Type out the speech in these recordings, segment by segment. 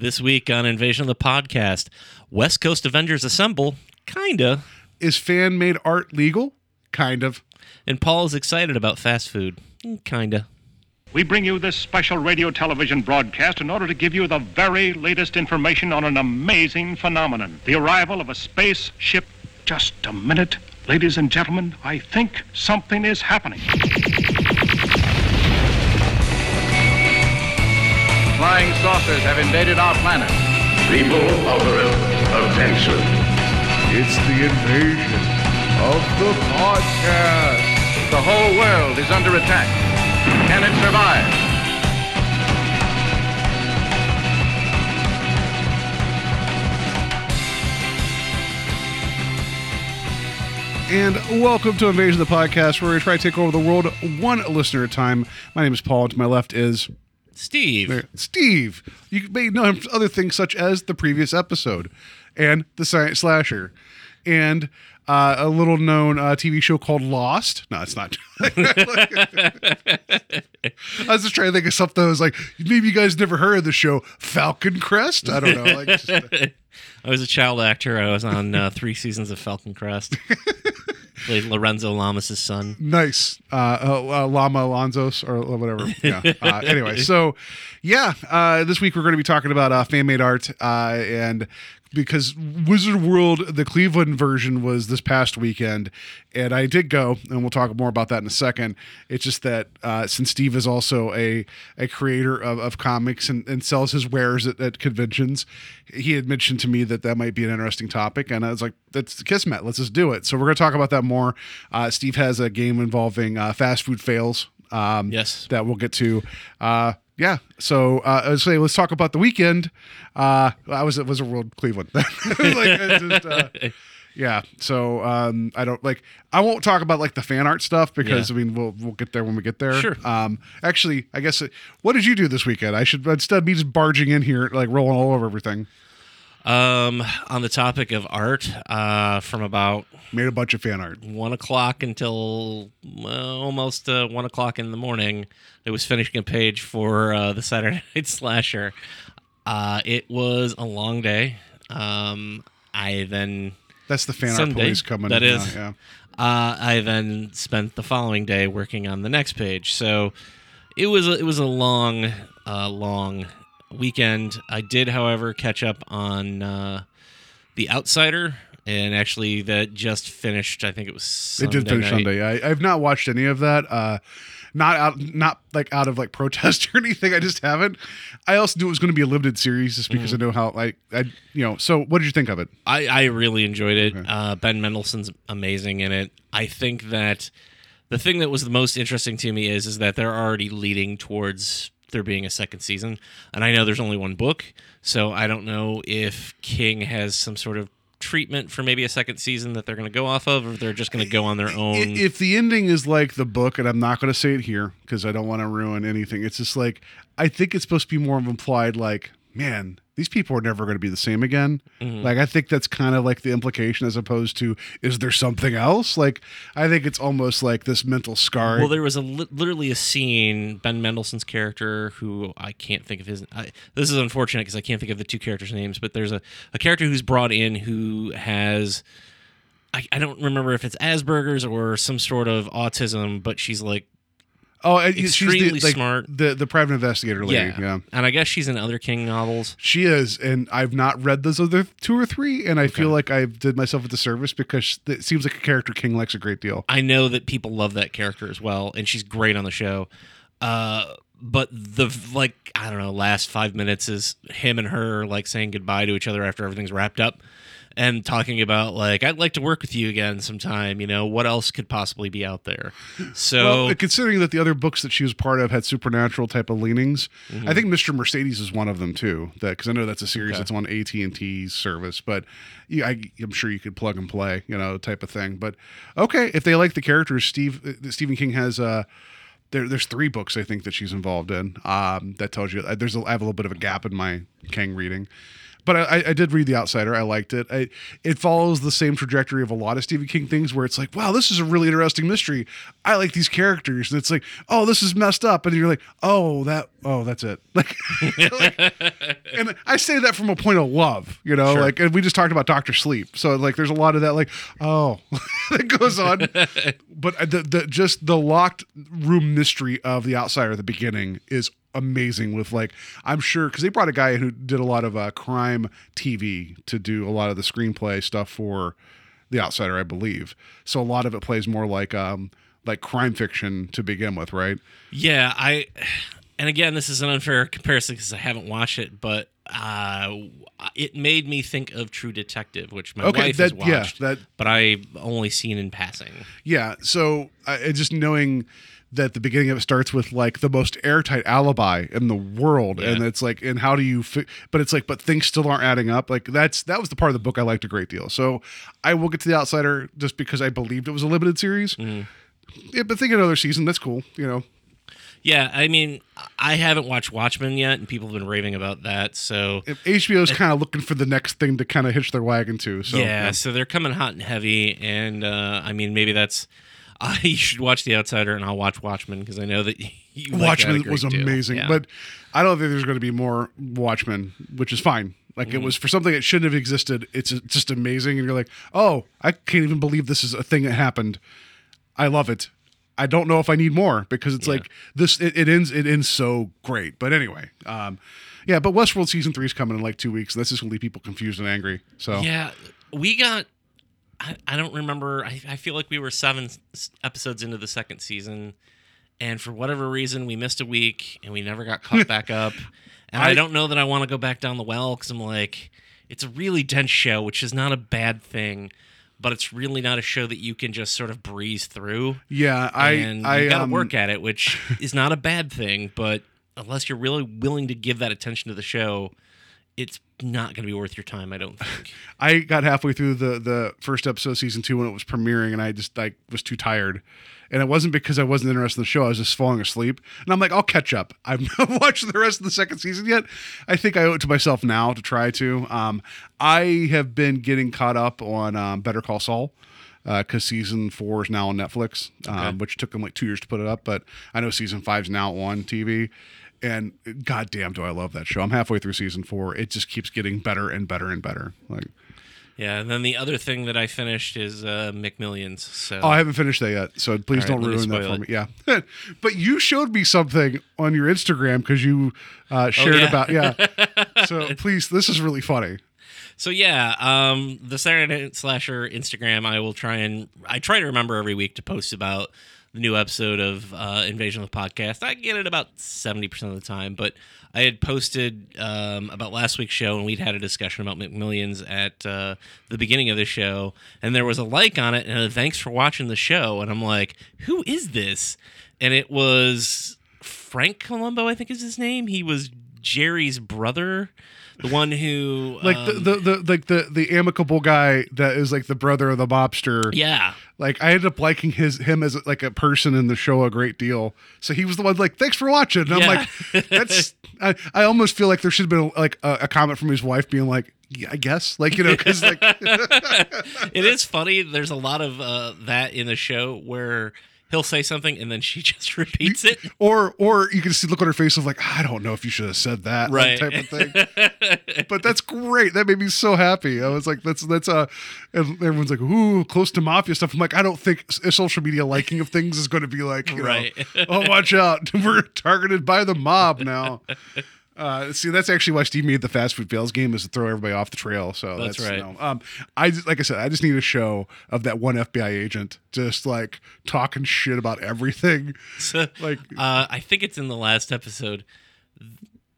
This week on Invasion of the Podcast, West Coast Avengers Assemble, kinda. Is fan-made art legal? Kind of. And Paul is excited about fast food. Kinda. We bring you this special radio television broadcast in order to give you the very latest information on an amazing phenomenon. The arrival of a space ship. Just a minute, ladies and gentlemen, I think something is happening. Flying saucers have invaded our planet. People over attention. It's the invasion of the podcast. The whole world is under attack. Can it survive? And welcome to Invasion of the Podcast, where we try to take over the world one listener at a time. My name is Paul, and to my left is... Steve. You may know him from other things such as the previous episode, and the Science Slasher, and... a little-known TV show called Lost. No, it's not. I was just trying to think of something that was like, maybe you guys never heard of the show Falcon Crest? I don't know. Like, just, I was a child actor. I was on 3 seasons of Falcon Crest. Played Lorenzo Lamas' son. Nice. Lama Alonzo's or whatever. Yeah. Anyway, so yeah, this week we're going to be talking about fan-made art and... because Wizard World, the Cleveland version, was this past weekend, and I did go, and we'll talk more about that in a second. It's just that since Steve is also a creator of comics and sells his wares at conventions, he had mentioned to me that might be an interesting topic, and I was like, that's the kismet, let's just do it. So we're going to talk about that more. Steve has a game involving fast food fails that we'll get to. Yeah, so I was saying, let's talk about the weekend. I was at Wizard World Cleveland. Yeah, so I won't talk about the fan art stuff because we'll get there when we get there. Sure. Actually, I guess what did you do this weekend? I should instead of me just barging in here rolling all over everything. On the topic of art, from about made a bunch of fan art 1 o'clock until almost 1 o'clock in the morning. I was finishing a page for the Saturday Night Slasher. It was a long day. I then that's the fan Sunday, art police coming. That is. Now, yeah. I then spent the following day working on the next page. So it was a long weekend. I did, however, catch up on The Outsider, and actually that just finished. I think it was Sunday. It did finish Sunday. I've not watched any of that. Not out of protest or anything. I just haven't. I also knew it was going to be a limited series just because I know how so what did you think of it? I really enjoyed it. Okay. Ben Mendelsohn's amazing in it. I think that the thing that was the most interesting to me is that they're already leading towards there being a second season, and I know there's only one book, so I don't know if King has some sort of treatment for maybe a second season that they're going to go off of, or if they're just going to go on their own. If the ending is like the book, and I'm not going to say it here because I don't want to ruin anything, it's just I think it's supposed to be more of implied man, these people are never going to be the same again. Mm-hmm. I think that's kind of the implication, as opposed to, is there something else? I think it's almost this mental scar. Well, there was literally a scene, Ben Mendelsohn's character, who I can't think of this is unfortunate because I can't think of the two characters' names, but there's a character who's brought in who has, I don't remember if it's Asperger's or some sort of autism, but she's extremely she's smart. The private investigator lady. Yeah. And I guess she's in other King novels. She is, and I've not read those other 2 or 3, and I feel like I did myself a disservice because it seems like a character King likes a great deal. I know that people love that character as well, and she's great on the show. But the, I don't know, last 5 minutes is him and her, saying goodbye to each other after everything's wrapped up. And talking about, I'd like to work with you again sometime, what else could possibly be out there? So, well, considering that the other books that she was part of had supernatural type of leanings, I think Mr. Mercedes is one of them, too, because I know that's a series that's on AT&T's service, but I'm sure you could plug and play, type of thing. But, okay, if they like the characters, Stephen King has... There's 3 books, I think, that she's involved in. That tells you... I have a little bit of a gap in my King reading. But I did read The Outsider. I liked it. It follows the same trajectory of a lot of Stephen King things where it's like, wow, this is a really interesting mystery. I like these characters. And it's like, oh, this is messed up. And you're like, oh, that's it. Like, and I say that from a point of love, you know, sure. Like, and we just talked about Dr. Sleep. So like, there's a lot of that, like, oh, that goes on. But just the locked room mystery of The Outsider at the beginning is amazing with, like, I'm sure, because they brought a guy who did a lot of crime TV to do a lot of the screenplay stuff for The Outsider, I believe. So a lot of it plays more like crime fiction to begin with, right? Yeah, and again, this is an unfair comparison because I haven't watched it, but it made me think of True Detective, which my wife has watched, but I've only seen in passing. Yeah, so just knowing that the beginning of it starts with like the most airtight alibi in the world. Yeah. And it's like, and how do you, but it's like, but things still aren't adding up. Like that was the part of the book I liked a great deal. So I will get to The Outsider just because I believed it was a limited series. Mm. Yeah, but think another season, that's cool, you know? Yeah, I mean, I haven't watched Watchmen yet, and people have been raving about that, so... HBO's kind of looking for the next thing to kind of hitch their wagon to, so... Yeah, so they're coming hot and heavy, and, I mean, maybe that's... you should watch The Outsider, and I'll watch Watchmen, because I know that you like Watchmen was amazing, yeah. But I don't think there's going to be more Watchmen, which is fine. Like, it was for something that shouldn't have existed, it's just amazing, and you're like, oh, I can't even believe this is a thing that happened. I love it. I don't know if I need more because it's like this. It ends so great. But anyway, But Westworld season 3 is coming in like 2 weeks. That's just gonna leave people confused and angry. So yeah, we got. I don't remember. I feel like we were 7 episodes into the second season, and for whatever reason, we missed a week and we never got caught back up. And I don't know that I want to go back down the well because I'm like, it's a really dense show, which is not a bad thing. But it's really not a show that you can just sort of breeze through. Yeah, I got to work at it, which is not a bad thing. But unless you're really willing to give that attention to the show, it's not going to be worth your time, I don't think. I got halfway through the first episode of season 2 when it was premiering, and I just like was too tired. And it wasn't because I wasn't interested in the show. I was just falling asleep. And I'm like, I'll catch up. I've not watched the rest of the second season yet. I think I owe it to myself now to try to. I have been getting caught up on Better Call Saul because season 4 is now on Netflix, which took them like 2 years to put it up. But I know season 5 is now on TV. And goddamn, do I love that show. I'm halfway through season 4. It just keeps getting better and better and better. Like... Yeah, and then the other thing that I finished is McMillions. So. Oh, I haven't finished that yet, so please don't ruin that for me. Yeah, but you showed me something on your Instagram because you shared about So please, this is really funny. So yeah, the Saturday Night Slasher Instagram, I try to remember every week to post about the new episode of Invasion of the Podcast. I get it about 70% of the time, but I had posted about last week's show, and we'd had a discussion about McMillions at the beginning of the show, and there was a like on it, and a thanks for watching the show, and I'm like, who is this? And it was Frank Colombo, I think is his name. He was Jerry's brother, the one who like the amicable guy that is like the brother of the mobster. Yeah. Like I ended up liking him as like a person in the show a great deal. So he was the one like, thanks for watching. And I'm like, that's I almost feel like there should have been like a comment from his wife being like, yeah, I guess like, you know, cause like, it is funny. There's a lot of that in the show where he'll say something and then she just repeats it. Or you can see look on her face of like, I don't know if you should have said that, right? Like, type of thing. But that's great. That made me so happy. I was like, that's and everyone's like, ooh, close to mafia stuff. I'm like, I don't think social media liking of things is going to be like, you right. know, oh, watch out. We're targeted by the mob now. See, that's actually why Steve made the fast food fails game is to throw everybody off the trail. So that's right. You know, I just need a show of that one FBI agent just like talking shit about everything. So, like, I think it's in the last episode.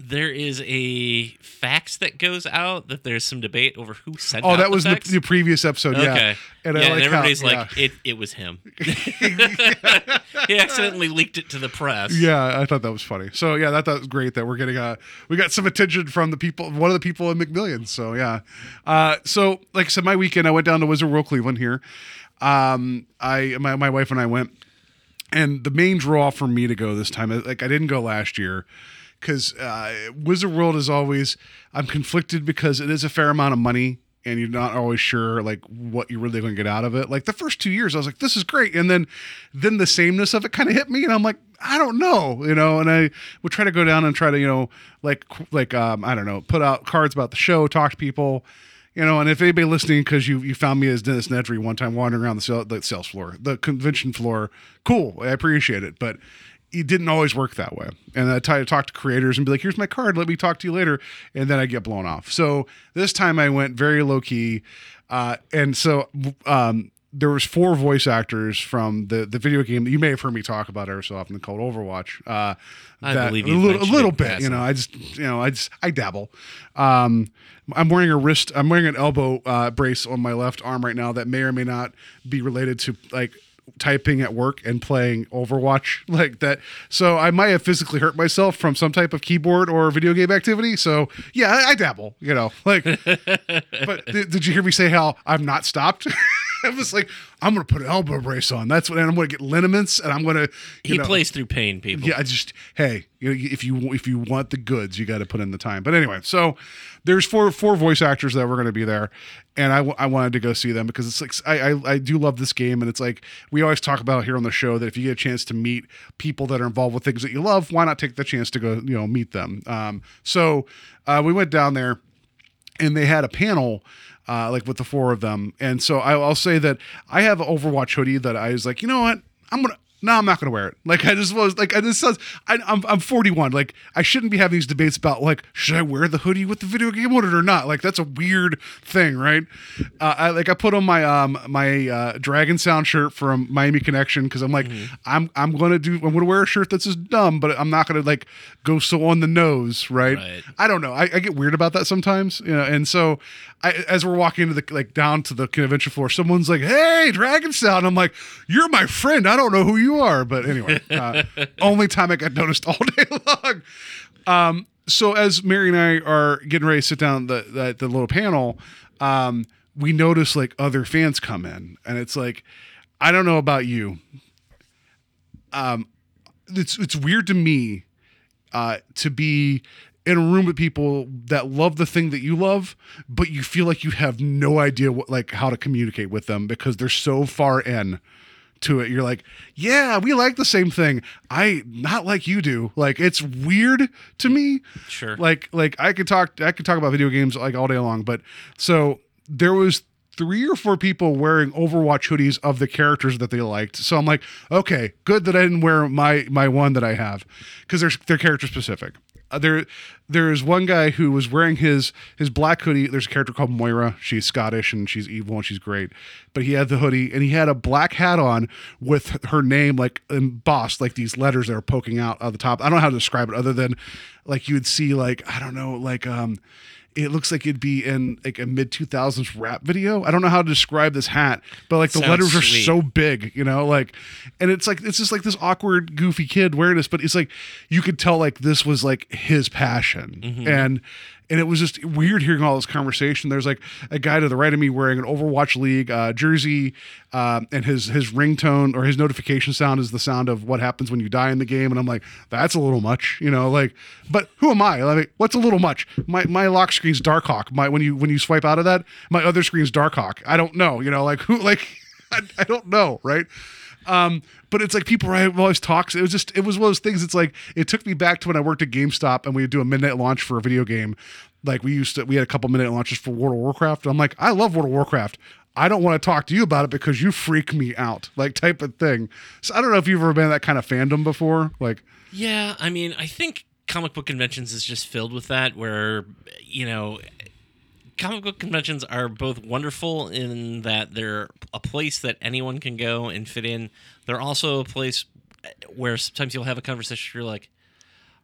There is a fax that goes out that there's some debate over who sent. Oh, that was the previous episode. Okay. Yeah, and, everybody's like, it was him. He accidentally leaked it to the press. Yeah, I thought that was funny. So yeah, that was great that we're getting we got some attention from the people, one of the people in McMillions. So yeah, so like I said, my weekend I went down to Wizard World Cleveland here. My wife and I went, and the main draw for me to go this time, like I didn't go last year. because Wizard World is always, I'm conflicted because it is a fair amount of money and you're not always sure like what you're really going to get out of it. Like the first 2 years I was like, this is great. And then the sameness of it kind of hit me and I'm like, I don't know, you know, and I would try to go down and try to, you know, like, I don't know, put out cards about the show, talk to people, you know, and if anybody listening, cause you found me as Dennis Nedry one time wandering around the convention floor. Cool. I appreciate it. But it didn't always work that way. And I try to talk to creators and be like, here's my card. Let me talk to you later. And then I get blown off. So this time I went very low key. And so there was 4 voice actors from the video game that you may have heard me talk about ever so often called Overwatch. I believe you a little bit, you know, I dabble. I'm wearing an elbow brace on my left arm right now that may or may not be related to like typing at work and playing Overwatch like that. So I might have physically hurt myself from some type of keyboard or video game activity. So yeah, I dabble, you know, like, but did you hear me say how I've not stopped? I was like, I'm going to put an elbow brace on. That's what, and I'm going to get liniments, and I'm going to. He plays through pain, people. Yeah, if you want the goods, you got to put in the time. But anyway, so there's four voice actors that were going to be there, and I wanted to go see them because it's like I do love this game, and it's like we always talk about here on the show that if you get a chance to meet people that are involved with things that you love, why not take the chance to go, you know, meet them? So we went down there, and they had a panel. Like with the 4 of them. And so I'll say that I have an Overwatch hoodie that I was like, you know what? I'm not gonna wear it. Like I just was like, I'm 41. Like I shouldn't be having these debates about like, should I wear the hoodie with the video game on it or not? Like that's a weird thing, right? I put on my my Dragon Sound shirt from Miami Connection because I'm like, I'm gonna wear a shirt that's just dumb, but I'm not gonna like go so on the nose, right? I don't know. I get weird about that sometimes, you know. And so as we're walking into down to the convention floor, someone's like, "Hey, Dragon Sound!" I'm like, "You're my friend. I don't know who you are," but anyway, only time I got noticed all day long. So as Mary and I are getting ready to sit down the little panel, we notice like other fans come in, and it's like, I don't know about you. It's weird to me to be in a room with people that love the thing that you love, but you feel like you have no idea how to communicate with them because they're so far in to it. You're like, yeah, we like the same thing. I not like you do. Like, it's weird to me. Sure. Like I could talk about video games like all day long, but so there was 3 or 4 people wearing Overwatch hoodies of the characters that they liked. So I'm like, okay, good that I didn't wear my one that I have because they're character specific. There is one guy who was wearing his black hoodie. There's a character called Moira. She's Scottish and she's evil and she's great. But he had the hoodie and he had a black hat on with her name like embossed, like these letters that are poking out of the top. I don't know how to describe it other than like you would see like, I don't know, like it looks like it'd be in like a mid-2000s rap video. I don't know how to describe this hat, but like the sounds letters are sweet. So big, you know, like, and it's like, it's just like this awkward, goofy kid wearing this, but it's like, you could tell like this was like his passion. Mm-hmm. And it was just weird hearing all this conversation. There's like a guy to the right of me wearing an Overwatch League jersey, and his ringtone or his notification sound is the sound of what happens when you die in the game. And I'm like, that's a little much, you know. Like, but who am I? Like, what's a little much? My lock screen's Darkhawk. When you swipe out of that, my other screen's Darkhawk. I don't know, you know. Like who? Like I don't know, right? But it's like people always talks. It was one of those things. It's like, it took me back to when I worked at GameStop and we would do a midnight launch for a video game. Like we had a couple midnight launches for World of Warcraft. And I'm like, I love World of Warcraft. I don't want to talk to you about it because you freak me out, like type of thing. So I don't know if you've ever been in that kind of fandom before. Like, yeah, I mean, I think comic book conventions is just filled with that where, you know, comic book conventions are both wonderful in that they're a place that anyone can go and fit in. They're also a place where sometimes you'll have a conversation where you're like,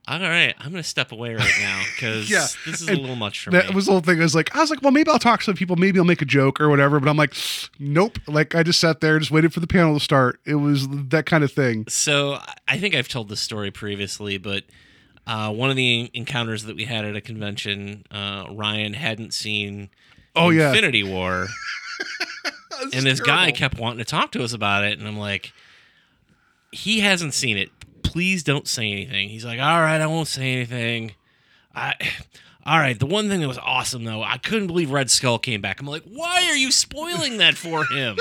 all right, I'm going to step away right now because this is a little much for me. That was the whole thing. I was like, well, maybe I'll talk to some people. Maybe I'll make a joke or whatever. But I'm like, nope. Like I just sat there, just waited for the panel to start. It was that kind of thing. So I think I've told this story previously, but one of the encounters that we had at a convention, Ryan hadn't seen Infinity War, and this guy kept wanting to talk to us about it, and I'm like, he hasn't seen it. please don't say anything. He's like, all right, I won't say anything. All right, the one thing that was awesome, though, I couldn't believe Red Skull came back. I'm like, why are you spoiling that for him?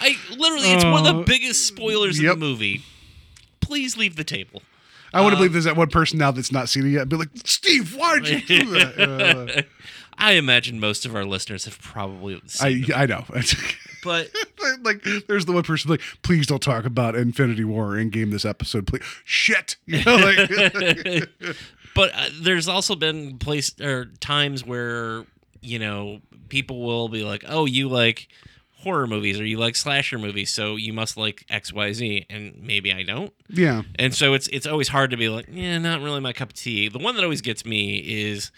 It's one of the biggest spoilers of the movie. Please leave the table. I want to believe there's that one person now that's not seen it yet. Be like, Steve, why did you do that? I imagine most of our listeners have probably seen it. I know. But like, there's the one person like, please don't talk about Infinity War or Endgame this episode, please. Shit. You know, like, but there's also been times where, you know, people will be like, oh, you like horror movies or you like slasher movies, so you must like XYZ, and maybe I don't. Yeah. And so it's always hard to be like, yeah, not really my cup of tea. The one that always gets me is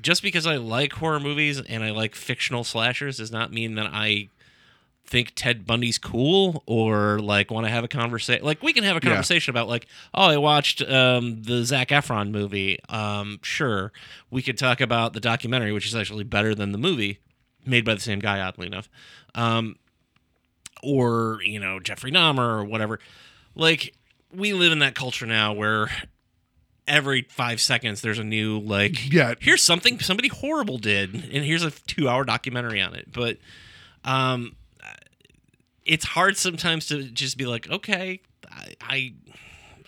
just because I like horror movies and I like fictional slashers does not mean that I think Ted Bundy's cool or like want to have a conversation. Like, we can have a conversation about like, oh, I watched the Zac Efron movie. Sure. We could talk about the documentary, which is actually better than the movie, made by the same guy, oddly enough. Or, you know, Jeffrey Dahmer or whatever. Like, we live in that culture now where every 5 seconds there's a new, like, here's something somebody horrible did, and here's a 2-hour documentary on it. But it's hard sometimes to just be like, okay, I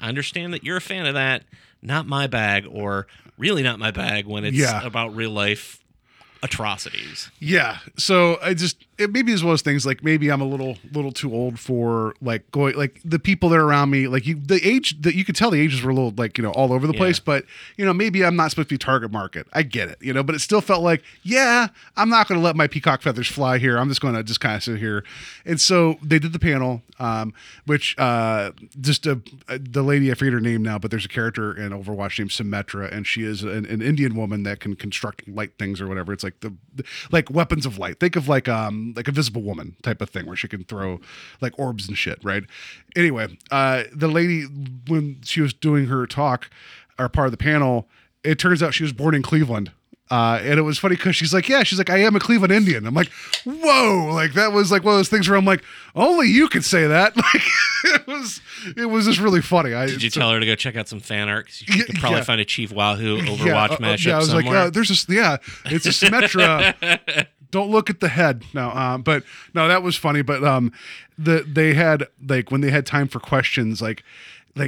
understand that you're a fan of that. Not my bag, or really not my bag when it's about real life atrocities. Yeah. So it maybe is one of those things, like, maybe I'm a little too old for like going, like, the people that are around me, like, the age that you could tell the ages were a little, like, you know, all over the place, but, you know, maybe I'm not supposed to be target market. I get it, you know, but it still felt like, I'm not going to let my peacock feathers fly here. I'm just going to just kind of sit here. And so they did the panel, which the lady, I forget her name now, but there's a character in Overwatch named Symmetra, and she is an Indian woman that can construct light things or whatever. It's like like weapons of light. Think of like Invisible Woman type of thing, where she can throw like orbs and shit, right? Anyway, the lady, when she was doing her talk or part of the panel, it turns out she was born in Cleveland. And it was funny because she's like, I am a Cleveland Indian. I'm like, whoa, like, that was like one of those things where I'm like, only you could say that. Like, it was just really funny. Did you tell her to go check out some fan art? Because you could probably find a Chief Wahoo Overwatch mashup. Yeah, I was somewhere. Like, it's a Symmetra. Don't look at the head. No, that was funny. But they had, like, when they had time for questions, like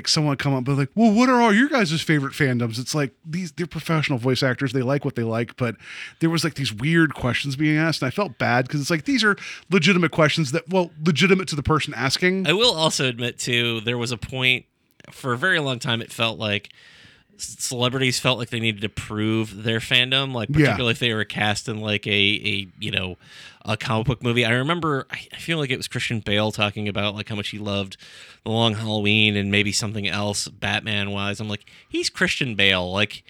someone come up and be like, well, what are all your guys' favorite fandoms? It's like, they're professional voice actors. They like what they like, but there was like these weird questions being asked, and I felt bad because it's like, these are legitimate questions that, well, legitimate to the person asking. I will also admit too, there was a point for a very long time, it felt like celebrities felt like they needed to prove their fandom, like, particularly if they were cast in like a you know, a comic book movie. I remember, I feel like it was Christian Bale talking about like how much he loved The Long Halloween and maybe something else Batman wise. I'm like, he's Christian Bale, like,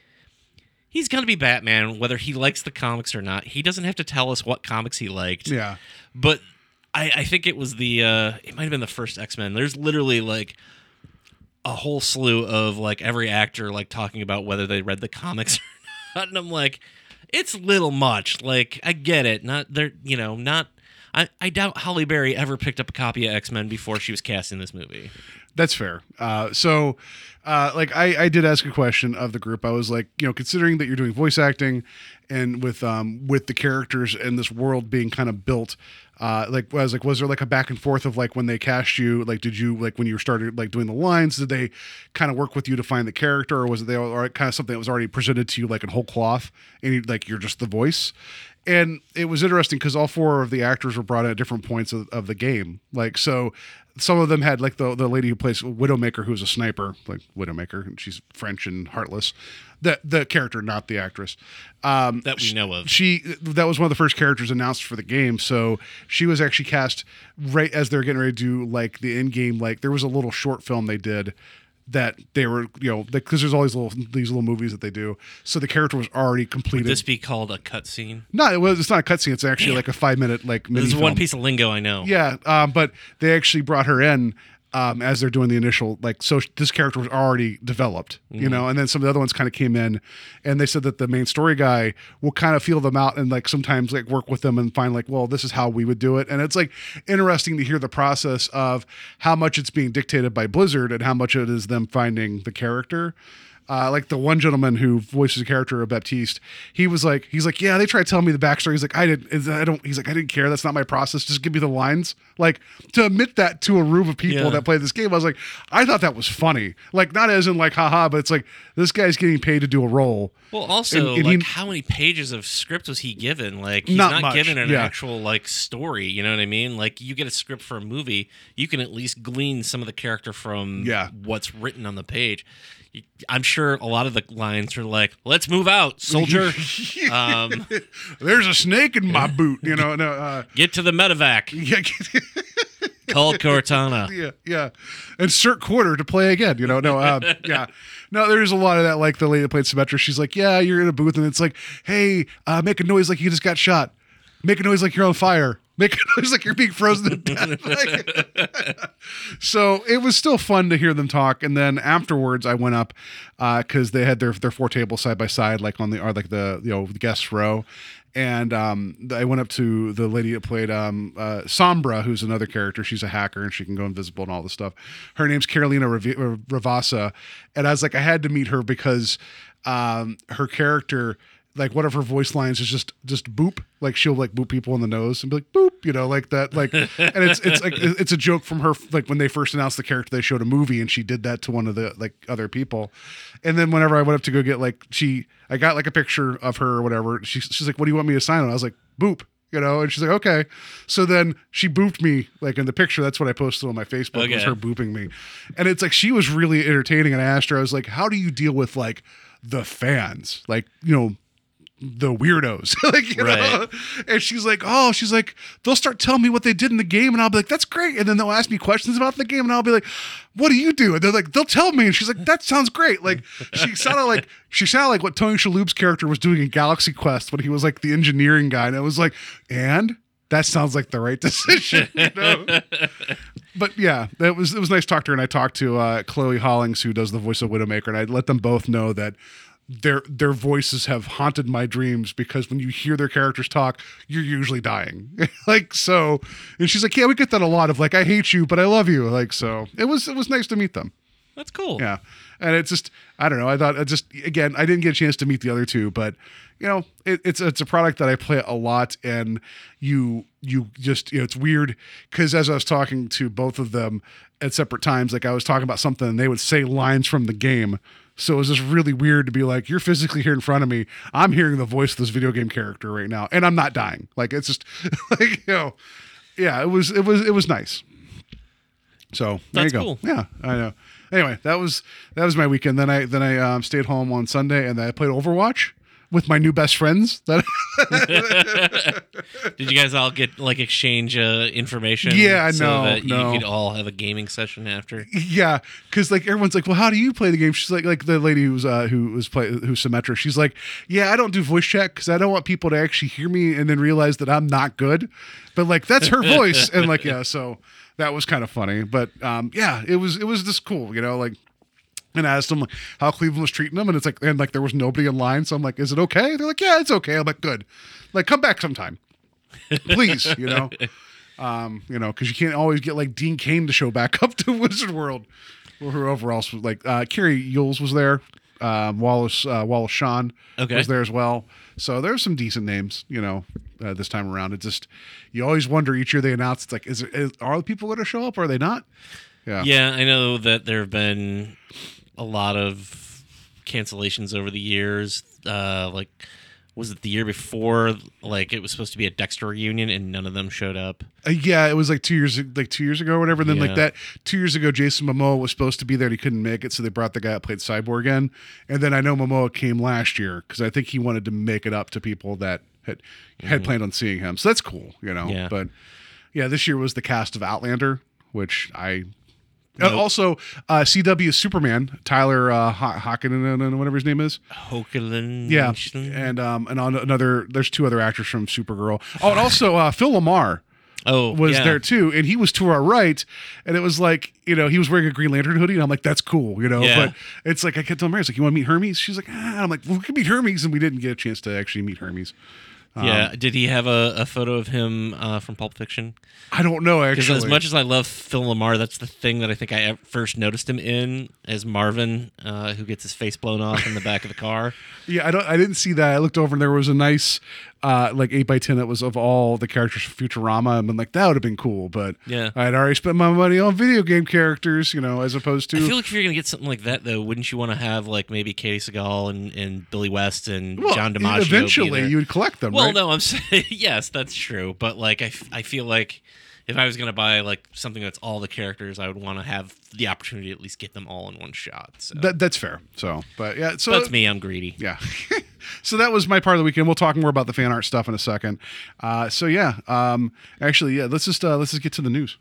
he's gonna be Batman whether he likes the comics or not. He doesn't have to tell us what comics he liked. Yeah, but I think it was it might have been the first X-Men. There's literally like a whole slew of like every actor like talking about whether they read the comics or not, and I'm like, it's little much. Like, I get it. Not there, you know. Not. I doubt Halle Berry ever picked up a copy of X-Men before she was cast in this movie. That's fair. I did ask a question of the group. I was like, you know, considering that you're doing voice acting and with the characters and this world being kind of built, I was like, was there like a back and forth of like when they cast you, like, did you, like, when you started like doing the lines, did they kind of work with you to find the character, or was it kind of something that was already presented to you like in whole cloth and you're just the voice? And it was interesting because all four of the actors were brought in at different points of the game. Like, so some of them had, like, the lady who plays Widowmaker, who's a sniper, like Widowmaker, and she's French and heartless. The character, not the actress. That we know of. That was one of the first characters announced for the game, so she was actually cast right as they were getting ready to do, like, the end game. Like, there was a little short film they did that they were, you know, because there's all these little movies that they do. So the character was already completed. Would this be called a cutscene? No, it's not a cutscene. It's actually like a 5-minute like mini. This is one piece of lingo I know. Yeah, but they actually brought her in as they're doing the initial, like, so this character was already developed, you know, and then some of the other ones kind of came in, and they said that the main story guy will kind of feel them out and, like, sometimes, like, work with them and find, like, well, this is how we would do it. And it's, like, interesting to hear the process of how much it's being dictated by Blizzard and how much it is them finding the character. Like the one gentleman who voices a character of Baptiste, he was like, yeah, they tried telling me the backstory. He's like, I didn't care. That's not my process. Just give me the lines. Like, to admit that to a room of people that play this game, I was like, I thought that was funny. Like, not as in like, haha, but it's like, this guy's getting paid to do a role. Well, also, and like, how many pages of script was he given? Like, he's not given an actual, like, story. You know what I mean? Like, you get a script for a movie, you can at least glean some of the character from what's written on the page. I'm sure a lot of the lines are like, let's move out, soldier. There's a snake in my boot, you know. Get to the medevac. Call Cortana. Insert quarter to play again, you know. No, there's a lot of that. Like the lady that played Symmetra, she's like, yeah, you're in a booth, and it's like, hey, make a noise like you just got shot. Make a noise like you're on fire. Make a noise like you're being frozen to death. Like, so it was still fun to hear them talk. And then afterwards, I went up because they had their four tables side by side, like on the the guest row. And I went up to the lady that played Sombra, who's another character. She's a hacker, and she can go invisible and all this stuff. Her name's Carolina Ravassa, and I was like, I had to meet her because her character, like, one of her voice lines is just boop. Like, she'll, like, boop people in the nose and be like, boop, you know, like that. Like, and it's like, it's a joke from her. Like, when they first announced the character, they showed a movie and she did that to one of the, like, other people. And then whenever I went up to go get, like, I got, like, a picture of her or whatever. She's like, what do you want me to sign on? I was like, boop, you know? And she's like, okay. So then she booped me, like, in the picture. That's what I posted on my Facebook. Okay. Was her booping me. And it's like, she was really entertaining. And I asked her, I was like, how do you deal with, like, the fans? Like, you know, the weirdos, like, you know, and she's like, they'll start telling me what they did in the game, and I'll be like, that's great. And then they'll ask me questions about the game, and I'll be like, what do you do? And they're like, they'll tell me, and she's like, that sounds great. Like, she sounded like what Tony Shalhoub's character was doing in Galaxy Quest when he was like the engineering guy, and I was like, and that sounds like the right decision, you know? But yeah, it was nice to talk to her, and I talked to Chloe Hollings, who does the voice of Widowmaker, and I let them both know that their voices have haunted my dreams, because when you hear their characters talk, you're usually dying. Like, so, and she's like, yeah, we get that a lot of, like, I hate you, but I love you. Like, so it was nice to meet them. That's cool. Yeah. And it's just, I don't know. I thought, again, I didn't get a chance to meet the other two, but, you know, it's a product that I play a lot, and you just, you know, it's weird because as I was talking to both of them at separate times, like, I was talking about something and they would say lines from the game. So it was just really weird to be like, you're physically here in front of me. I'm hearing the voice of this video game character right now, and I'm not dying. Like, it's just, like, you know, yeah, it was nice. So there you go. Cool. Yeah, I know. Anyway, that was my weekend. Then I stayed home on Sunday, and then I played Overwatch with my new best friends. Did you guys all get, like, exchange information? Yeah, so you could all have a gaming session after. Yeah, because, like, everyone's like, "Well, how do you play the game?" She's like the lady who's Symmetra. She's like, "Yeah, I don't do voice chat because I don't want people to actually hear me and then realize that I'm not good." But, like, that's her voice, and, like, yeah, so that was kind of funny. But yeah, it was just cool, you know, like. And I asked them, like, how Cleveland was treating them, and it's like, and, like, there was nobody in line, so I'm like, is it okay? They're like, yeah, it's okay. I'm like, good. Like, come back sometime, please, you know, because you can't always get, like, Dean Cain to show back up to Wizard World, or whoever else was, like, Carrie Yules was there, Wallace Shawn was there as well. So there's some decent names, you know, this time around. It's just, you always wonder each year they announce, it's like, are the people going to show up, or are they not? Yeah, I know that there have been a lot of cancellations over the years. Like, was it the year before? Like, it was supposed to be a Dexter reunion, and none of them showed up. Yeah, it was like 2 years, ago, or whatever. And then like that 2 years ago, Jason Momoa was supposed to be there, and he couldn't make it, so they brought the guy that played Cyborg in. And then I know Momoa came last year because I think he wanted to make it up to people that had planned on seeing him. So that's cool, you know. Yeah. But yeah, this year was the cast of Outlander, which I. Nope. Also, CW Superman, Tyler Hoechlin and whatever his name is. Hoechlin. Yeah. And there's two other actors from Supergirl. Oh, and also Phil LaMarr. there too, and he was to our right, and it was like, you know, he was wearing a Green Lantern hoodie, and I'm like, that's cool, you know. Yeah. But it's like I kept telling Mary, like, you want to meet Hermes? She's like, ah. I'm like, well, we can meet Hermes, and we didn't get a chance to actually meet Hermes. Yeah, did he have a photo of him from Pulp Fiction? I don't know, actually. Because as much as I love Phil LaMarr, that's the thing that I think I first noticed him in, as Marvin, who gets his face blown off in the back of the car. Yeah, I didn't see that. I looked over and there was a nice, like 8x10 that was of all the characters from Futurama, and I'm like, that would have been cool, but yeah. I had already spent my money on video game characters, you know, as opposed to... I feel like if you're going to get something like that, though, wouldn't you want to have, like, maybe Katie Sagal and Billy West and John DiMaggio? Eventually, you would collect them, right? Well, no, I'm saying, yes, that's true. But, like, I feel like if I was going to buy, like, something that's all the characters, I would want to have the opportunity to at least get them all in one shot. So. That's fair. So, but yeah. So that's me. I'm greedy. Yeah. So that was my part of the weekend. We'll talk more about the fan art stuff in a second. So yeah. Actually, yeah. Let's just get to the news.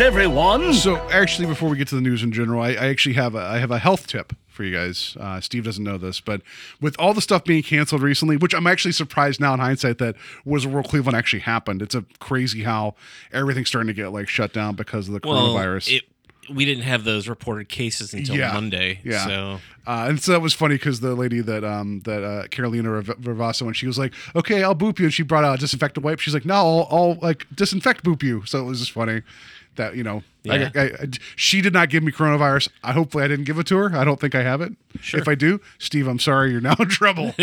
Everyone. So actually, before we get to the news in general, I actually have I have a health tip for you guys. Steve doesn't know this, but with all the stuff being canceled recently, which I'm actually surprised now in hindsight that Wizard World Cleveland actually happened. It's a crazy how everything's starting to get like shut down because of the coronavirus. We didn't have those reported cases until Monday. Yeah. So. And so that was funny because the lady that Carolina Ravassa, when she was like, okay, I'll boop you. And she brought out a disinfectant wipe. She's like, no, I'll like disinfect boop you. So it was just funny that, you know, yeah. She did not give me coronavirus. Hopefully I didn't give it to her. I don't think I have it. Sure. If I do, Steve, I'm sorry. You're now in trouble.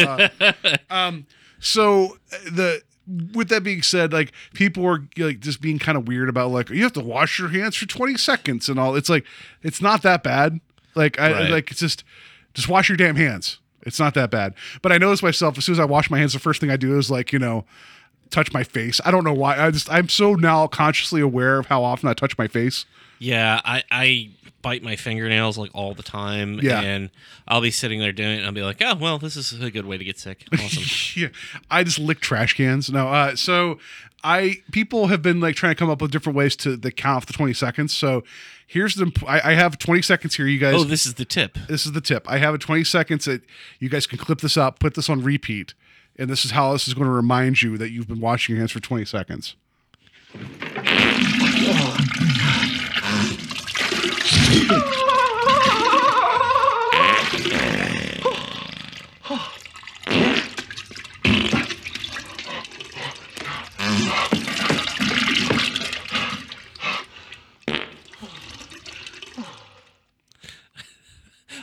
With that being said, like, people were like just being kind of weird about like, you have to wash your hands for 20 seconds and all. It's like, it's not that bad. Like it's just wash your damn hands. It's not that bad. But I noticed myself, as soon as I wash my hands, the first thing I do is like, you know, touch my face. I don't know why. I'm so now consciously aware of how often I touch my face. Yeah. I bite my fingernails like all the time, and I'll be sitting there doing it and I'll be like, oh, well, this is a good way to get sick. Awesome. Yeah. I just lick trash cans. No, people have been like trying to come up with different ways to the count off the 20 seconds. So here's the, I have 20 seconds here, you guys. Oh, this is the tip. This is the tip. I have a 20 seconds that you guys can clip this up, put this on repeat, and this is how this is going to remind you that you've been washing your hands for 20 seconds.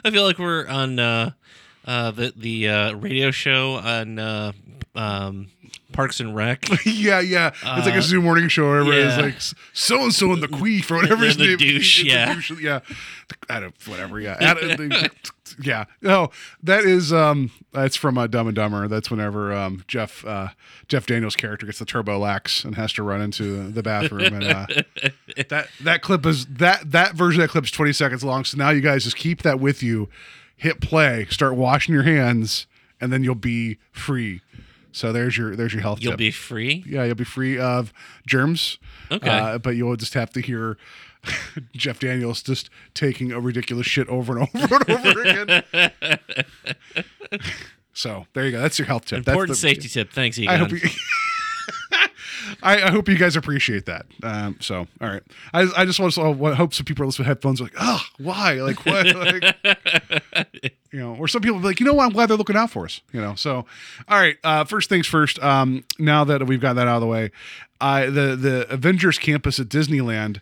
I feel like we're on the radio show on Parks and Rec. Yeah. It's like a Zoom morning show. Everybody's like, so-and-so in the queef or whatever his name is. The douche. Adam, whatever, yeah. No, that is, that's from Dumb and Dumber. That's whenever Jeff Daniels' character gets the turbo lax and has to run into the bathroom. And that clip is, that version of that clip is 20 seconds long. So now you guys just keep that with you. Hit play, start washing your hands, and then you'll be free. So there's your health tip. You'll be free? Yeah, you'll be free of germs. Okay. But you'll just have to hear Jeff Daniels just taking a ridiculous shit over and over and over again. So there you go. That's your health tip. Important safety tip. Thanks, Egon. I hope you guys appreciate that. So, all right. I just want to hope some people are listening with headphones like, oh, why? Like, what? Like, you know, or some people will be like, you know what? I'm glad they're looking out for us, you know? So, all right. First things first. Now that we've got that out of the way, the Avengers Campus at Disneyland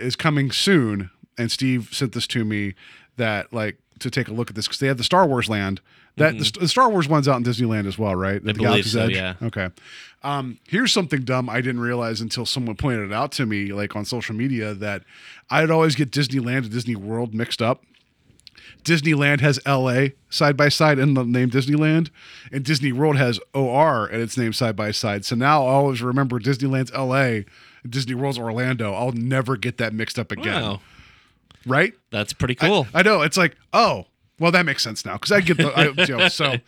is coming soon. And Steve sent this to me that like, to take a look at this because they have the Star Wars land. The Star Wars one's out in Disneyland as well, right? The Galaxy's Edge. Yeah. Okay. Here's something dumb I didn't realize until someone pointed it out to me, like on social media, that I'd always get Disneyland and Disney World mixed up. Disneyland has LA side by side in the name Disneyland, and Disney World has OR and its name side by side. So now I always remember Disneyland's LA, and Disney World's Orlando. I'll never get that mixed up again. Wow. Right? That's pretty cool. I know. It's like, oh, well, that makes sense now because I get the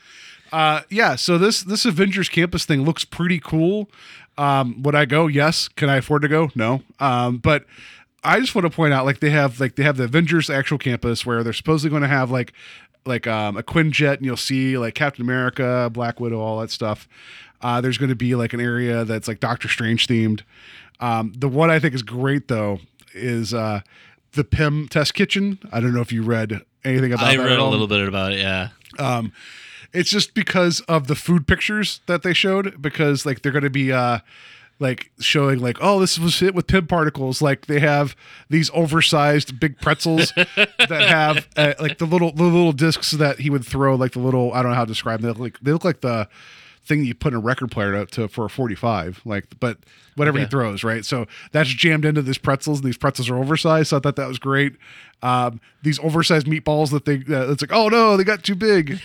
So this Avengers Campus thing looks pretty cool. Would I go? Yes. Can I afford to go? No. But I just want to point out, like, they have the Avengers actual campus where they're supposedly going to have a Quinjet, and you'll see like Captain America, Black Widow, all that stuff. There's going to be like an area that's like Doctor Strange themed. The one I think is great though is the Pym Test Kitchen. I don't know if you read anything about that. I read a little bit about it. Yeah. It's just because of the food pictures that they showed, because like they're going to be showing like, oh, this was hit with Pym particles. Like they have these oversized big pretzels that have the little discs that he would throw, like the little, I don't know how to describe them. They look like the thing you put in a record player for a 45, but whatever he throws, right? So that's jammed into these pretzels, and these pretzels are oversized. So I thought that was great. These oversized meatballs that it's like, oh no, they got too big.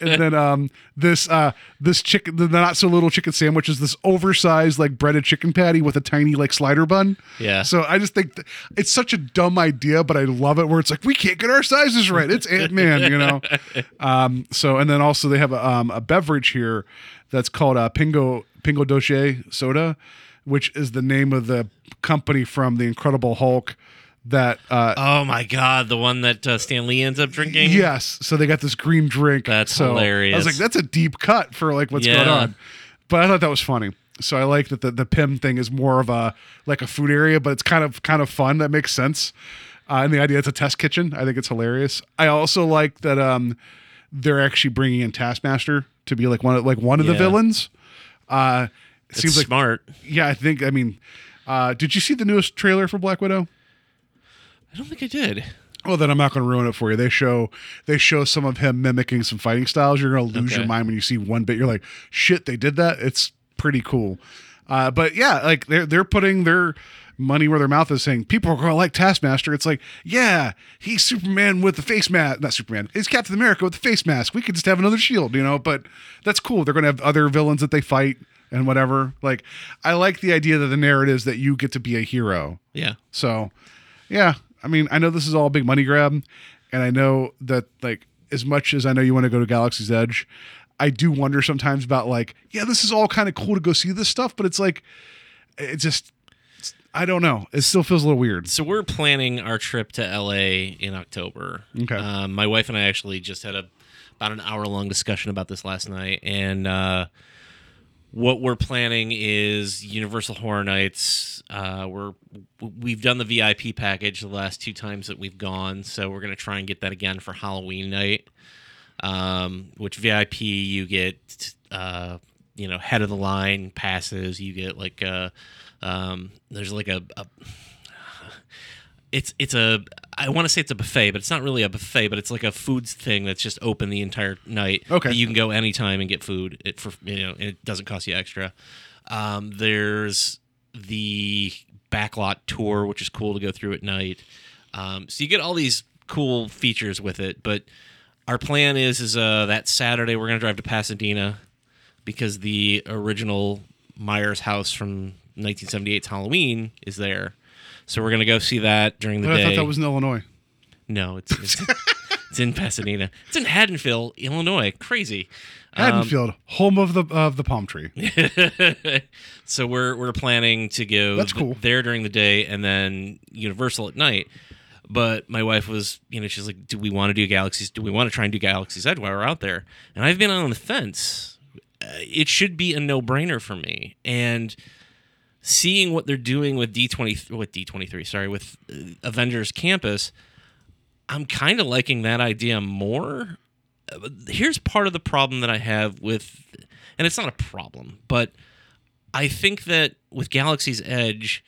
And then this chicken, the not so little chicken sandwich is this oversized like breaded chicken patty with a tiny like slider bun. Yeah. So I just think it's such a dumb idea, but I love it where it's like we can't get our sizes right. It's Ant-Man, you know. So and then also they have a beverage here that's called Pingo Doce soda, which is the name of the company from The Incredible Hulk. That oh my god, the one that Stan Lee ends up drinking. Yes, so they got this green drink. That's hilarious. I was like, that's a deep cut for like what's going on, but I thought that was funny. So I like that the Pym thing is more of a like a food area, but it's kind of fun. That makes sense, and the idea it's a test kitchen. I think it's hilarious. I also like that they're actually bringing in Taskmaster to be like one of the villains. It seems like smart. Yeah, I think. I mean, did you see the newest trailer for Black Widow? I don't think I did. Well, then I'm not going to ruin it for you. They show some of him mimicking some fighting styles. You're going to lose your mind when you see one bit. You're like, shit, they did that. It's pretty cool. But yeah, like they're putting their money where their mouth is, saying people are going to like Taskmaster. It's like, yeah, he's Superman with the face mask. Not Superman. He's Captain America with the face mask. We could just have another shield, you know. But that's cool. They're going to have other villains that they fight. And whatever. Like, I like the idea that the narrative is that you get to be a hero. Yeah. So, yeah. I mean, I know this is all a big money grab, and I know that, like, as much as I know you want to go to Galaxy's Edge, I do wonder sometimes about, like, yeah, this is all kind of cool to go see this stuff, but it's like, I don't know. It still feels a little weird. So we're planning our trip to LA in October. Okay. My wife and I actually just had about an hour-long discussion about this last night, and what we're planning is Universal Horror Nights. We've done the VIP package the last two times that we've gone, so we're going to try and get that again for Halloween night, which VIP, you get, head of the line passes. You get like there's like a I want to say it's a buffet, but it's not really a buffet, but it's like a foods thing that's just open the entire night. Okay. You can go anytime and get food. And it doesn't cost you extra. There's the backlot tour, which is cool to go through at night. So you get all these cool features with it. But our plan is that Saturday we're going to drive to Pasadena because the original Myers house from 1978's Halloween is there. So we're going to go see that during the day. I thought that was in Illinois. No, it's in Pasadena. It's in Haddonfield, Illinois. Crazy. Haddonfield, home of the palm tree. So we're planning to go there during the day and then Universal at night. But my wife was, she's like, do we want to do Galaxy's? Do we want to try and do Galaxy's Edge while we're out there? And I've been on the fence. It should be a no-brainer for me. And seeing what they're doing with with Avengers Campus, I'm kind of liking that idea more. Here's part of the problem that I have with, and it's not a problem, but I think that with Galaxy's Edge,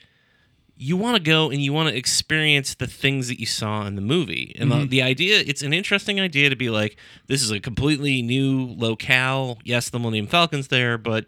you want to go and you want to experience the things that you saw in the movie. And the idea, it's an interesting idea to be like, this is a completely new locale. Yes, the Millennium Falcon's there, but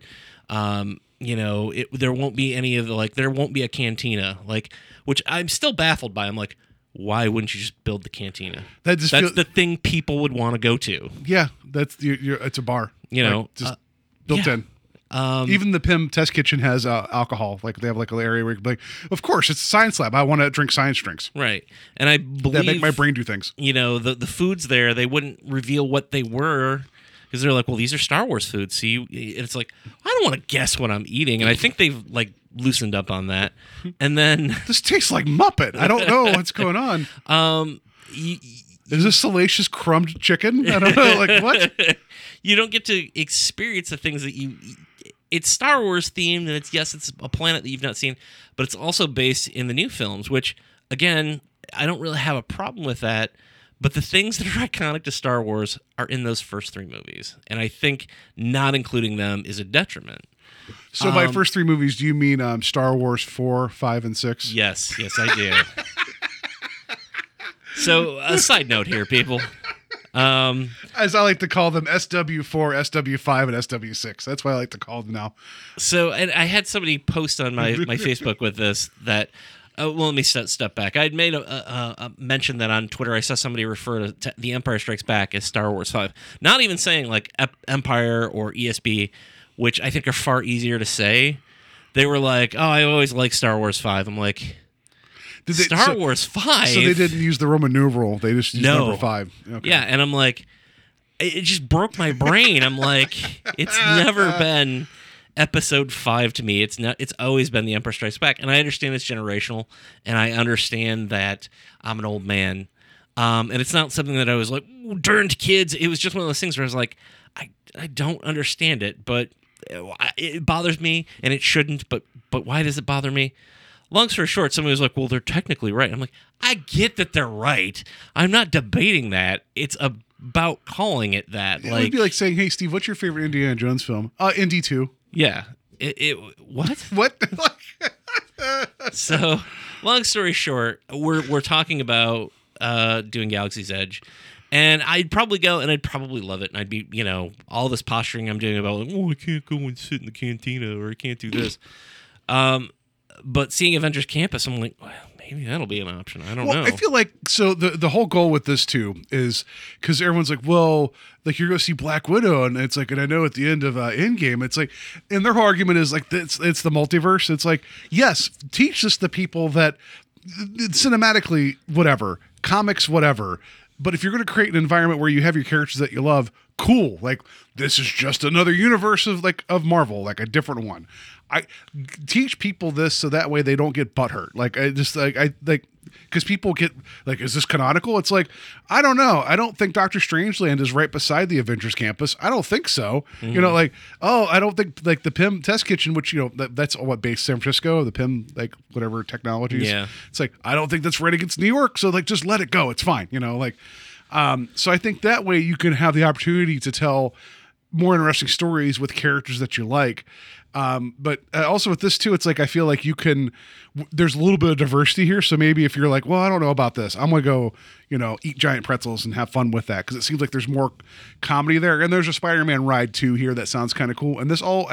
there won't be any of the, like, there won't be a cantina, like, which I'm still baffled by. I'm like, why wouldn't you just build the cantina? That's the thing people would want to go to. Yeah, that's it's a bar. Built in. Even the Pym Test Kitchen has alcohol. Like, they have like an area where you can be like, of course, it's a science lab. I want to drink science drinks. Right. And I believe that make my brain do things. The foods there, they wouldn't reveal what they were. Because they're like, well, these are Star Wars foods. So it's like, I don't want to guess what I'm eating. And I think they've like loosened up on that. And then this tastes like Muppet. I don't know what's going on. Is this salacious crumbed chicken? I don't know. Like, what? You don't get to experience the things that you... It's Star Wars themed, and it's, yes, it's a planet that you've not seen, but it's also based in the new films, which, again, I don't really have a problem with that, but the things that are iconic to Star Wars are in those first three movies, and I think not including them is a detriment. So by first three movies, do you mean Star Wars 4, 5, and 6? Yes. Yes, I do. So, a side note here, people. As I like to call them, SW4, SW5, and SW6. That's why I like to call them now. So, and I had somebody post on my Facebook with this that... well, let me step back. I had made a mention that on Twitter. I saw somebody refer to The Empire Strikes Back as Star Wars 5. Not even saying like Empire or ESB, which I think are far easier to say. They were like, oh, I always like Star Wars 5. I'm like... Wars 5? So they didn't use the Roman numeral. They just used number 5. Okay. Yeah, and I'm like, it just broke my brain. I'm like, it's never been episode 5 to me. It's always been The Emperor Strikes Back. And I understand it's generational, and I understand that I'm an old man. And it's not something that I was like, darned kids. It was just one of those things where I was like, I don't understand it, but it bothers me, and it shouldn't, but why does it bother me? Long story short, somebody was like, well, they're technically right. I'm like, I get that they're right. I'm not debating that. It's about calling it that. It would be like saying, hey, Steve, what's your favorite Indiana Jones film? Indy 2. Yeah. What? What? So, long story short, we're talking about doing Galaxy's Edge. And I'd probably go, and I'd probably love it. And I'd be, all this posturing I'm doing about, like, oh, I can't go and sit in the cantina, or I can't do this. But seeing Avengers Campus, I'm like, well, maybe that'll be an option. I don't know. I feel like, so the whole goal with this, too, is because everyone's like, well, like, you're going to see Black Widow, and it's like, and I know at the end of Endgame, it's like, and their whole argument is like, it's the multiverse. It's like, yes, teach us the people that cinematically, whatever, comics, whatever. But if you're going to create an environment where you have your characters that you love, cool. Like, this is just another universe of Marvel, like a different one. I teach people this so that way they don't get butthurt. Like, I just because people get like, is this canonical? It's like, I don't know. I don't think Doctor Strangeland is right beside the Avengers Campus. I don't think so. Mm-hmm. I don't think like the Pym Test Kitchen, which that's based San Francisco, the Pym whatever technologies. Yeah. It's like, I don't think that's right against New York. So just let it go. It's fine. So I think that way you can have the opportunity to tell more interesting stories with characters that you like. But also with this too, it's like, I feel like you can, there's a little bit of diversity here. So maybe if you're like, well, I don't know about this, I'm going to go, eat giant pretzels and have fun with that. Cause it seems like there's more comedy there. And there's a Spider-Man ride too here. That sounds kind of cool. And this all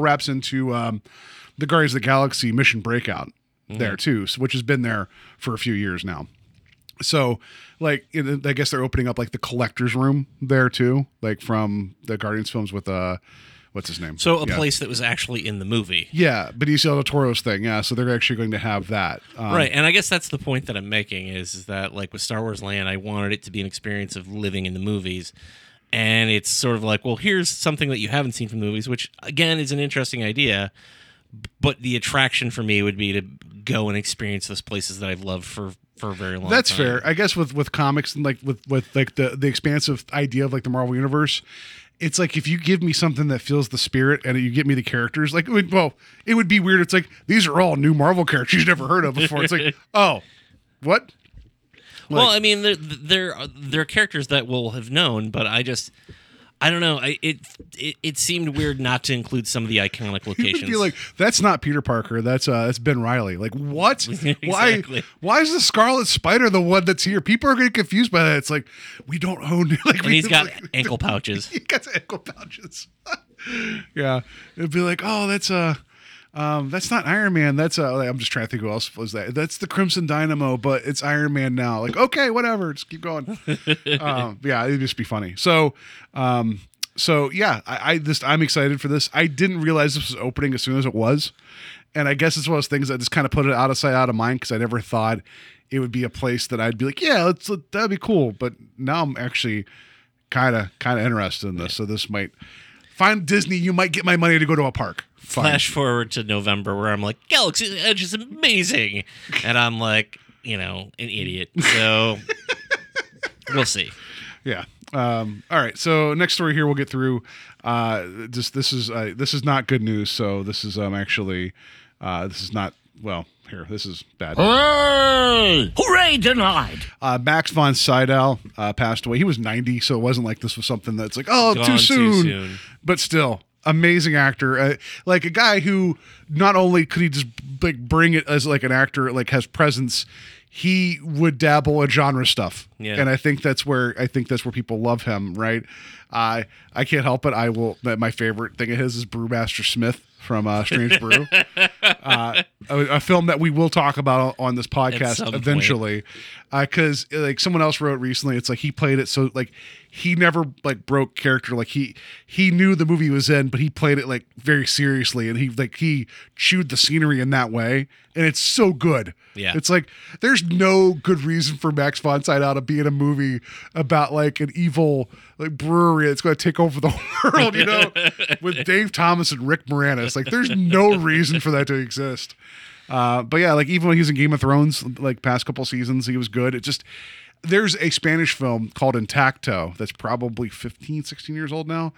wraps into, the Guardians of the Galaxy mission breakout there too, which has been there for a few years now. So, I guess they're opening up the collector's room there too, from the Guardians films with what's his name? So place that was actually in the movie. Yeah, Benicio del Toro's thing. Yeah, so they're actually going to have that. Right, and I guess that's the point that I'm making is that with Star Wars Land, I wanted it to be an experience of living in the movies, and it's sort of well, here's something that you haven't seen from the movies, which again is an interesting idea. But the attraction for me would be to go and experience those places that I've loved for a very long time. That's fair. I guess with comics and with the expansive idea of the Marvel Universe, it's if you give me something that feels the spirit and you give me the characters, it would be weird. It's these are all new Marvel characters you've never heard of before. It's oh, what? There are characters that we'll have known, but I don't know. It seemed weird not to include some of the iconic locations. You'd be like, that's not Peter Parker. That's Ben Reilly. Like, what? Exactly. Why is the Scarlet Spider the one that's here? People are getting confused by that. It's we don't own. He's got ankle pouches. He got ankle pouches. Yeah, it'd be oh, that's not Iron Man. That's I'm just trying to think who else was that. That's the Crimson Dynamo, but it's Iron Man now. Okay, whatever. Just keep going. Yeah, it'd just be funny. So yeah, I'm excited for this. I didn't realize this was opening as soon as it was, and I guess it's one of those things that just kind of put it out of sight, out of mind because I never thought it would be a place that I'd be like, yeah, that'd be cool. But now I'm actually kind of interested in this. So this might. if I'm Disney, you might get my money to go to a park. Fine. Flash forward to November where I'm like, Galaxy's Edge is amazing. And I'm like, you know, an idiot. So we'll see. Yeah. All right. So next story here we'll get through. This is not good news. So this is this is bad. Hooray! Hooray, denied! Max von Sydow passed away. He was 90, so it wasn't like this was something that's like, oh, too soon. But still, amazing actor. Like a guy who not only could he just like bring it as like an actor, like has presence, he would dabble in genre stuff. Yeah. And I think that's where people love him, right? I can't help it. My favorite thing of his is Brewmaster Smith from Strange Brew. A film that we will talk about on this podcast eventually. Because like someone else wrote recently, it's like he played it so like he never like broke character. Like he knew the movie he was in, but he played it like very seriously, and he chewed the scenery in that way, and it's so good. Yeah, it's like there's no good reason for Max von Sydow to be in a movie about like an evil like brewery that's going to take over the world, you know, with Dave Thomas and Rick Moranis. Like there's no reason for that to exist. But yeah, like even when he was in Game of Thrones, like past couple seasons, he was good. It just, there's a Spanish film called Intacto that's probably 15, 16 years old now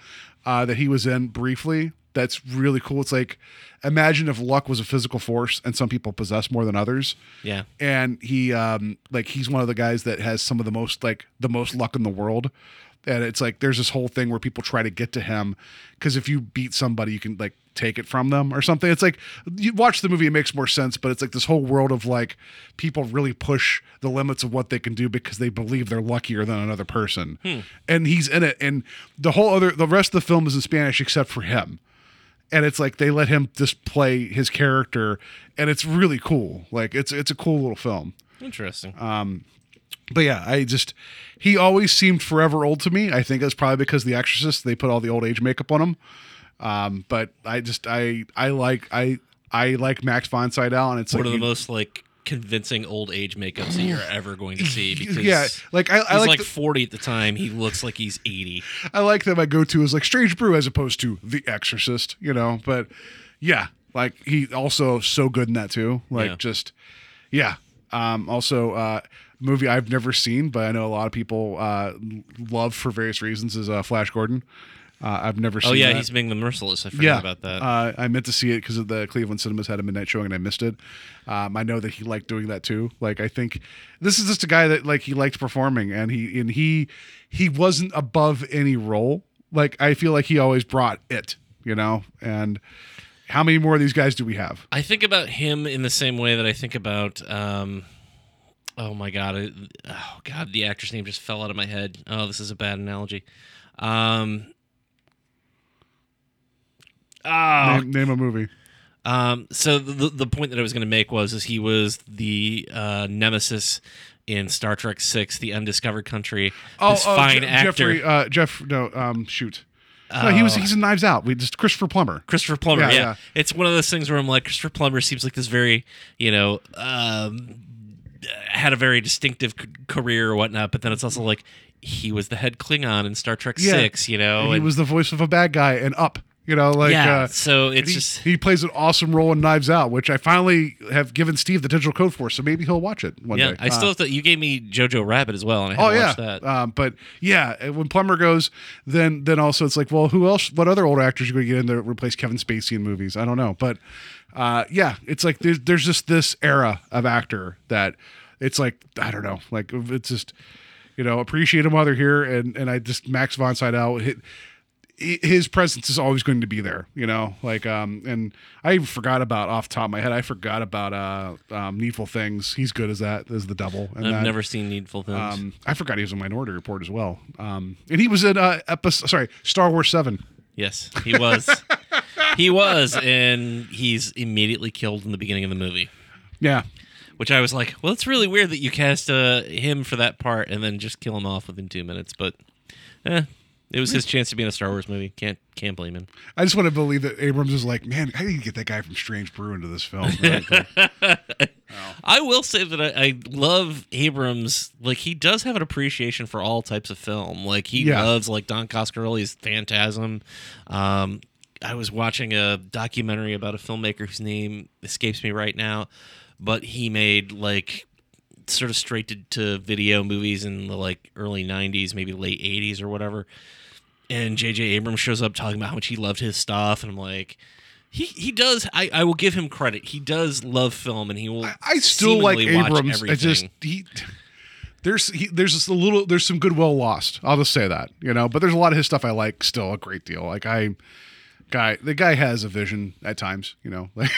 that he was in briefly. That's really cool. It's like, imagine if luck was a physical force and some people possess more than others. Yeah. And he, like he's one of the guys that has some of the most luck in the world. And it's like, there's this whole thing where people try to get to him. 'Cause if you beat somebody, you can like take it from them or something. It's like you watch the movie, it makes more sense, but it's like this whole world of like people really push the limits of what they can do because they believe they're luckier than another person. And he's in it. And the rest of the film is in Spanish except for him. And it's like, they let him just play his character and it's really cool. Like it's a cool little film. Interesting. But yeah, he always seemed forever old to me. I think that's probably because The Exorcist, they put all the old age makeup on him. But I like Max von Sydow, and it's one of the most like convincing old age makeups that you're ever going to see. Because yeah, like he's 40 at the time. He looks like he's 80. I like that my go-to is like Strange Brew as opposed to The Exorcist, you know. But yeah, like he also so good in that too. Like yeah. Just yeah. Also, movie I've never seen, but I know a lot of people love for various reasons is Flash Gordon. I've never seen. Oh yeah, that. He's being the merciless. I forgot about that. I meant to see it because the Cleveland Cinemas had a midnight showing and I missed it. I know that he liked doing that too. Like I think this is just a guy that like he liked performing, and he wasn't above any role. Like I feel like he always brought it, you know. And how many more of these guys do we have? I think about him in the same way that I think about. Oh my god, the actor's name just fell out of my head. Oh, this is a bad analogy. Oh. Name a movie. So the point that I was going to make was he was the nemesis in Star Trek VI, The Undiscovered Country. Actor. Jeffrey, shoot. No, he's in Knives Out. Christopher Plummer. Yeah. It's one of those things where I'm like, Christopher Plummer seems like this very, you know, had a very distinctive career or whatnot, but then it's also like he was the head Klingon in Star Trek VI, you know. And he was the voice of a bad guy in Up. You know, like, so it's he plays an awesome role in Knives Out, which I finally have given Steve the digital code for, so maybe he'll watch it one day. I still have to, you gave me Jojo Rabbit as well, and I haven't watched that. But yeah, when Plummer goes, then also it's like, well, who else, what other old actors are going to get in to replace Kevin Spacey in movies? I don't know. But yeah, it's like there's just this era of actor that it's like, I don't know, like it's just, you know, appreciate them while they're here. And I just, Max von Sydow his presence is always going to be there, you know, like, and I forgot about off the top of my head. I forgot about, Needful Things. He's good as that, as the devil. And I've never seen Needful Things. I forgot he was in Minority Report as well. And he was in, Star Wars 7. Yes, he was, and he's immediately killed in the beginning of the movie. Yeah. Which I was like, well, it's really weird that you cast, him for that part and then just kill him off within 2 minutes, but, It was his chance to be in a Star Wars movie. Can't blame him. I just want to believe that Abrams was like, man, how do you get that guy from Strange Brew into this film? I will say that I love Abrams. Like, he does have an appreciation for all types of film. Like, he loves, like, Don Coscarelli's Phantasm. I was watching a documentary about a filmmaker whose name escapes me right now, but he made, like, sort of straight to video movies in the, like, early 90s, maybe late 80s or whatever. And J.J. Abrams shows up talking about how much he loved his stuff, and I'm like, he does. I will give him credit. He does love film, and he will. I still like Abrams. I just there's some goodwill lost. I'll just say that, you know. But there's a lot of his stuff I like still a great deal. Like the guy has a vision at times, you know. Like,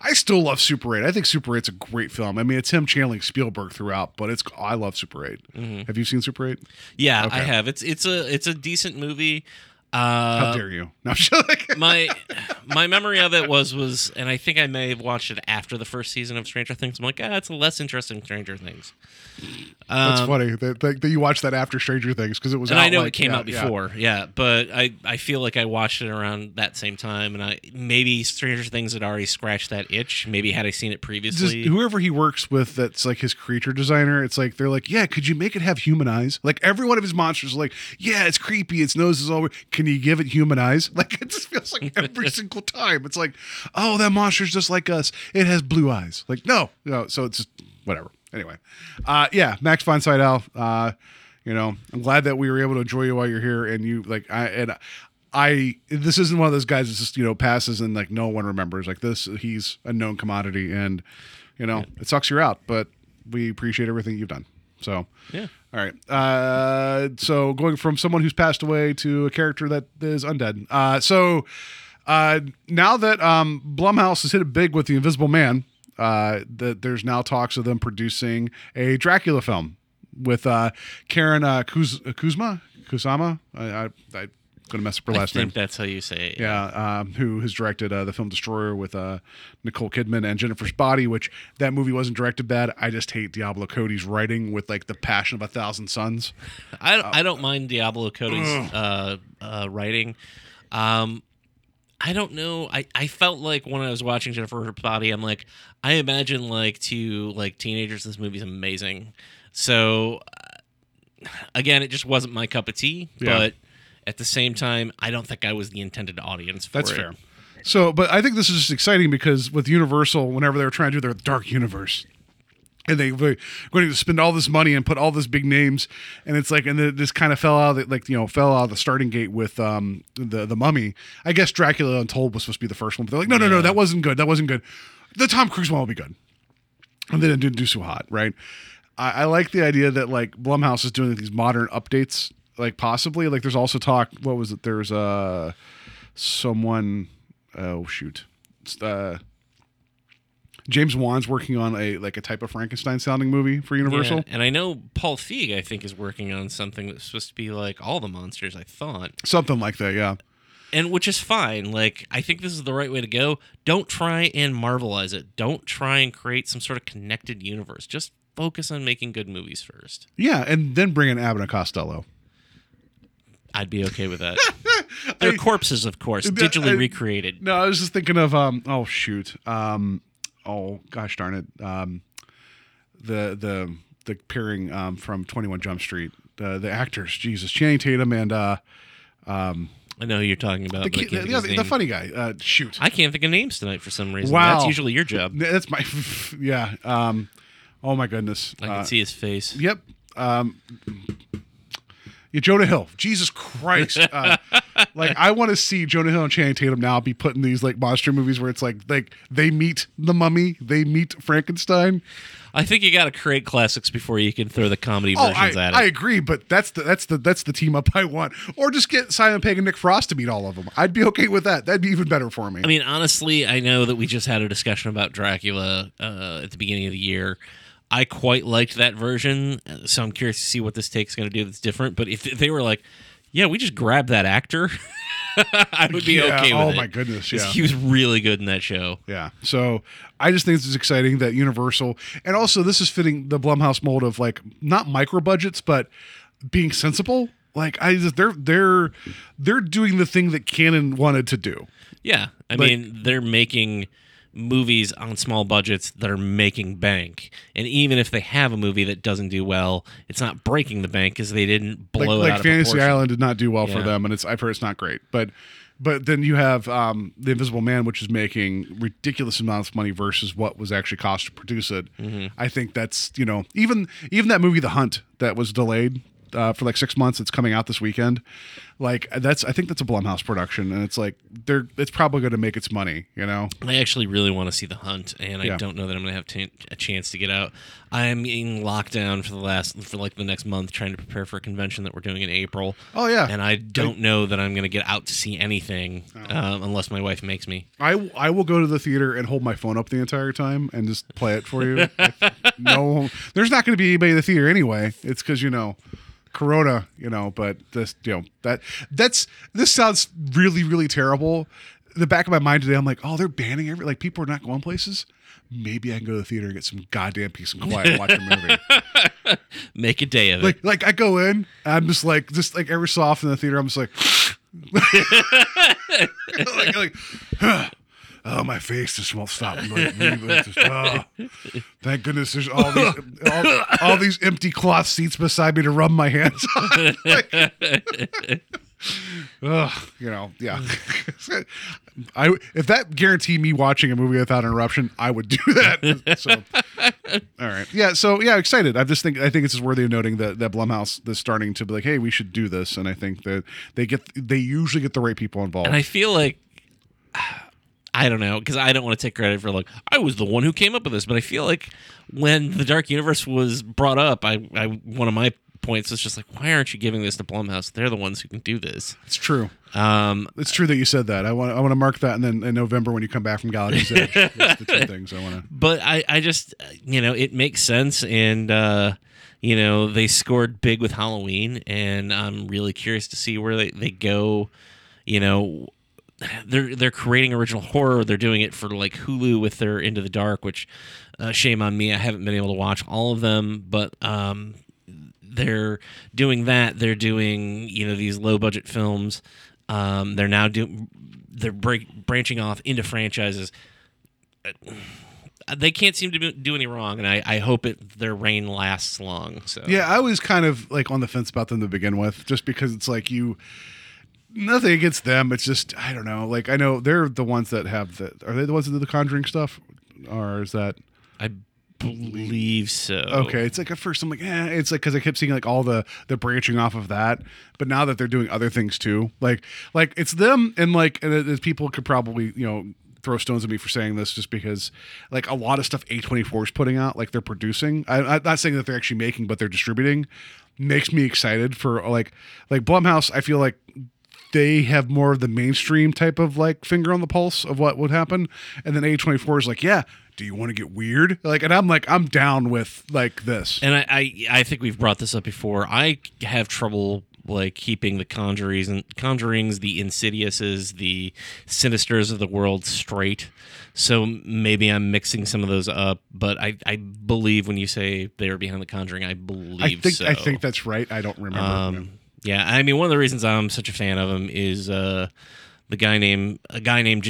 I still love Super 8. I think Super 8's a great film. I mean, it's him channeling Spielberg throughout, but I love Super 8. Mm-hmm. Have you seen Super 8? Yeah, okay. I have. It's a decent movie. How dare you? No, my memory of it was, and I think I may have watched it after the first season of Stranger Things. I'm like, it's a less interesting Stranger Things. That's funny that you watched that after Stranger Things, because it was. And out, I know, like, it came out before, but I feel like I watched it around that same time, and maybe Stranger Things had already scratched that itch. Maybe had I seen it previously, whoever he works with, that's like his creature designer. It's like they're like, yeah, could you make it have human eyes? Like every one of his monsters, like, yeah, it's creepy. Its nose is all weird. Can you give it human eyes? Like, it just feels like every single time. It's like, oh, that monster's just like us. It has blue eyes. Like, no. So it's just whatever. Anyway. Max von Sydow. You know, I'm glad that we were able to enjoy you while you're here. And you, like, this isn't one of those guys that just, you know, passes and, like, no one remembers. Like, he's a known commodity. And, you know, it sucks you're out, but we appreciate everything you've done. So, yeah. All right. So going from someone who's passed away to a character that is undead. Now that Blumhouse has hit it big with The Invisible Man, that there's now talks of them producing a Dracula film with Karen Kusama. I'm going to mess up her last name. I think that's how you say it. Yeah, who has directed the film Destroyer with Nicole Kidman and Jennifer's Body, which that movie wasn't directed bad. I just hate Diablo Cody's writing with, like, the passion of 1,000 suns. I don't mind Diablo Cody's writing. I don't know. I felt like when I was watching Jennifer's Body, I'm like, I imagine, like, to, like, teenagers, this movie's amazing. So, again, it just wasn't my cup of tea, but at the same time, I don't think I was the intended audience for it. That's fair. So, but I think this is just exciting because with Universal, whenever they were trying to do their Dark Universe, and they were going to spend all this money and put all these big names, and it's like, and this kind of fell out of the starting gate with the Mummy. I guess Dracula Untold was supposed to be the first one, but they're like, no, that wasn't good. That wasn't good. The Tom Cruise one will be good, and then it didn't do so hot, right? I like the idea that, like, Blumhouse is doing these modern updates. Like, possibly, like, there's also talk. What was it? There's someone. Oh shoot, James Wan's working on a type of Frankenstein sounding movie for Universal. Yeah, and I know Paul Feig, I think, is working on something that's supposed to be like all the monsters. I thought something like that. Yeah. And which is fine. Like, I think this is the right way to go. Don't try and marvelize it. Don't try and create some sort of connected universe. Just focus on making good movies first. Yeah, and then bring in Abbott and Costello. I'd be okay with that. They're corpses, of course, digitally recreated. No, I was just thinking of the pairing from 21 Jump Street, the actors, Jesus, Channing Tatum and I know who you're talking about. The funny guy. Shoot, I can't think of names tonight for some reason. Wow, that's usually your job. That's my yeah. Oh my goodness, I can see his face. Yep. Yeah, Jonah Hill. Jesus Christ. Like, I want to see Jonah Hill and Channing Tatum now be put in these, like, monster movies where it's like they meet the Mummy, they meet Frankenstein. I think you got to create classics before you can throw the comedy versions at it. I agree, but that's the team up I want. Or just get Simon Pegg and Nick Frost to meet all of them. I'd be okay with that. That'd be even better for me. I mean, honestly, I know that we just had a discussion about Dracula at the beginning of the year. I quite liked that version, so I'm curious to see what this take's going to do that's different. But if they were like, yeah, we just grabbed that actor, I would be okay with it. Oh, my goodness, yeah. He was really good in that show. Yeah, so I just think this is exciting that Universal, and also this is fitting the Blumhouse mold of, like, not micro-budgets, but being sensible. Like I just they're doing the thing that Canon wanted to do. Yeah, I mean they're making movies on small budgets that are making bank, and even if they have a movie that doesn't do well, it's not breaking the bank because they didn't blow it out of proportion. Fantasy Island did not do well for them, and it's I've heard it's not great. But then you have The Invisible Man, which is making ridiculous amounts of money versus what was actually cost to produce it. Mm-hmm. I think that's even that movie The Hunt that was delayed for like 6 months, it's coming out this weekend. Like I think that's a Blumhouse production, and it's like it's probably going to make its money. You know, I actually really want to see The Hunt, and I don't know that I'm going to have a chance to get out. I'm in lockdown for the next month, trying to prepare for a convention that we're doing in April. Oh yeah, and I don't know that I'm going to get out to see anything unless my wife makes me. I will go to the theater and hold my phone up the entire time and just play it for you. No, there's not going to be anybody in the theater anyway. It's because Corona, but this, this sounds really, really terrible. In the back of my mind today, I'm like, oh, they're banning people are not going places. Maybe I can go to the theater and get some goddamn peace and quiet and watch a movie. Make a day of it. Like I go in, I'm just like every so often in the theater, I'm just like, oh, my face just won't stop. Thank goodness there's all these empty cloth seats beside me to rub my hands on. If that guaranteed me watching a movie without interruption, I would do that. So, all right. Yeah. So yeah, excited. I think it's just worthy of noting that Blumhouse is starting to be like, hey, we should do this. And I think that they usually get the right people involved. And I feel like, I don't know, because I don't want to take credit for, I was the one who came up with this, but I feel like when the Dark Universe was brought up, I one of my points was just why aren't you giving this to Blumhouse? They're the ones who can do this. It's true. It's true that you said that. I want to mark that, and then in November when you come back from Galaxy's Edge, that's the two things I want to... But I just, it makes sense, and, they scored big with Halloween, and I'm really curious to see where they go, They're creating original horror. They're doing it for Hulu with their Into the Dark, which shame on me. I haven't been able to watch all of them, but they're doing that. They're doing these low budget films. They're now branching off into franchises. They can't seem to do any wrong, and I hope their reign lasts long. So yeah, I was kind of on the fence about them to begin with, just because it's nothing against them. It's just, I don't know. I know they're the ones that have are they the ones that do the Conjuring stuff? Or is that... I believe so. Okay. It's at first I'm it's because I kept seeing all the branching off of that. But now that they're doing other things too, like it's them and people could probably, throw stones at me for saying this just because a lot of stuff A24 is putting out, they're producing. I'm not saying that they're actually making, but they're distributing. Makes me excited for like Blumhouse. I feel like they have more of the mainstream type of finger on the pulse of what would happen. And then A24 is do you want to get weird? And I'm I'm down with this. And I think we've brought this up before. I have trouble keeping the Conjurings, the Insidiouses, the Sinisters of the world straight. So maybe I'm mixing some of those up, but I believe when you say they're behind the Conjuring, I think that's right. I don't remember. Yeah, I mean, one of the reasons I'm such a fan of him is a guy named Ryan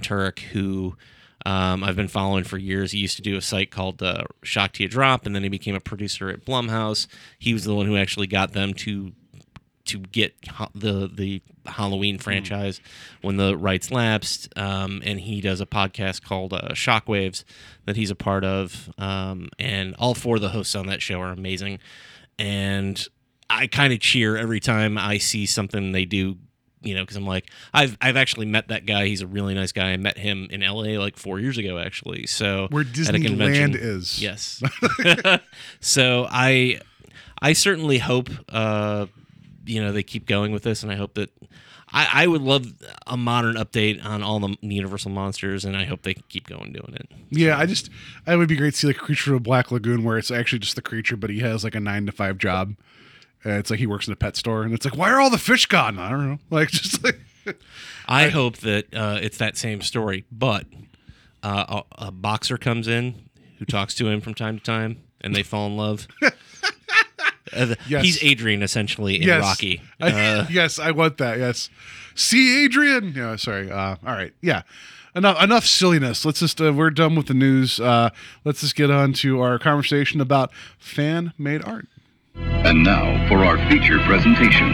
Turek, who I've been following for years. He used to do a site called Shock to Your Drop, and then he became a producer at Blumhouse. He was the one who actually got them to get the Halloween franchise when the rights lapsed, and he does a podcast called Shockwaves that he's a part of, and all four of the hosts on that show are amazing, and I kind of cheer every time I see something they do, because I'm I've actually met that guy. He's a really nice guy. I met him in LA 4 years ago, actually. So where Disneyland is, yes. So I certainly hope they keep going with this, and I hope that I would love a modern update on all the Universal monsters, and I hope they keep going doing it. Yeah, I would be great to see a Creature of a Black Lagoon where it's actually just the creature, but he has a 9-to-5 job. It's he works in a pet store, and it's why are all the fish gone? I don't know. I hope that it's that same story, but a boxer comes in who talks to him from time to time, and they fall in love. Yes. He's Adrian, essentially, in yes. Rocky. Yes, I want that, yes. See, Adrian! No, sorry. All right, yeah. Enough silliness. Let's just we're done with the news. Let's just get on to our conversation about fan-made art. And now for our feature presentation.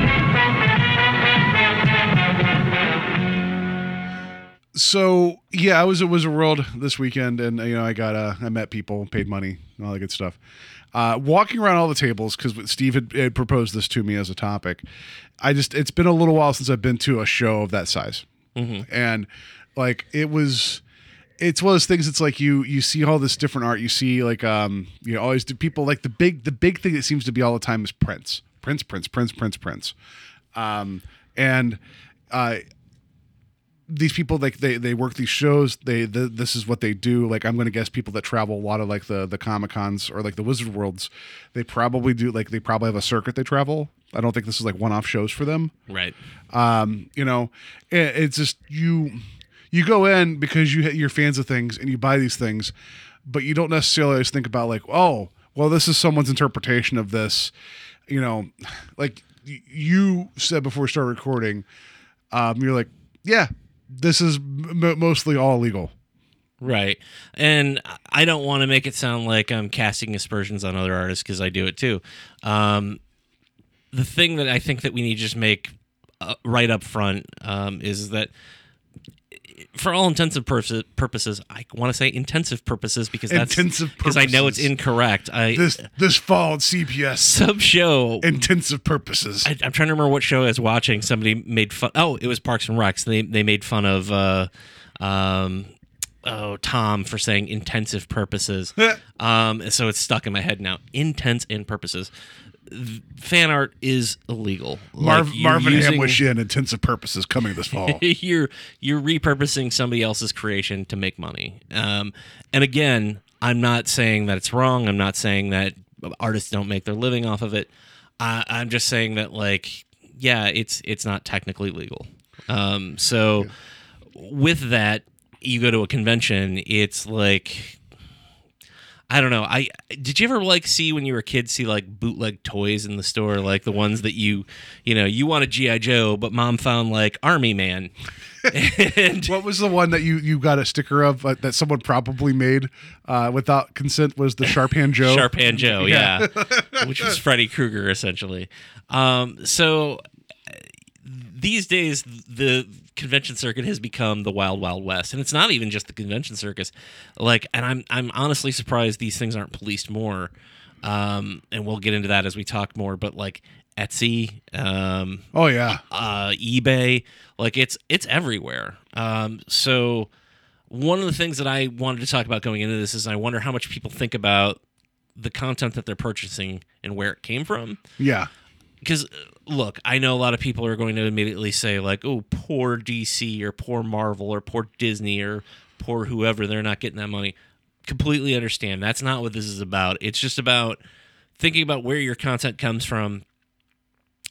So yeah, I was at Wizard World this weekend, and I met people, paid money, and all that good stuff. Walking around all the tables, because Steve had proposed this to me as a topic. It's been a little while since I've been to a show of that size, mm-hmm. and. Like it's one of those things. It's like you see all this different art. You see like always do people like the big thing that seems to be all the time is prints. These people like they work these shows. This is what they do. Like I'm gonna guess people that travel a lot of like the Comic Cons or like the Wizard Worlds, they probably do like they probably have a circuit they travel. I don't think this is like one off shows for them. Right. It's just you. You go in because you're fans of things and you buy these things, but you don't necessarily always think about like, oh, well, this is someone's interpretation of this. Like you said before we started recording, you're like, yeah, this is mostly all legal. Right. And I don't want to make it sound like I'm casting aspersions on other artists because I do it too. The thing that I think that we need to just make right up front is that for all intensive purposes, I want to say intensive purposes because that's because I know it's incorrect. This fall at CBS sub show intensive purposes. I'm trying to remember what show I was watching. Somebody made fun. Oh, it was Parks and Recs. They made fun of Tom for saying intensive purposes. So it's stuck in my head now. Intense and purposes. Fan art is illegal. Marvin Hamlish and intensive purposes coming this fall. You're repurposing somebody else's creation to make money. And again, I'm not saying that it's wrong. I'm not saying that artists don't make their living off of it. I'm just saying that, like, yeah, it's not technically legal. With that, you go to a convention. It's like. I don't know. Did you ever like see when you were a kid see like bootleg toys in the store, like the ones that you want a G.I. Joe, but mom found like Army Man. And what was the one that you got a sticker of that someone probably made without consent? Was the Sharp Hand Joe? Sharp Hand Joe, yeah, which was Freddy Krueger essentially. So these days the convention circuit has become the wild, wild west, and it's not even just the convention circus. Like, and I'm honestly surprised these things aren't policed more. And we'll get into that as we talk more. But like Etsy, eBay, like it's everywhere. So one of the things that I wanted to talk about going into this is I wonder how much people think about the content that they're purchasing and where it came from. Yeah. Because, look, I know a lot of people are going to immediately say, like, oh, poor DC or poor Marvel or poor Disney or poor whoever. They're not getting that money. Completely understand. That's not what this is about. It's just about thinking about where your content comes from.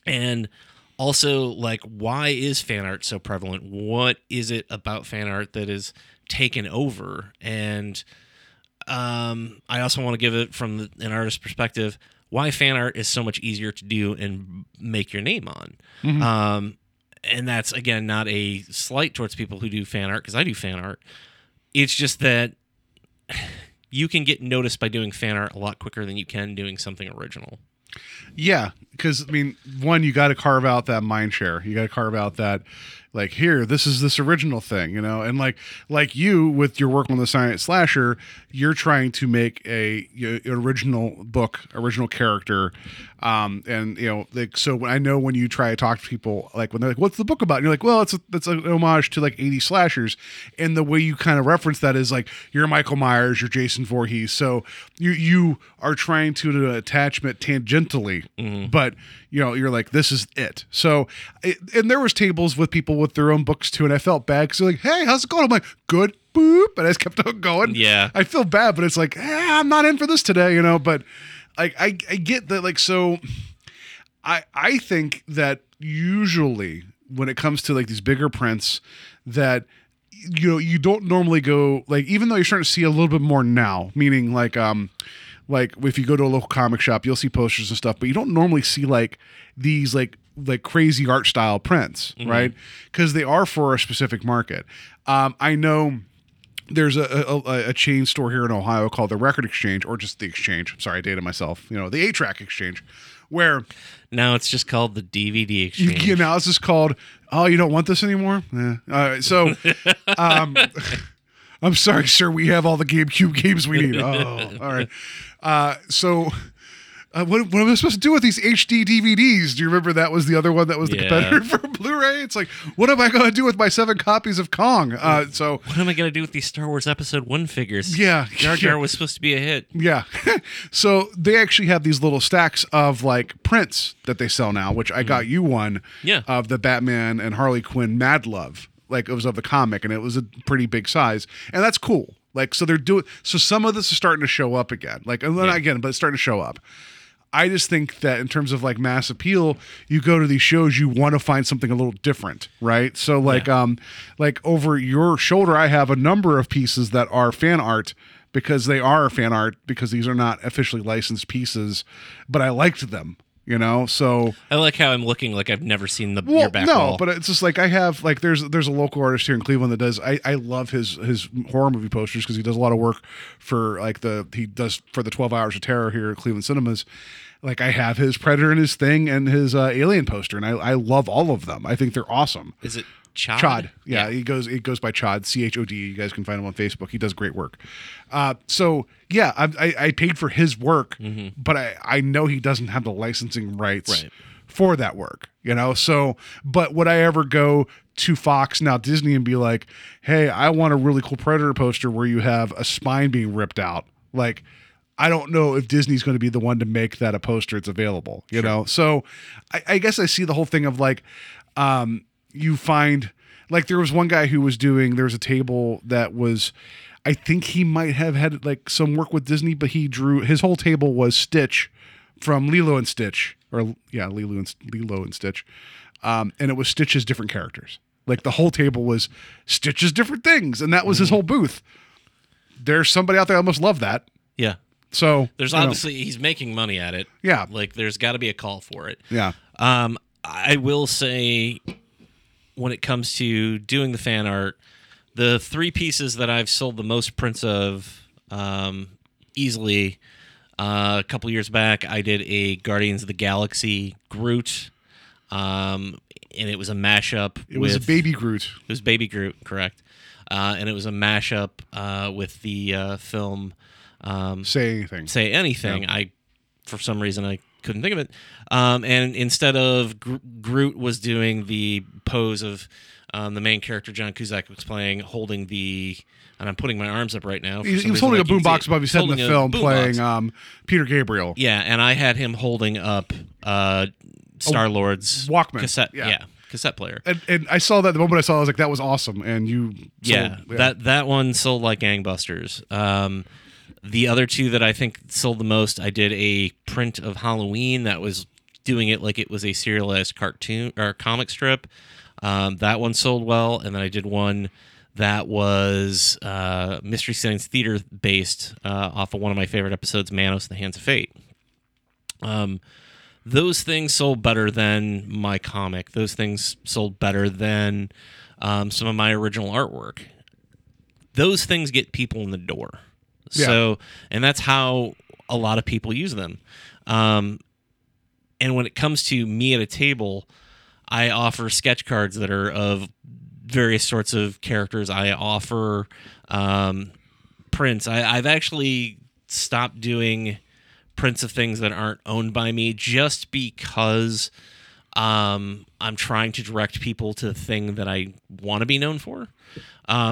And also, like, why is fan art so prevalent? What is it about fan art that is taken over? And I also want to give it from an artist's perspective. Why fan art is so much easier to do and make your name on. Mm-hmm. And that's, again, not a slight towards people who do fan art, because I do fan art. It's just that you can get noticed by doing fan art a lot quicker than you can doing something original. Yeah, because, I mean, one, you got to carve out that mind share. You got to carve out that, like, here, this is this original thing, And, like you, with your work on the Silent Slasher, you're trying to make an original book, original character. So I know when you try to talk to people, like, when they're like, what's the book about? And you're like, well, it's an homage to, like, 80 slashers. And the way you kind of reference that is, like, you're Michael Myers, you're Jason Voorhees. So you are trying to attachment tangentially. Mm-hmm. But, you're like, this is it. So, and there was tables with people with their own books too, and I felt bad because they're like, hey, how's it going? I'm like, good, boop, and I just kept on going. Yeah, I feel bad, but it's like, I'm not in for this today, but like I get that. Like, so I think that usually when it comes to like these bigger prints that you don't normally go, like, even though you're starting to see a little bit more now, meaning like like if you go to a local comic shop, you'll see posters and stuff, but you don't normally see like these like crazy art style prints, mm-hmm. right? Because they are for a specific market. I know there's a chain store here in Ohio called the Record Exchange, or just the Exchange. I'm sorry, I dated myself. You know, the 8-Track Exchange, where now it's just called the DVD Exchange. You know, it's just called. Oh, you don't want this anymore? Yeah. All right, so. I'm sorry, sir. We have all the GameCube games we need. Oh, all right. What am I supposed to do with these HD DVDs? Do you remember that was the other one that was the competitor for Blu-ray? It's like, what am I going to do with my 7 copies of Kong? So what am I going to do with these Star Wars Episode 1 figures? Yeah. Jar Jar was supposed to be a hit. Yeah. So they actually have these little stacks of like prints that they sell now, which I got you one of the Batman and Harley Quinn Mad Love. Like it was of the comic, and it was a pretty big size, and that's cool. Like, so they're doing, so some of this is starting to show up again, like, and not again, but it's starting to show up. I just think that in terms of like mass appeal, you go to these shows, you want to find something a little different, right? So like, like over your shoulder, I have a number of pieces that are fan art because they are fan art because these are not officially licensed pieces, but I liked them. You know, so I like how I'm looking like I've never seen the your back wall. No, but it's just like I have like there's a local artist here in Cleveland that does. I love his horror movie posters because he does a lot of work for like he does for the 12 Hours of Terror here at Cleveland Cinemas. Like I have his Predator and his Thing and his Alien poster, and I love all of them. I think they're awesome. Is it Chod? Chod, yeah. It goes by Chod, CHOD. You guys can find him on Facebook. He does great work. So yeah, I paid for his work, but I know he doesn't have the licensing rights for that work. You know, so but would I ever go to Fox, now Disney, and be like, hey, I want a really cool Predator poster where you have a spine being ripped out, like. I don't know if Disney's going to be the one to make that a poster. It's available, you know? So I guess I see the whole thing of like, you find like there was one guy who was doing, there was a table that was, I think he might have had like some work with Disney, but he drew, his whole table was Stitch from Lilo and Stitch or Lilo and Stitch. And it was Stitch's different characters. Like the whole table was Stitch's different things. And that was his whole booth. There's somebody out there that must love that. Yeah. So there's obviously he's making money at it. Yeah. Like there's got to be a call for it. Yeah. I will say when it comes to doing the fan art, the 3 pieces that I've sold the most prints of easily a couple years back, I did a Guardians of the Galaxy Groot and it was a mashup. It was Baby Groot, correct. And it was a mashup with the film Say Anything. Yeah. For some reason, I couldn't think of it. And instead of Groot was doing the pose of the main character John Cusack was playing, holding the, and I'm putting my arms up right now. He was holding a boombox above his head in the film, playing Peter Gabriel. Yeah, and I had him holding up Star-Lord's Walkman cassette. Yeah. Cassette player. And I saw that the moment I saw it, I was like, that was awesome. And you sold, that one sold like gangbusters. The other 2 that I think sold the most, I did a print of Halloween that was doing it like it was a serialized cartoon or comic strip. That one sold well. And then I did one that was Mystery Science Theater based off of one of my favorite episodes, Manos, The Hands of Fate. Those things sold better than my comic. Those things sold better than some of my original artwork. Those things get people in the door. Yeah. So, and that's how a lot of people use them. And when it comes to me at a table, I offer sketch cards that are of various sorts of characters. I offer prints. I've actually stopped doing prints of things that aren't owned by me just because I'm trying to direct people to the thing that I want to be known for.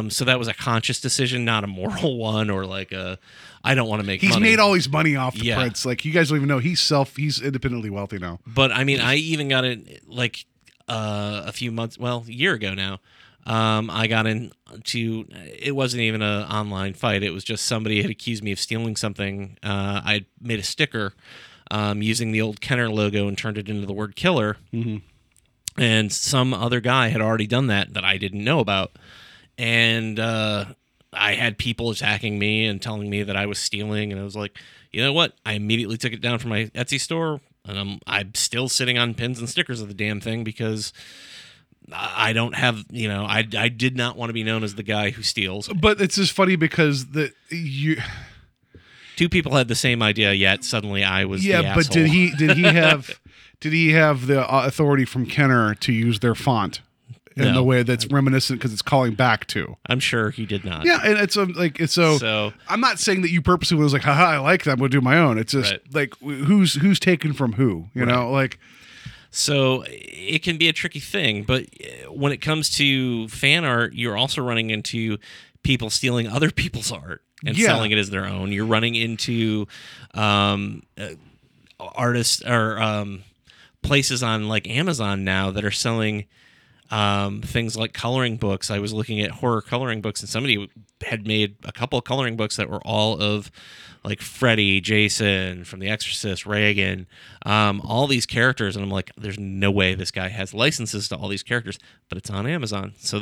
So that was a conscious decision, not a moral one, or like I don't want to make money. He's made all his money off the prints. Like you guys don't even know he's independently wealthy now. But I mean, I even got it like a year ago now. I got into, it wasn't even an online fight. It was just somebody had accused me of stealing something. I made a sticker using the old Kenner logo and turned it into the word killer. Mm-hmm. And some other guy had already done that I didn't know about. And I had people attacking me and telling me that I was stealing, and I was like, you know what? I immediately took it down from my Etsy store, and I'm still sitting on pins and stickers of the damn thing because I don't have, you know, I did not want to be known as the guy who steals. But it's just funny because two people had the same idea, yet suddenly I was the asshole. But did he have the authority from Kenner to use their font? In the way that's reminiscent because it's calling back to. I'm sure he did not. Yeah, and it's like it's so. I'm not saying that you purposely was like, haha, I like that. I'm gonna do my own. It's just like who's taken from who, you know, like. So it can be a tricky thing, but when it comes to fan art, you're also running into people stealing other people's art and selling it as their own. You're running into artists or places on like Amazon now that are selling. Things like coloring books. I was looking at horror coloring books, and somebody had made a couple of coloring books that were all of like Freddy, Jason from The Exorcist, Reagan, all these characters, and I'm like, there's no way this guy has licenses to all these characters, but it's on Amazon, so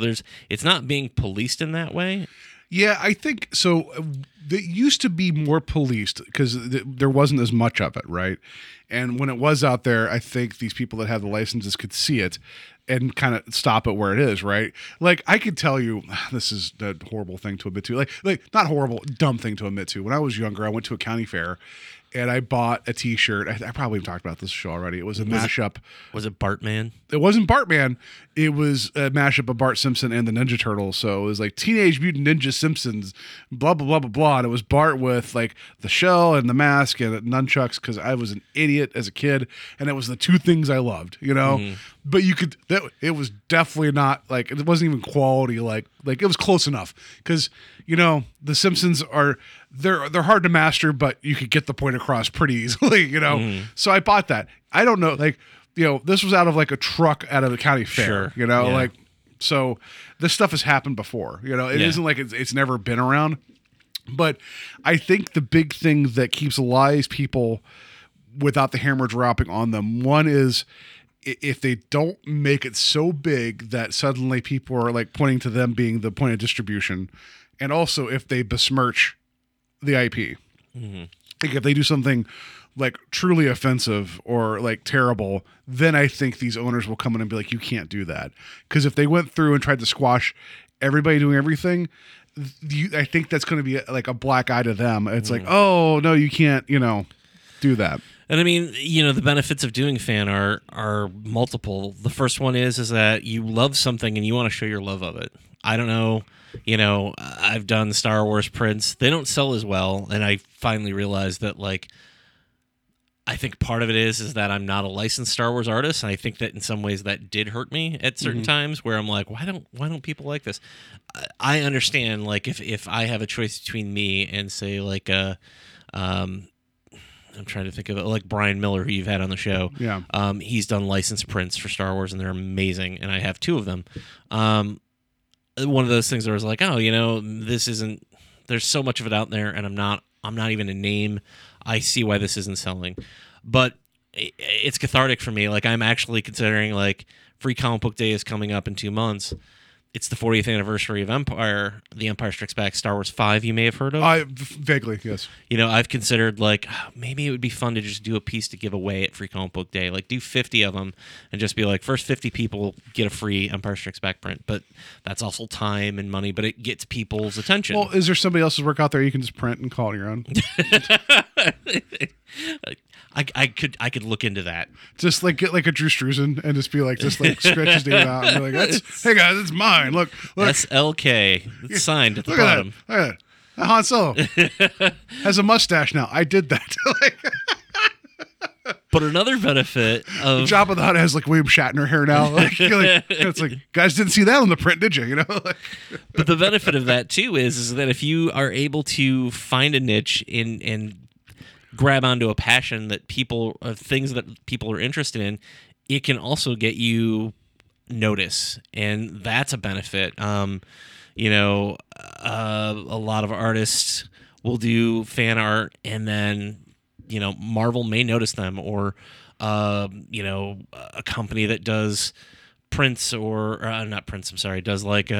it's not being policed in that way. Yeah, I think so. It used to be more policed because there wasn't as much of it, right? And when it was out there, I think these people that had the licenses could see it and kind of stop it where it is, right? Like, I could tell you, this is a horrible thing to admit to. Like not horrible, dumb thing to admit to. When I was younger, I went to a county fair, and I bought a T-shirt. I probably talked about this show already. It was a mashup. Was it Bartman? It wasn't Bartman. It was a mashup of Bart Simpson and the Ninja Turtles. So it was like Teenage Mutant Ninja Simpsons, blah, blah, blah, blah, blah. And it was Bart with like the shell and the mask and nunchucks because I was an idiot as a kid. And it was the two things I loved, you know? Mm-hmm. But it was definitely not like, it wasn't even quality. Like it was close enough because, you know, the Simpsons are, they're hard to master, but you could get the point across pretty easily, you know? Mm-hmm. So I bought that. I don't know. Like, you know, this was out of like a truck out of the county fair, you know, like, so this stuff has happened before, you know, it isn't like it's never been around, but I think the big thing that keeps alive people without the hammer dropping on them. One is if they don't make it so big that suddenly people are like pointing to them being the point of distribution. And also if they besmirch the IP, like if they do something like truly offensive or like terrible, then I think these owners will come in and be like, you can't do that. Because if they went through and tried to squash everybody doing everything, I think that's going to be like a black eye to them. It's like, oh no, you can't, you know, do that. And I mean, you know, the benefits of doing fan art are multiple. The first one is that you love something and you want to show your love of it. I don't know. You know, I've done Star Wars prints. They don't sell as well. And I finally realized that like, I think part of it is that I'm not a licensed Star Wars artist, and I think that in some ways that did hurt me at certain times, where I'm like, why don't people like this? I understand, like, if I have a choice between me and say like I'm trying to think of it, like Brian Miller, who you've had on the show, he's done licensed prints for Star Wars, and they're amazing, and I have two of them. One of those things where I was like, oh, you know, this isn't. There's so much of it out there, and I'm not even a name. I see why this isn't selling, but it's cathartic for me. Like, I'm actually considering, like, Free Comic Book Day is coming up in 2 months. It's the 40th anniversary of Empire, The Empire Strikes Back, Star Wars 5, you may have heard of. Vaguely, yes. You know, I've considered, like, maybe it would be fun to just do a piece to give away at Free Comic Book Day. Like, do 50 of them and just be like, first 50 people get a free Empire Strikes Back print. But that's also time and money, but it gets people's attention. Well, is there somebody else's work out there you can just print and call it your own? I could look into that. Just like get like a Drew Struzan and just stretch his name out and be like, hey guys, it's mine. Look. SLK. It's signed at the bottom. Look at that. Han Solo has a mustache now. I did that. But another benefit of Jabba the Hutt has like William Shatner hair now. It's like, guys didn't see that on the print, did you? You know. But the benefit of that too is that if you are able to find a niche in grab onto a passion that people, things that people are interested in, it can also get you notice, and that's a benefit. You know, a lot of artists will do fan art, and then, you know, Marvel may notice them, or you know, a company that does prints or not prints, I'm sorry, does like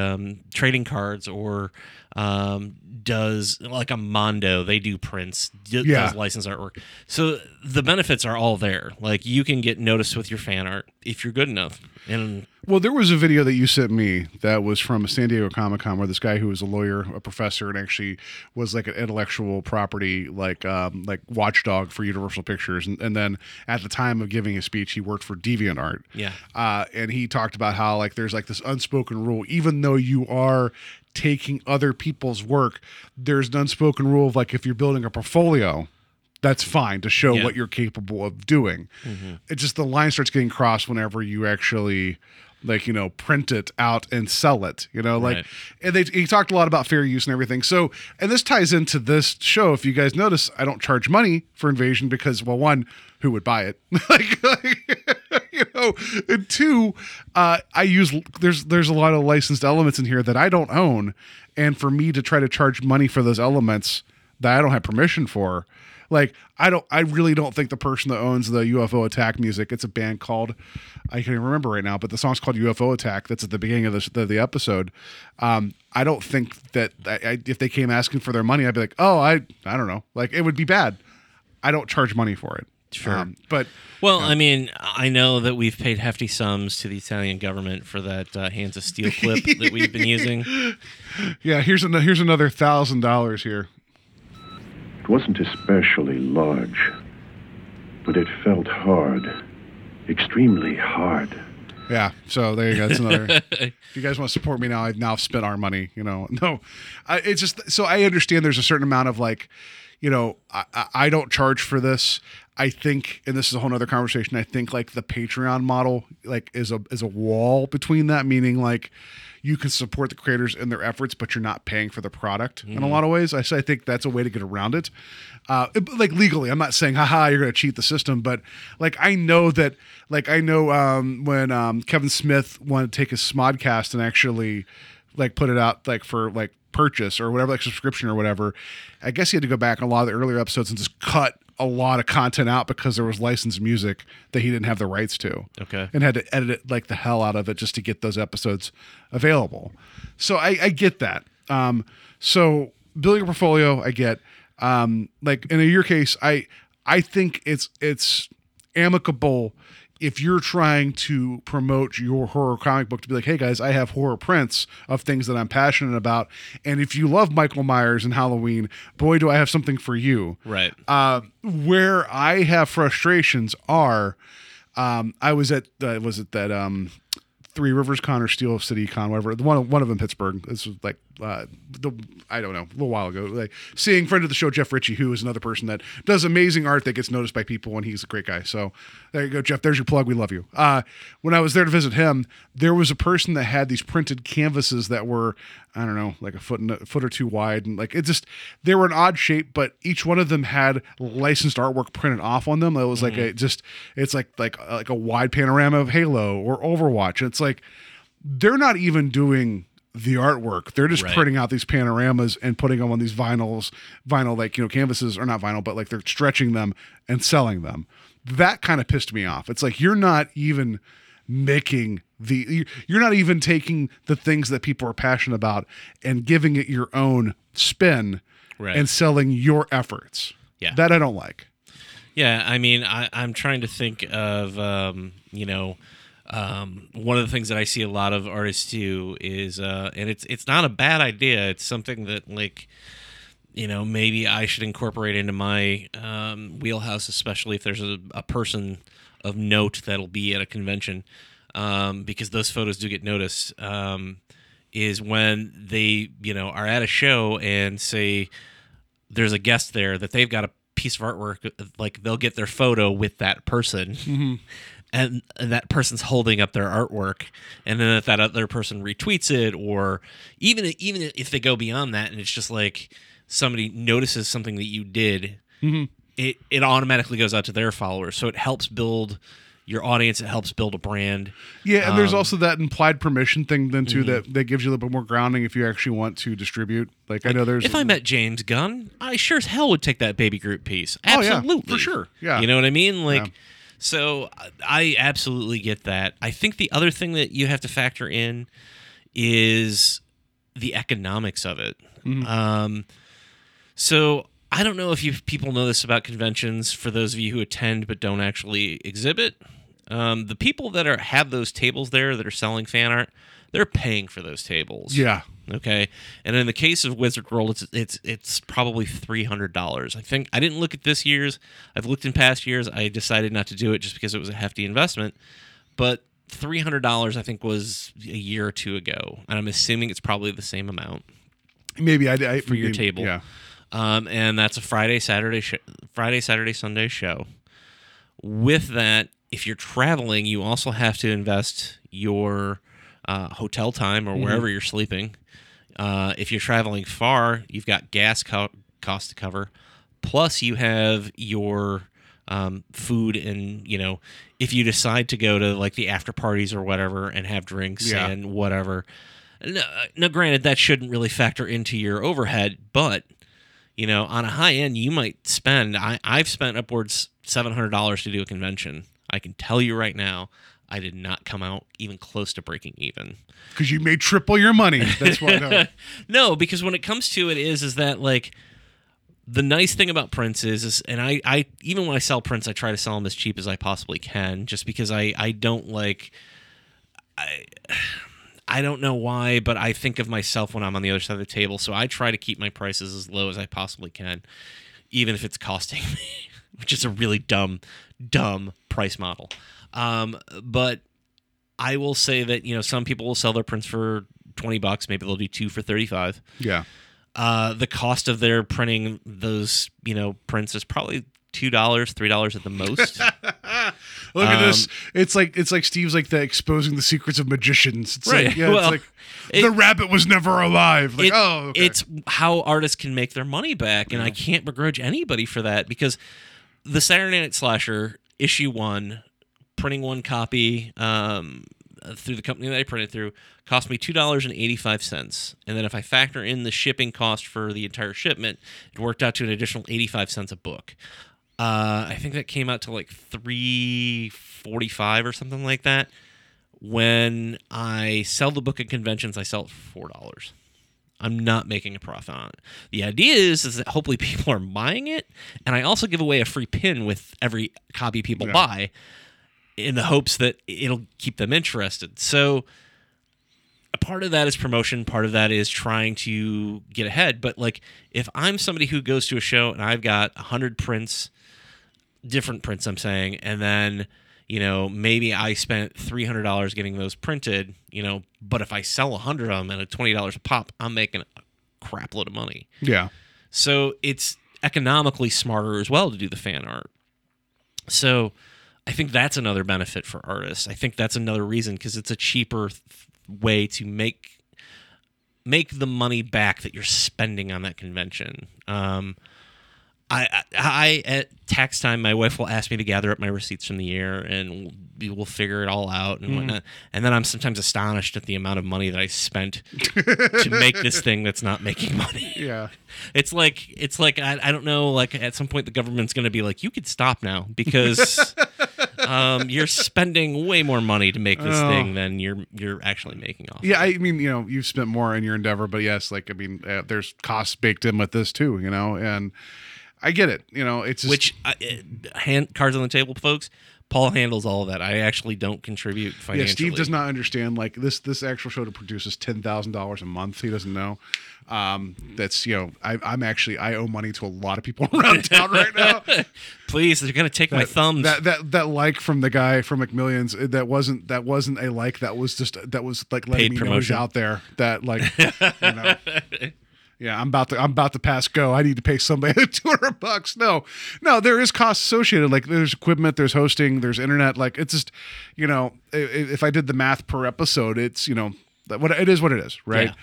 trading cards or does like a Mondo, they do prints, does licensed artwork. So the benefits are all there. Like you can get noticed with your fan art if you're good enough. And well, there was a video that you sent me that was from a San Diego Comic-Con where this guy who was a lawyer, a professor, and actually was like an intellectual property, like watchdog for Universal Pictures. And then at the time of giving his speech, he worked for DeviantArt. Yeah. And he talked about how like there's like this unspoken rule, even though you are taking other people's work, there's an unspoken rule of like if you're building a portfolio, that's fine to show what you're capable of doing. Mm-hmm. It's just the line starts getting crossed whenever you actually like, you know, print it out and sell it, you know, like, right. And he talked a lot about fair use and everything. So, and this ties into this show. If you guys notice, I don't charge money for Invasion because, well, one, who would buy it? You know, and two, I use, there's a lot of licensed elements in here that I don't own. And for me to try to charge money for those elements that I don't have permission for, like, I really don't think the person that owns the UFO Attack music, it's a band called, I can't even remember right now, but the song's called UFO Attack. That's at the beginning of the episode. I don't think that if they came asking for their money, I'd be like, oh, I don't know. Like, it would be bad. I don't charge money for it. Sure. But well, I mean, I know that we've paid hefty sums to the Italian government for that Hands of Steel clip that we've been using. Yeah, here's another $1,000 here. It wasn't especially large, but it felt hard, extremely hard. Yeah, so there you go. That's another. If you guys want to support me now, I've now spent our money. You know, no, it's just so I understand. There's a certain amount of like, you know, I don't charge for this. I think, and this is a whole other conversation. I think like the Patreon model like is a wall between that, meaning like you can support the creators and their efforts, but you're not paying for the product in a lot of ways. I think that's a way to get around it. Like legally, I'm not saying, haha, you're going to cheat the system, but like I know that, like I know when Kevin Smith wanted to take his Smodcast and actually like put it out like for like purchase or whatever, like subscription or whatever. I guess he had to go back a lot of the earlier episodes and just cut a lot of content out because there was licensed music that he didn't have the rights to. Okay. And had to edit it like the hell out of it just to get those episodes available. So I get that. So building a portfolio, I get. Like in your case, I think it's amicable if you're trying to promote your horror comic book to be like, hey guys, I have horror prints of things that I'm passionate about. And if you love Michael Myers and Halloween, boy, do I have something for you. Right. Where I have frustrations are, I was at, was it that, Three Rivers Con or Steel City Con, whatever, one of them, Pittsburgh. This was like, I don't know, a little while ago, like seeing friend of the show, Jeff Ritchie, who is another person that does amazing art that gets noticed by people and he's a great guy. So there you go, Jeff, there's your plug. We love you. When I was there to visit him, there was a person that had these printed canvases that were, I don't know, like a foot or two wide. And like, it just, they were an odd shape, but each one of them had licensed artwork printed off on them. It was like it's like a wide panorama of Halo or Overwatch. And it's like, they're not even doing the artwork. They're just printing out these panoramas and putting them on these vinyl, like, you know, canvases, or not vinyl, but like they're stretching them and selling them. That kind of pissed me off. It's like, you're not even making you're not even taking the things that people are passionate about and giving it your own spin and selling your efforts. Yeah. That I don't like. Yeah. I mean, I'm trying to think of, you know, one of the things that I see a lot of artists do is, and it's not a bad idea. It's something that, like, you know, maybe I should incorporate into my wheelhouse, especially if there's a person of note that'll be at a convention, because those photos do get noticed. Is when they, you know, are at a show and say there's a guest there that they've got a piece of artwork, like they'll get their photo with that person. Mm-hmm. And that person's holding up their artwork, and then if that other person retweets it, or even if they go beyond that, and it's just like somebody notices something that you did, it automatically goes out to their followers. So it helps build your audience. It helps build a brand. Yeah, and there's also that implied permission thing then too that gives you a little bit more grounding if you actually want to distribute. Like I know there's. If I met James Gunn, I sure as hell would take that Baby Groot piece. Absolutely, oh, yeah, for sure. Yeah, you know what I mean, like. Yeah. So I absolutely get that. I think the other thing that you have to factor in is the economics of it. Mm-hmm. So I don't know if you people know this about conventions, for those of you who attend but don't actually exhibit. The people that have those tables there that are selling fan art, they're paying for those tables. Yeah. Okay. And in the case of Wizard World, it's probably $300. I think I didn't look at this year's. I've looked in past years. I decided not to do it just because it was a hefty investment. But $300, I think, was a year or two ago, and I'm assuming it's probably the same amount. Maybe for your table. Yeah. And that's a Friday, Saturday, Sunday show. With that, if you're traveling, you also have to invest your hotel time or wherever you're sleeping. If you're traveling far, you've got gas cost to cover. Plus, you have your food, and if you decide to go to like the after parties or whatever and have drinks and whatever. Now, granted, that shouldn't really factor into your overhead, but on a high end, you might spend. I've spent upwards $700 to do a convention. I can tell you right now, I did not come out even close to breaking even. Because you made triple your money. That's why. No, because when it comes to it, is that like the nice thing about prints is and I even when I sell prints, I try to sell them as cheap as I possibly can, just because I don't like. I don't know why, but I think of myself when I'm on the other side of the table, so I try to keep my prices as low as I possibly can, even if it's costing me, which is a really dumb price model. But I will say that, some people will sell their prints for $20. Maybe they'll do two for $35. Yeah. The cost of their printing those, prints is probably $2, $3 at the most. Look at this. It's like Steve's like the exposing the secrets of magicians. It's right. Like, yeah, well, it's like the rabbit was never alive. Like, it's how artists can make their money back. And I can't begrudge anybody for that, because the Saturday Night Slasher issue 1, printing one copy through the company that I printed through cost me $2.85. And then if I factor in the shipping cost for the entire shipment, it worked out to an additional 85 cents a book. I think that came out to like $3.45 or something like that. When I sell the book at conventions, I sell it for $4. I'm not making a profit on it. The idea is that hopefully people are buying it, and I also give away a free pin with every copy people buy, in the hopes that it'll keep them interested. So part of that is promotion. Part of that is trying to get ahead. But like, if I'm somebody who goes to a show and I've got 100 prints, different prints, I'm saying, and then maybe I spent $300 getting those printed. But if I sell 100 of them at a $20 a pop, I'm making a crap load of money. Yeah. So it's economically smarter as well to do the fan art. So I think that's another benefit for artists. I think that's another reason, because it's a cheaper way to make the money back that you're spending on that convention. I at tax time, my wife will ask me to gather up my receipts from the year, and we'll figure it all out and whatnot. And then I'm sometimes astonished at the amount of money that I spent to make this thing that's not making money. Yeah, it's like I don't know. Like, at some point, the government's going to be like, "You could stop now, because." You're spending way more money to make this thing than you're actually making off. Yeah, I mean, you've spent more in your endeavor, but yes, like, I mean, there's costs baked in with this too, and I get it. It's just... cards on the table, folks. Paul handles all of that. I actually don't contribute financially. Yeah, Steve does not understand. Like, this actual show to produce is $10,000 a month. He doesn't know. That's I owe money to a lot of people around town right now. Please, they're gonna take my thumbs. That like from the guy from McMillions, that wasn't a like. That was just letting me know who's out there. That like, Yeah, I'm about to pass go. I need to pay somebody $200. No, there is costs associated. Like, there's equipment, there's hosting, there's internet. Like, it's just, if I did the math per episode, it's it is what it is, right? Yeah.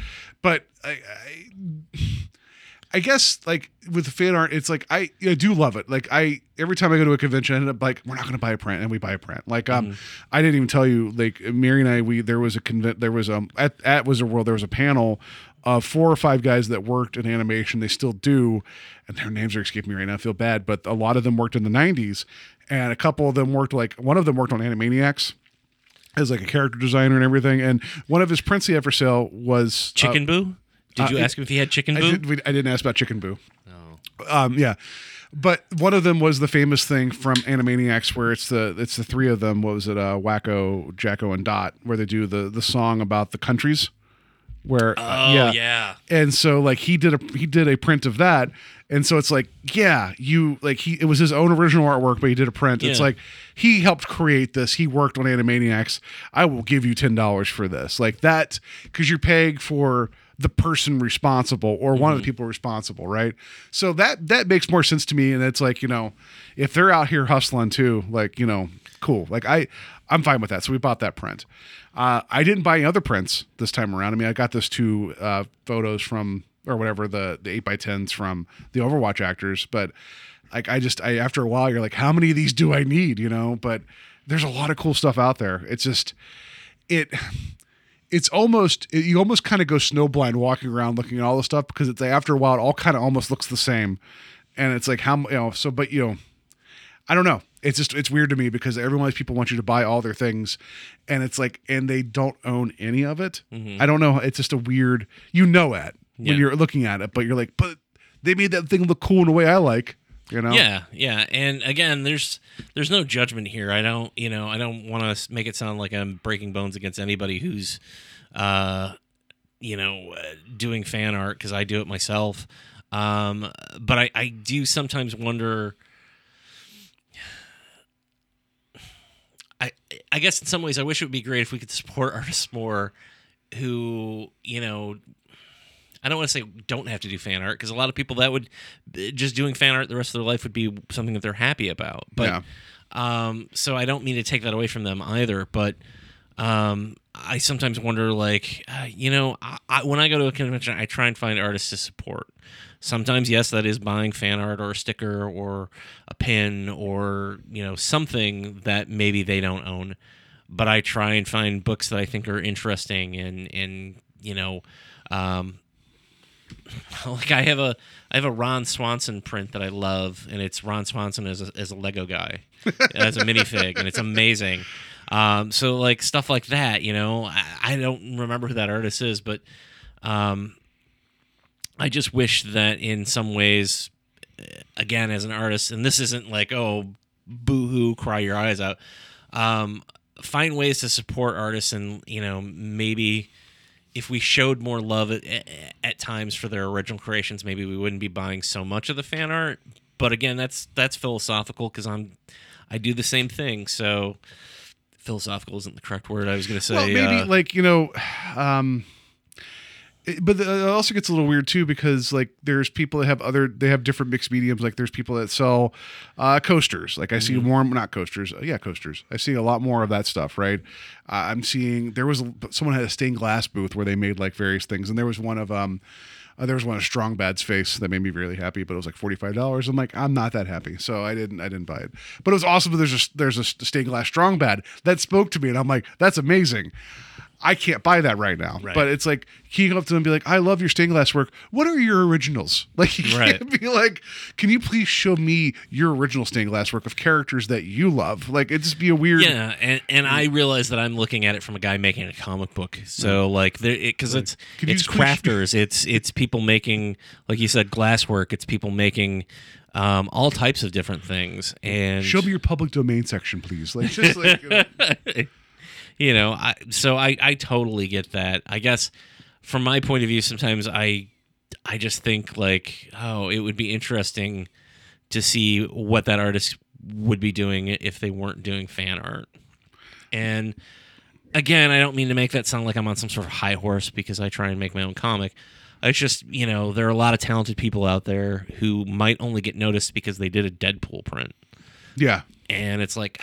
But I guess, like, with the fan art, it's like I do love it. Like, every time I go to a convention, I end up like, we're not going to buy a print, and we buy a print. Like, I didn't even tell you, like, Mary and I, there was Wizard World, there was a panel of 4 or 5 guys that worked in animation. They still do, and their names are escaping me right now. I feel bad, but a lot of them worked in the 90s, and a couple of them worked, like, one of them worked on Animaniacs as like a character designer and everything, and one of his prints he had for sale was Chicken Boo. Did you ask him if he had chicken boo? I didn't ask about chicken boo. Oh. Yeah. But one of them was the famous thing from Animaniacs where it's the three of them. What was it? Wacko, Jacko, and Dot, where they do the song about the countries. Where and so like he did a print of that, and so it's like it was his own original artwork, but he did a print. Yeah. It's like he helped create this. He worked on Animaniacs. I will give you $10 for this, like that, because you're paying for the person responsible or one of the people responsible, right? So that makes more sense to me, and it's like if they're out here hustling too, like cool, like I'm fine with that. So we bought that print. I didn't buy any other prints this time around. I mean, I got those two photos from, or whatever, the 8x10s from the Overwatch actors. But like, I after a while, you're like, how many of these do I need? But there's a lot of cool stuff out there. It's just, you almost kind of go snowblind walking around looking at all the stuff, because it's like, after a while, it all kind of almost looks the same. And it's like, I don't know. It's weird to me, because every one of these people want you to buy all their things, and it's like, and they don't own any of it. Mm-hmm. I don't know. It's just a weird, when you're looking at it, but you're like, but they made that thing look cool in a way I like, Yeah. Yeah. And again, there's no judgment here. I don't want to make it sound like I'm breaking bones against anybody who's, doing fan art, 'cause I do it myself. But I do sometimes wonder, I guess in some ways I wish it would be great if we could support artists more who, I don't want to say don't have to do fan art, because a lot of people that would just doing fan art the rest of their life would be something that they're happy about. But so I don't mean to take that away from them either. But I sometimes wonder, like, when I go to a convention, I try and find artists to support. Sometimes, yes, that is buying fan art or a sticker or a pin or, something that maybe they don't own. But I try and find books that I think are interesting and like I have a Ron Swanson print that I love, and it's Ron Swanson as a Lego guy, as a minifig, and it's amazing. So like stuff like that, I don't remember who that artist is, but I just wish that in some ways, again, as an artist, and this isn't like, oh, boo-hoo, cry your eyes out, find ways to support artists, and, maybe if we showed more love at times for their original creations, maybe we wouldn't be buying so much of the fan art. But again, that's philosophical, because I do the same thing, so philosophical isn't the correct word I was going to say. Well, maybe but it also gets a little weird too, because like there's people that have different mixed mediums. Like there's people that sell coasters. Like I see more, not coasters. Yeah, coasters. I see a lot more of that stuff, right? I'm seeing someone had a stained glass booth where they made like various things, and there was one of Strong Bad's face that made me really happy, but it was like $45. I'm like, I'm not that happy, so I didn't buy it. But it was awesome. There's a stained glass Strong Bad that spoke to me, and I'm like, that's amazing. I can't buy that right now, right. But it's like, can you go up to them and be like, I love your stained glass work. What are your originals? Like, you can't be like, can you please show me your original stained glass work of characters that you love? Like, it'd just be a weird. Yeah. And I realize that I'm looking at it from a guy making a comic book. So like, it's crafters, it's people making, like you said, glass work. It's people making all types of different things. And show me your public domain section, please. Like, just like, I totally get that. I guess from my point of view, sometimes I just think like, oh, it would be interesting to see what that artist would be doing if they weren't doing fan art. And again, I don't mean to make that sound like I'm on some sort of high horse, because I try and make my own comic. It's just, there are a lot of talented people out there who might only get noticed because they did a Deadpool print. Yeah. And it's like,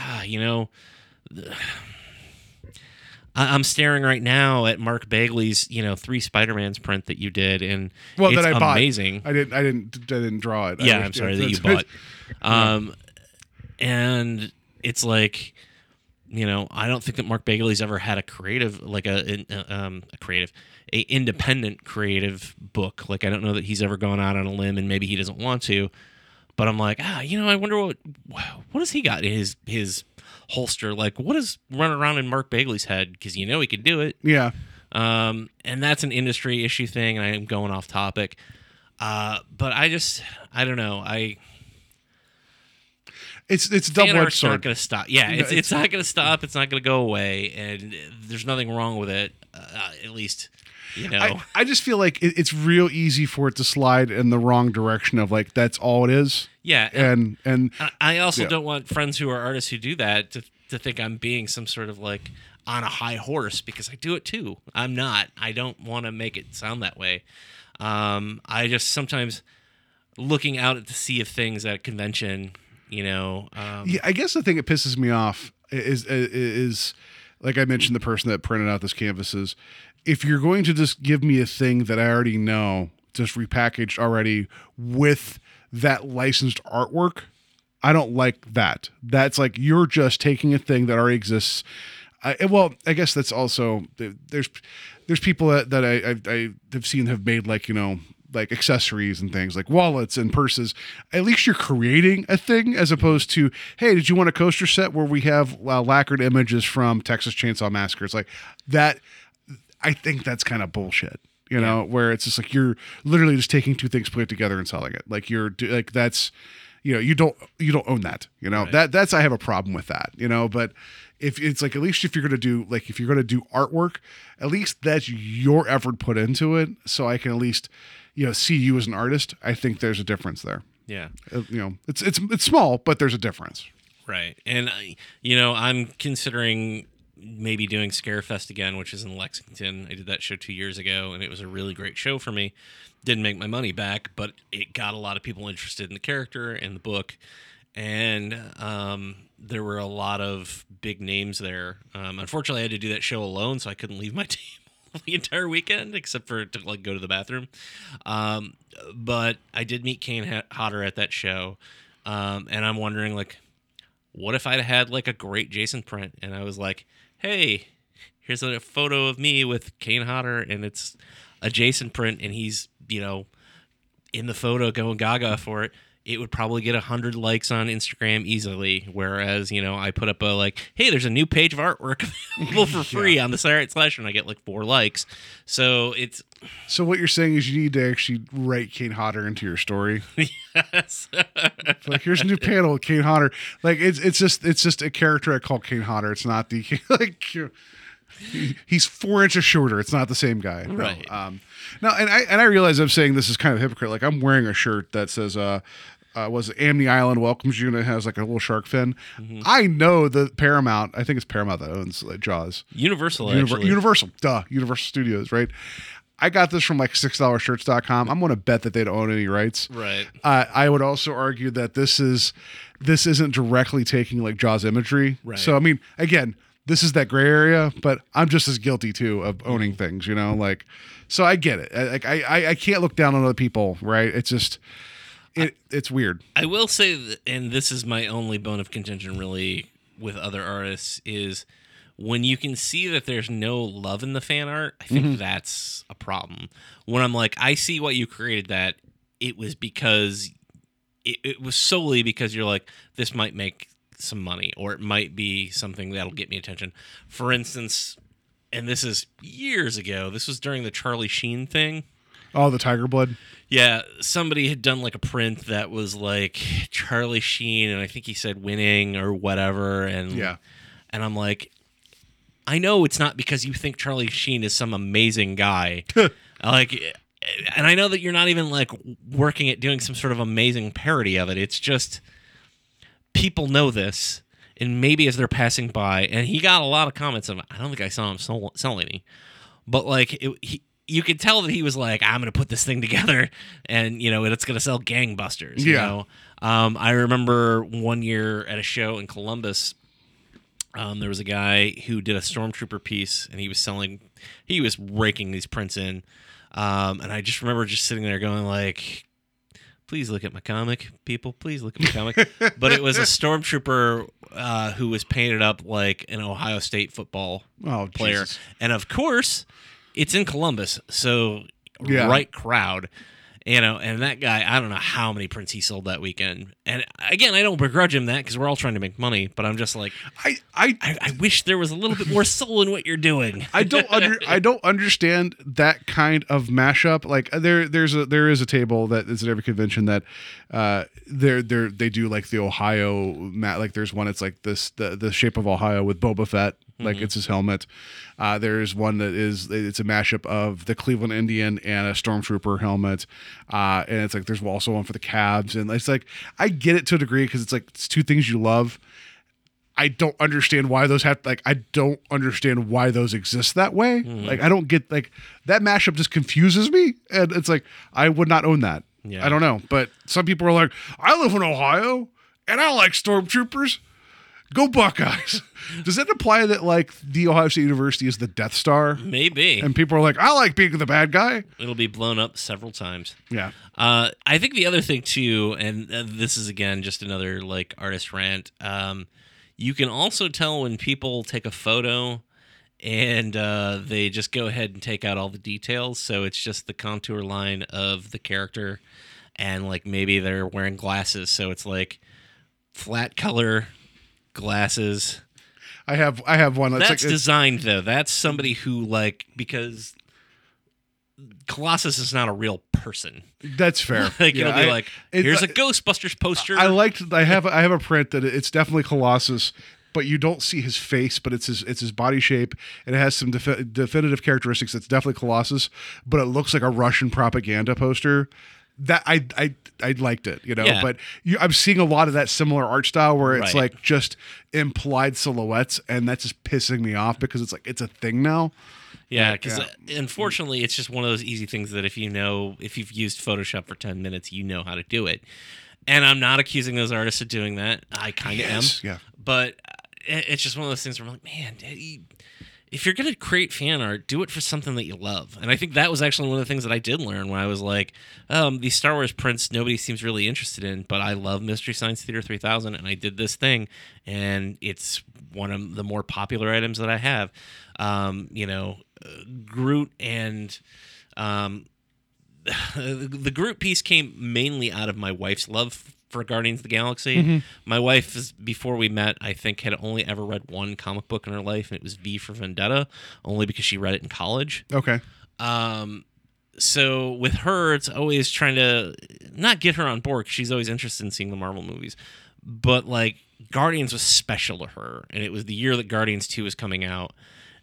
I'm staring right now at Mark Bagley's, 3 Spider-Man's print that you did, and it's amazing. Bought. I didn't draw it. Yeah, I'm sorry that you bought. And it's like, I don't think that Mark Bagley's ever had a creative, like a independent creative book. Like, I don't know that he's ever gone out on a limb, and maybe he doesn't want to. But I'm like, I wonder what has he got in his holster? Like, what is running around in Mark Bagley's head? Because he could do it. Yeah. And that's an industry issue thing, and I am going off topic. But I don't know. It's double-edged sword. Not going to stop. Yeah, it's not going to stop. It's not going to go away, and there's nothing wrong with it. At least, you know. I just feel like it's real easy for it to slide in the wrong direction of like that's all it is. Yeah, and I also don't want friends who are artists who do that to think I'm being some sort of like on a high horse because I do it too. I'm not. I don't want to make it sound that way. I just sometimes looking out at the sea of things at a convention. You know, I guess the thing that pisses me off is like I mentioned, the person that printed out this canvas is, if you're going to just give me a thing that I already know, just repackaged already with that licensed artwork, I don't like that. That's like you're just taking a thing that already exists. Well, I guess that's also there's people that I have seen have made like, you know, like accessories and things like wallets and purses. At least you're creating a thing as opposed to, hey, did you want a coaster set where we have lacquered images from Texas Chainsaw Massacre? It's like that. I think that's kind of bullshit, you know, where it's just like you're literally just taking two things, put it together and selling it. Like you're like, that's, you know, you don't own that, you know, right. That's, I have a problem with that, you know, but if it's like, at least if you're going to do like, if you're going to do artwork, at least that's your effort put into it. So I can at least, you know, see you as an artist. I think there's a difference there. Yeah. You know, it's small, but there's a difference. Right. And you know, I'm considering maybe doing Scarefest again, which is in Lexington. I did that show 2 years ago and it was a really great show for me. Didn't make my money back, but it got a lot of people interested in the character and the book. And there were a lot of big names there. Unfortunately I had to do that show alone, so I couldn't leave my team the entire weekend, except for to like go to the bathroom. But I did meet Kane Hodder at that show. And I'm wondering, like, what if I'd had like a great Jason print and I was like, hey, here's a photo of me with Kane Hodder and it's a Jason print and he's, you know, in the photo going gaga for it. It would probably get 100 likes on Instagram easily. Whereas, you know, I put up a like, hey, there's a new page of artwork available for free on the Saturday Slasher, and I get like 4 likes. So what you're saying is you need to actually write Kane Hodder into your story. Yes. Like, here's a new panel with Kane Hodder. Like it's just a character I call Kane Hodder. It's not the like he's 4 inches shorter. It's not the same guy. Right. No. And I realize I'm saying this is kind of hypocrite. Like I'm wearing a shirt that says, Amity Island welcomes you, and it has like a little shark fin. Mm-hmm. I know the Paramount, I think it's Paramount that owns like Jaws. Universal Studios, right? I got this from like $6shirts.com. I'm going to bet that they don't own any rights. Right. I would also argue that this isn't directly taking like Jaws imagery. Right. So, I mean, again, this is that gray area, but I'm just as guilty too of owning things, you know, like, so I get it. Like I can't look down on other people, right? It's just, it's weird. I will say that, and this is my only bone of contention really with other artists, is when you can see that there's no love in the fan art, I think that's a problem. When I'm like, I see what you created that, it was because it was solely because you're like, this might make some money, or it might be something that'll get me attention. For instance, and this is years ago, this was during the Charlie Sheen thing. Oh, the Tiger Blood? Yeah, somebody had done like a print that was like Charlie Sheen, and I think he said winning or whatever, and I'm like, I know it's not because you think Charlie Sheen is some amazing guy. Like, and I know that you're not even like working at doing some sort of amazing parody of it. It's just people know this, and maybe as they're passing by, and he got a lot of comments of, I don't think I saw him selling any, but like you could tell that he was like, I'm going to put this thing together and, you know, it's going to sell gangbusters. You know? I remember one year at a show in Columbus, there was a guy who did a Stormtrooper piece and he was raking these prints in. And I just remember just sitting there going like, please look at my comic, people, please look at my comic. But it was a Stormtrooper who was painted up like an Ohio State football player. Jesus. And of course, it's in Columbus, so right crowd. You know, and that guy, I don't know how many prints he sold that weekend. And again, I don't begrudge him that because we're all trying to make money. But I'm just like, I wish there was a little bit more soul in what you're doing. I don't understand that kind of mashup. Like there is a table that is at every convention that they do like the Ohio mat. Like there's one that's like this the shape of Ohio with Boba Fett. Like it's his helmet. There's one that is, it's a mashup of the Cleveland Indian and a Stormtrooper helmet. And it's like, there's also one for the Cavs. And it's like, I get it to a degree. Cause it's like, it's two things you love. I don't understand why those have, like, I don't understand why those exist that way. Mm-hmm. Like, I don't get, like, that mashup just confuses me. And it's like, I would not own that. Yeah. I don't know. But some people are like, I live in Ohio and I like Stormtroopers. Go Buckeyes. Does that imply that, like, the Ohio State University is the Death Star? Maybe. And people are like, I like being the bad guy. It'll be blown up several times. Yeah. I think the other thing, too, and this is, again, just another, like, artist rant. You can also tell when people take a photo and they just go ahead and take out all the details. So it's just the contour line of the character. And, like, maybe they're wearing glasses. So it's, like, flat color glasses. I have one that's like, designed though. That's somebody who, like, because Colossus is not a real person. That's fair. Like, yeah, it'll be like, here's a Ghostbusters poster. I have a print that it's definitely Colossus, but you don't see his face, but it's his body shape, and it has some definitive characteristics. It's definitely Colossus, but it looks like a Russian propaganda poster. That I liked it, you know, yeah. But I'm seeing a lot of that similar art style where it's right. Like just implied silhouettes, and that's just pissing me off because it's like it's a thing now. Yeah, because unfortunately, it's just one of those easy things that if you've used Photoshop for 10 minutes, you know how to do it. And I'm not accusing those artists of doing that. I kind of am. Yeah. But it's just one of those things where I'm like, man, if you're going to create fan art, do it for something that you love. And I think that was actually one of the things that I did learn when I was like, these Star Wars prints nobody seems really interested in, but I love Mystery Science Theater 3000, and I did this thing, and it's one of the more popular items that I have. Groot and... the Groot piece came mainly out of my wife's love for Guardians of the Galaxy. Mm-hmm. My wife, before we met, I think had only ever read one comic book in her life, and it was V for Vendetta, only because she read it in college. Okay. So with her, it's always trying to not get her on board, 'cause she's always interested in seeing the Marvel movies. But, like, Guardians was special to her, and it was the year that Guardians 2 was coming out.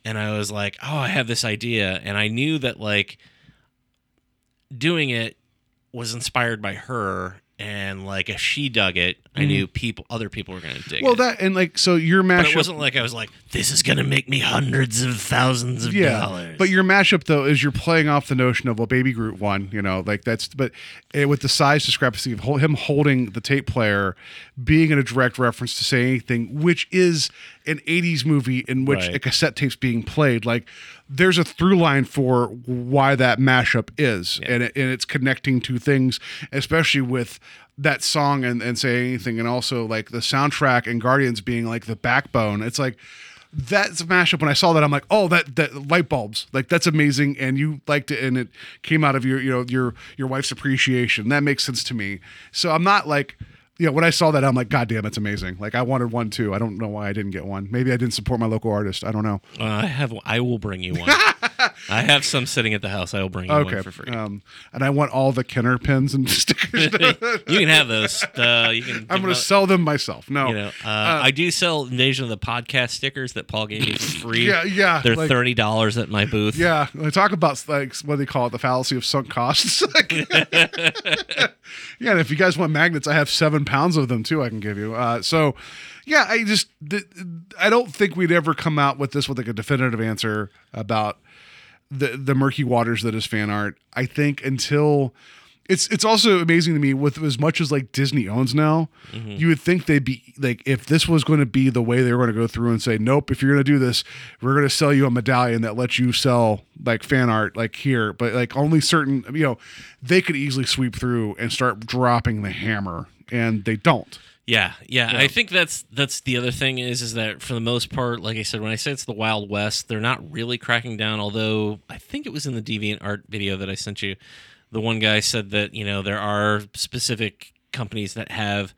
And I was like, oh, I have this idea. And I knew that, like, doing it was inspired by her. And, like, if she dug it, I knew other people were going to dig it. Well, that, and, like, so your mashup... But it wasn't like I was like, this is going to make me hundreds of thousands of dollars. But your mashup, though, is you're playing off the notion of, well, Baby Groot won, you know, like, that's... But with the size discrepancy of him holding the tape player, being in a direct reference to Say Anything, which is an 80s movie in which a cassette tape's being played, like... There's a through line for why that mashup is, and it's connecting two things, especially with that song and Say Anything, and also like the soundtrack and Guardians being like the backbone. It's like that's a mashup. When I saw that, I'm like, oh, that light bulbs, like that's amazing, and you liked it, and it came out of your wife's appreciation. That makes sense to me. So I'm not like. Yeah, when I saw that, I'm like, God damn, it's amazing. Like, I wanted one, too. I don't know why I didn't get one. Maybe I didn't support my local artist. I don't know. I will bring you one. I have some sitting at the house. I will bring you one for free. And I want all the Kenner pins and stickers. You can have those. I'm going to sell them myself. No. I do sell Invasion of the Podcast stickers that Paul gave me for free. Yeah. They're like, $30 at my booth. Yeah. I talk about, like, what do they call it? The fallacy of sunk costs. Yeah, and if you guys want magnets, I have 7 pounds of them too I can give you. So yeah, I don't think we'd ever come out with this with like a definitive answer about the murky waters that is fan art. I think until it's also amazing to me with as much as like Disney owns now, you would think they'd be like, if this was going to be the way they were going to go through and say, nope, if you're going to do this, we're going to sell you a medallion that lets you sell like fan art, like here, but like only certain, you know, they could easily sweep through and start dropping the hammer. And they don't. Yeah. I think that's the other thing is that for the most part, like I said, when I say it's the Wild West, they're not really cracking down. Although I think it was in the DeviantArt video that I sent you, the one guy said that, you know, there are specific companies that have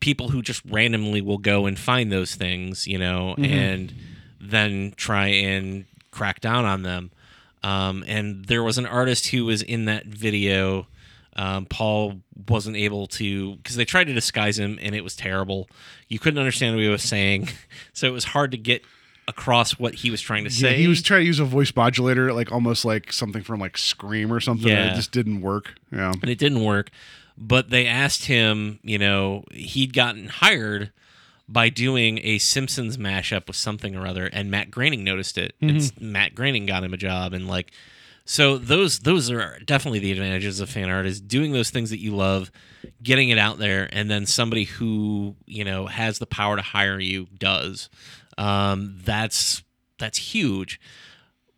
people who just randomly will go and find those things, you know, mm-hmm. and then try and crack down on them. And there was an artist who was in that video. Paul wasn't able to, because they tried to disguise him and it was terrible. You couldn't understand what he was saying. So it was hard to get across what he was trying to say. He was trying to use a voice modulator, like almost like something from like Scream or something. Yeah. It just didn't work. Yeah. And it didn't work. But they asked him, you know, he'd gotten hired by doing a Simpsons mashup with something or other, and Matt Groening noticed it. Mm-hmm. Matt Groening got him a job, and like, so those are definitely the advantages of fan art, is doing those things that you love, getting it out there, and then somebody who, you know, has the power to hire you does. That's huge.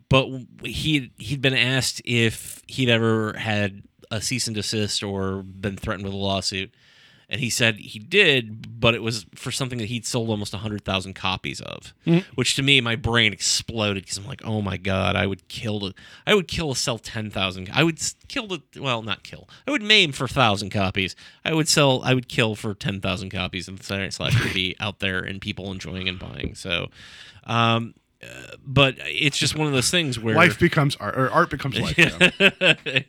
But he'd been asked if he'd ever had a cease and desist or been threatened with a lawsuit. And he said he did, but it was for something that he'd sold almost 100,000 copies of, mm-hmm. which to me, my brain exploded because I'm like, oh my God, I would kill to sell 10,000. I would kill to, well, not kill. I would maim for 1,000 copies. I would kill for 10,000 copies of Saturday Night Slash to be out there and people enjoying and buying. So, but it's just one of those things where life becomes art, or art becomes life. Yeah.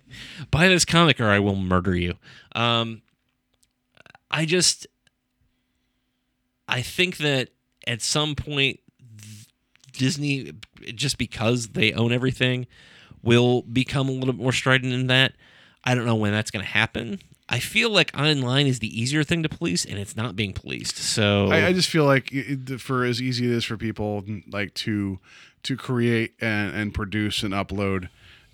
Buy this comic or I will murder you. I think that at some point, Disney, just because they own everything, will become a little bit more strident in that. I don't know when that's going to happen. I feel like online is the easier thing to police, and it's not being policed. So I just feel like for as easy it is for people like to create and produce and upload,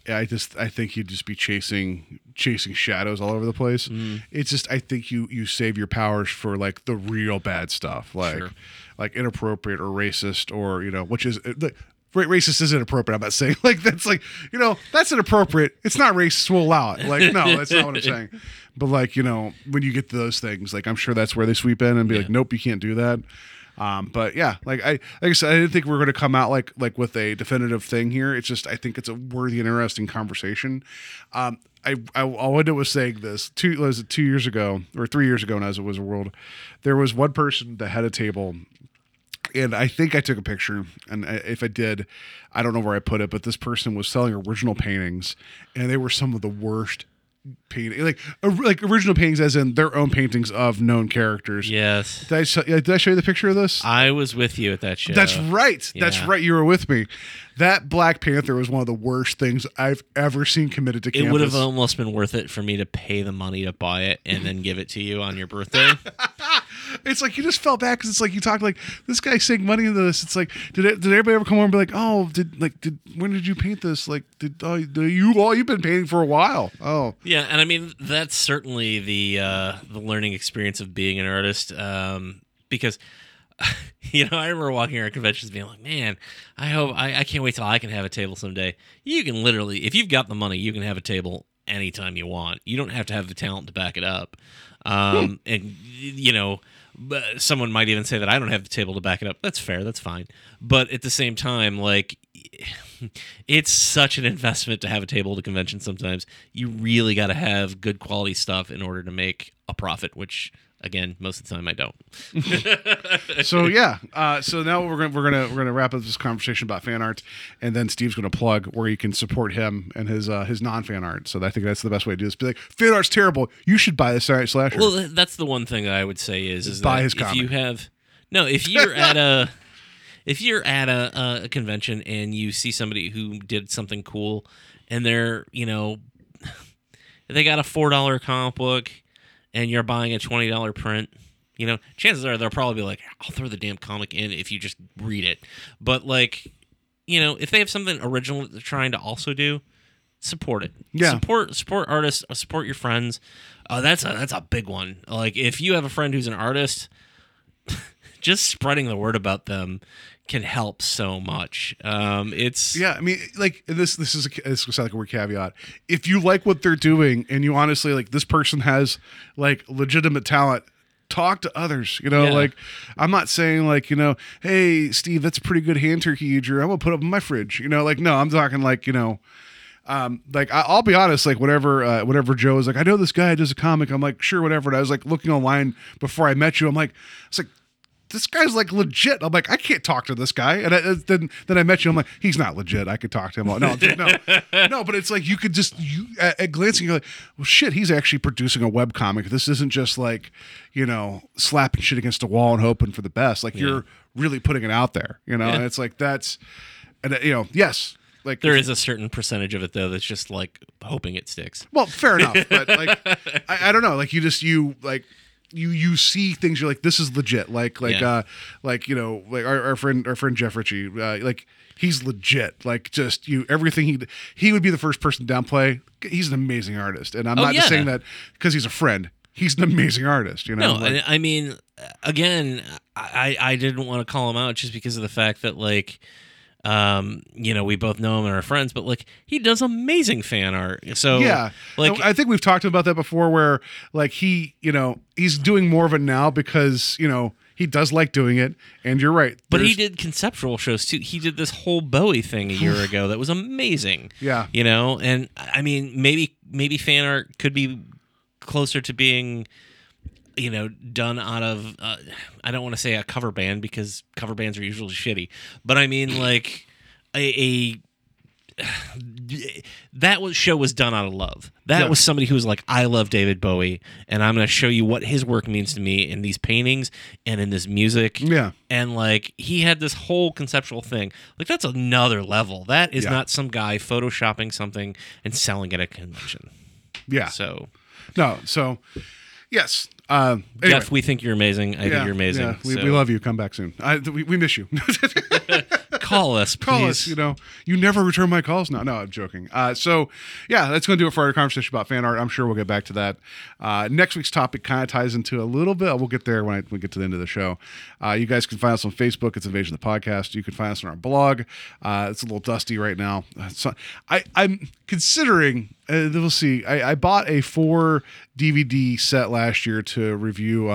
I think you'd just be chasing shadows all over the place. Mm. It's just, I think you save your powers for like the real bad stuff, like sure. like inappropriate or racist, or you know, which is racist is inappropriate. I'm not saying like that's like, you know, that's inappropriate. It's not racist. We'll allow it. Like no, that's not what I'm saying. But like, you know, when you get to those things, like I'm sure that's where they sweep in and be yeah. like, nope, you can't do that. But yeah, like I said, I didn't think we were going to come out like with a definitive thing here. It's just, I think it's a worthy and interesting conversation. I all I did was saying this 2 years ago or 3 years ago when I was at Wizard World, there was one person that had a table, and I think I took a picture, and if I did, I don't know where I put it, but this person was selling original paintings, and they were some of the worst painting, like original paintings as in their own paintings of known characters. Yes. Did I show you the picture of this? I was with you at that show. That's right. Yeah. That's right. You were with me. That Black Panther was one of the worst things I've ever seen committed to campus. It would have almost been worth it for me to pay the money to buy it and then give it to you on your birthday. It's like you just fell back because it's like you talked like this guy's saying money into this. It's like did everybody ever come over and be like, oh, when did you paint this? Like you've been painting for a while. Oh yeah, and I mean that's certainly the learning experience of being an artist, because you know I remember walking around conventions being like, man, I hope I can't wait till I can have a table someday. You can literally, if you've got the money, you can have a table anytime you want. You don't have to have the talent to back it up. And you know, someone might even say that I don't have the table to back it up. That's fair. That's fine. But at the same time, like it's such an investment to have a table at a convention. Sometimes you really got to have good quality stuff in order to make a profit, which again, most of the time I don't. So yeah. So now we're gonna wrap up this conversation about fan art, and then Steve's gonna plug where you can support him and his non-fan art. So I think that's the best way to do this. Be like, fan art's terrible. You should buy this Saturday Night Slasher. Well, that's the one thing that I would say is buy his comic. If you're at a convention and you see somebody who did something cool, and they're, you know, they got a $4 comic book, and you're buying a $20 print, you know, chances are they'll probably be like, I'll throw the damn comic in if you just read it. But, like, you know, if they have something original that they're trying to also do, support it. Yeah. Support artists, support your friends. That's a big one. Like, if you have a friend who's an artist, just spreading the word about them can help so much. I mean, like this is like a weird caveat. If you like what they're doing and you honestly like this person has like legitimate talent, talk to others, you know. Yeah. Like I'm not saying like, you know, hey Steve, that's a pretty good hand turkey you drew, I'm gonna put up in my fridge, you know. Like no, I'm talking like, you know, Like I'll be honest, like whatever Joe is like, I know this guy does a comic. I'm like, sure, whatever. And I was like looking online before I met you. I'm like, it's like, this guy's like legit. I'm like, I can't talk to this guy. And then I met you. I'm like, he's not legit. I could talk to him. Like, no, but it's like, you could just, at glancing, you're like, well, shit, he's actually producing a web comic. This isn't just like, slapping shit against a wall and hoping for the best. Like you're really putting it out there, yeah. And it's like, yes. Like there is a certain percentage of it though that's just like hoping it sticks. Well, fair enough, but like I don't know. Like you see things. You're like, this is legit. Like our friend Jeff Ritchie. Like he's legit. Like just everything he would be the first person to downplay. He's an amazing artist, and I'm not just saying that because he's a friend. He's an amazing artist. No, like, I mean, again, I didn't want to call him out just because of the fact that like. We both know him and are friends, but like he does amazing fan art. So yeah, like I think we've talked about that before, where like he, he's doing more of it now because he does like doing it. And you're right, but he did conceptual shows too. He did this whole Bowie thing a year ago that was amazing. Yeah, and I mean, maybe fan art could be closer to being. Done out of, I don't want to say a cover band because cover bands are usually shitty, but I mean like show was done out of love. That was somebody who was like, I love David Bowie and I'm going to show you what his work means to me in these paintings and in this music. Yeah. And like, he had this whole conceptual thing. Like that's another level. That is not some guy photoshopping something and selling it at a convention. Yeah. So yes. Anyway. Jeff, we think you're amazing. I think you're amazing. Yeah. We love you. Come back soon. We miss you. Call us, please. Call us, You never return my calls now. No, I'm joking. That's going to do it for our conversation about fan art. I'm sure we'll get back to that. Next week's topic kind of ties into a little bit. We'll get there when we get to the end of the show. You guys can find us on Facebook. It's Invasion of the Podcast. You can find us on our blog. It's a little dusty right now. So I'm considering... we'll see. I bought a 4-DVD set last year to review,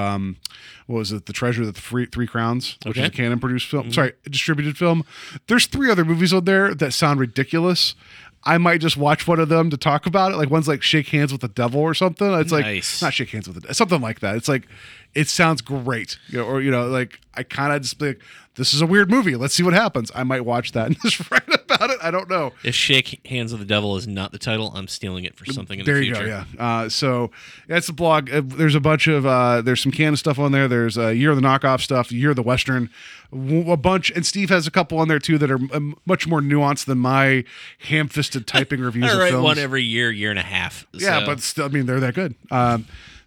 The Treasure of the Three Crowns, which is a Canon produced film. Mm-hmm. Sorry, distributed film. There's 3 other movies on there that sound ridiculous. I might just watch one of them to talk about it. Like one's like Shake Hands with the Devil or something. It's nice. Like, not Shake Hands with the Devil, something like that. It's like, it sounds great. Like I kind of just like, this is a weird movie. Let's see what happens. I might watch that and just write about it. I don't know. If Shake Hands with the Devil is not the title, I'm stealing it for something in the future. There you go, yeah. So that's the blog. There's a bunch of, there's some canon stuff on there. There's Year of the Knockoff stuff, Year of the Western, a bunch. And Steve has a couple on there too that are much more nuanced than my ham-fisted typing reviews of films. I write one every year and a half. So. Yeah, but still, I mean, they're that good.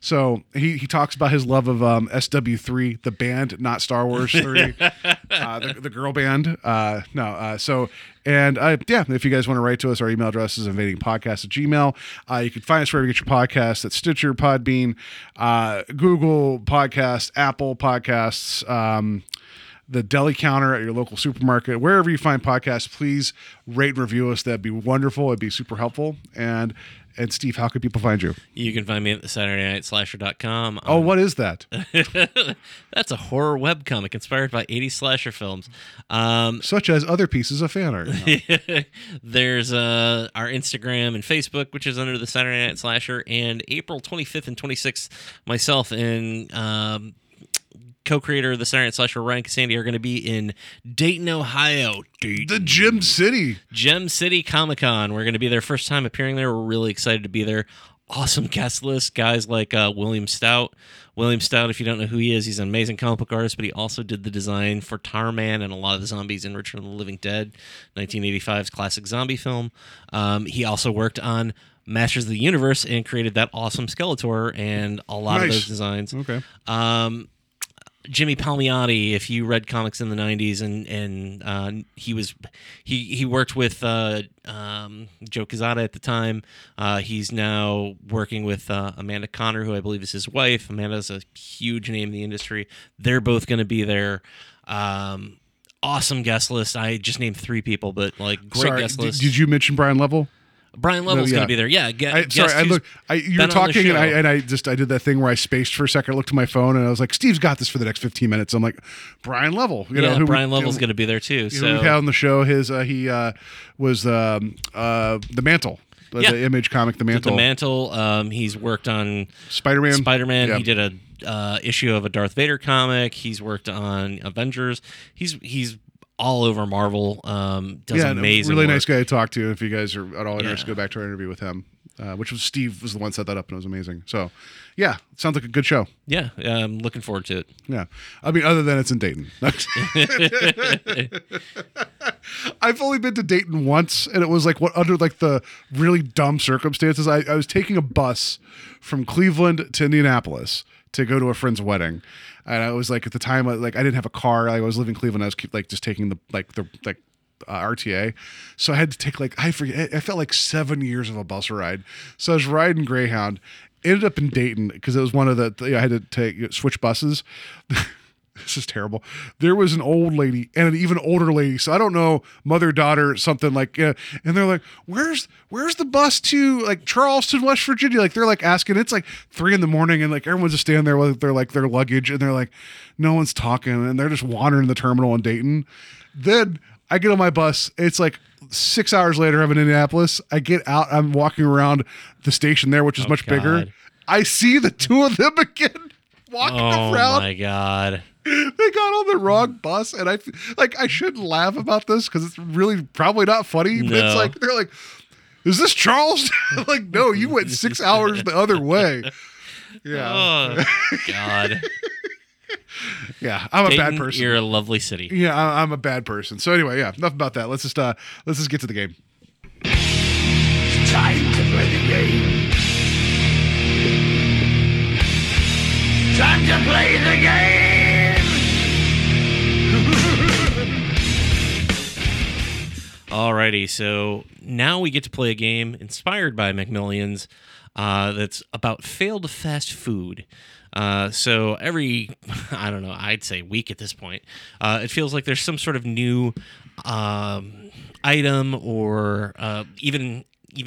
So he talks about his love of SW3, the band, not Star Wars 3, the girl band. If you guys want to write to us, our email address is invadingpodcast@gmail.com. You can find us wherever you get your podcasts at Stitcher, Podbean, Google Podcasts, Apple Podcasts, the deli counter at your local supermarket, wherever you find podcasts, please rate and review us. That'd be wonderful. It'd be super helpful. And Steve, how can people find you? You can find me at SaturdayNightSlasher.com. Oh, what is that? That's a horror webcomic inspired by 80s slasher films. Such as other pieces of fan art. There's our Instagram and Facebook, which is under the Saturday Night Slasher. And April 25th and 26th, myself and... co-creator of the Saturday Night Slasher, Ryan Cassandy, are going to be in Dayton, Ohio. The Gem City. Gem City Comic-Con. We're going to be there. First time appearing there. We're really excited to be there. Awesome guest list. Guys like William Stout. William Stout, if you don't know who he is, he's an amazing comic book artist, but he also did the design for Tarman and a lot of the zombies in Return of the Living Dead, 1985's classic zombie film. He also worked on Masters of the Universe and created that awesome Skeletor and a lot of those designs. Okay. Jimmy Palmiotti, if you read comics in the 90s, and he worked with Joe Quesada at the time. He's now working with Amanda Connor, who I believe is his wife. Amanda's a huge name in the industry. They're both going to be there. Awesome guest list. I just named 3 people, but like great guest list. Did you mention Brian Lovell? Brian Lovell's going to be there. Yeah. You were talking, and I did that thing where I spaced for a second. I looked at my phone, and I was like, Steve's got this for the next 15 minutes. I'm like, Brian Lovell. Brian Lovell's going to be there, too. So. We've had on the show he was The Mantle. The Image comic, The Mantle. He's worked on Spider-Man. Yeah. He did a issue of a Darth Vader comic. He's worked on Avengers. He's all over Marvel. Does amazing. Really work. Nice guy to talk to. If you guys are at all interested, go back to our interview with him, which was Steve was the one set that up, and it was amazing. So, yeah, sounds like a good show. Yeah, I'm looking forward to it. Yeah, I mean, other than it's in Dayton. I've only been to Dayton once, and it was like under the really dumb circumstances. I was taking a bus from Cleveland to Indianapolis to go to a friend's wedding, and I was like, at the time, like I didn't have a car. Like, I was living in Cleveland. I was just taking the RTA, so I had to take I felt like 7 years of a bus ride. So I was riding Greyhound, ended up in Dayton because it was one of the I had to switch buses. This is terrible. There was an old lady and an even older lady. So I don't know, mother, daughter, something like, and they're like, where's the bus to like Charleston, West Virginia? Like they're like asking, it's like 3 a.m. and like, everyone's just standing there with their luggage. And they're like, no one's talking. And they're just wandering the terminal in Dayton. Then I get on my bus. It's like 6 hours later. I'm in Indianapolis. I get out. I'm walking around the station there, which is much bigger. I see the two of them again walking around. Oh my God. They got on the wrong bus, and I shouldn't laugh about this because it's really probably not funny. But it's like they're like, "Is this Charles?" Like, no, you went 6 hours the other way. Yeah, oh, God. Yeah, I'm Dayton, a bad person. You're a lovely city. Yeah, I'm a bad person. So anyway, yeah, enough about that. Let's just get to the game. It's time to play the game. Time to play the game. Alrighty, so now we get to play a game inspired by McMillions that's about failed fast food. So every, I don't know, I'd say week at this point, it feels like there's some sort of new item or even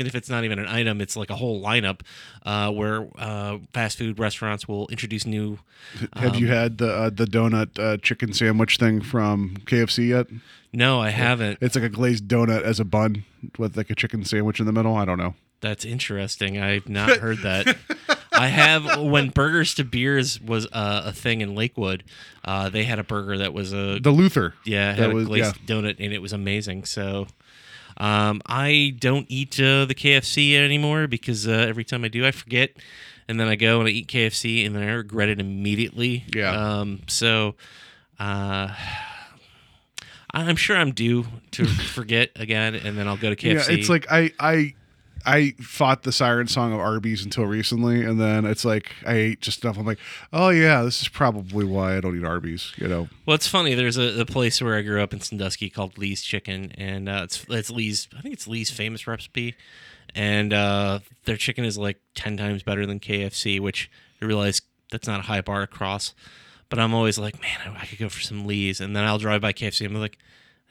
if it's not even an item, it's like a whole lineup where fast food restaurants will introduce new. Have you had the donut chicken sandwich thing from KFC yet? No, I haven't. It's like a glazed donut as a bun with like a chicken sandwich in the middle. I don't know. That's interesting. I've not heard that. I have, when Burgers to Beers was a thing in Lakewood, they had a burger that was the Luther. Yeah, had a glazed donut, and it was amazing. So... I don't eat the KFC anymore because every time I do, I forget, and then I go and I eat KFC, and then I regret it immediately. Yeah. So I'm sure I'm due to forget again, and then I'll go to KFC. Yeah, it's like I fought the siren song of Arby's until recently, and then it's like I ate just enough. I'm like, oh yeah, this is probably why I don't eat Arby's, you know. Well, it's funny. There's a place where I grew up in Sandusky called Lee's Chicken, and it's Lee's. I think it's Lee's famous recipe, and their chicken is like 10 times better than KFC, which I realize that's not a high bar to cross. But I'm always like, man, I could go for some Lee's, and then I'll drive by KFC, and I'm like,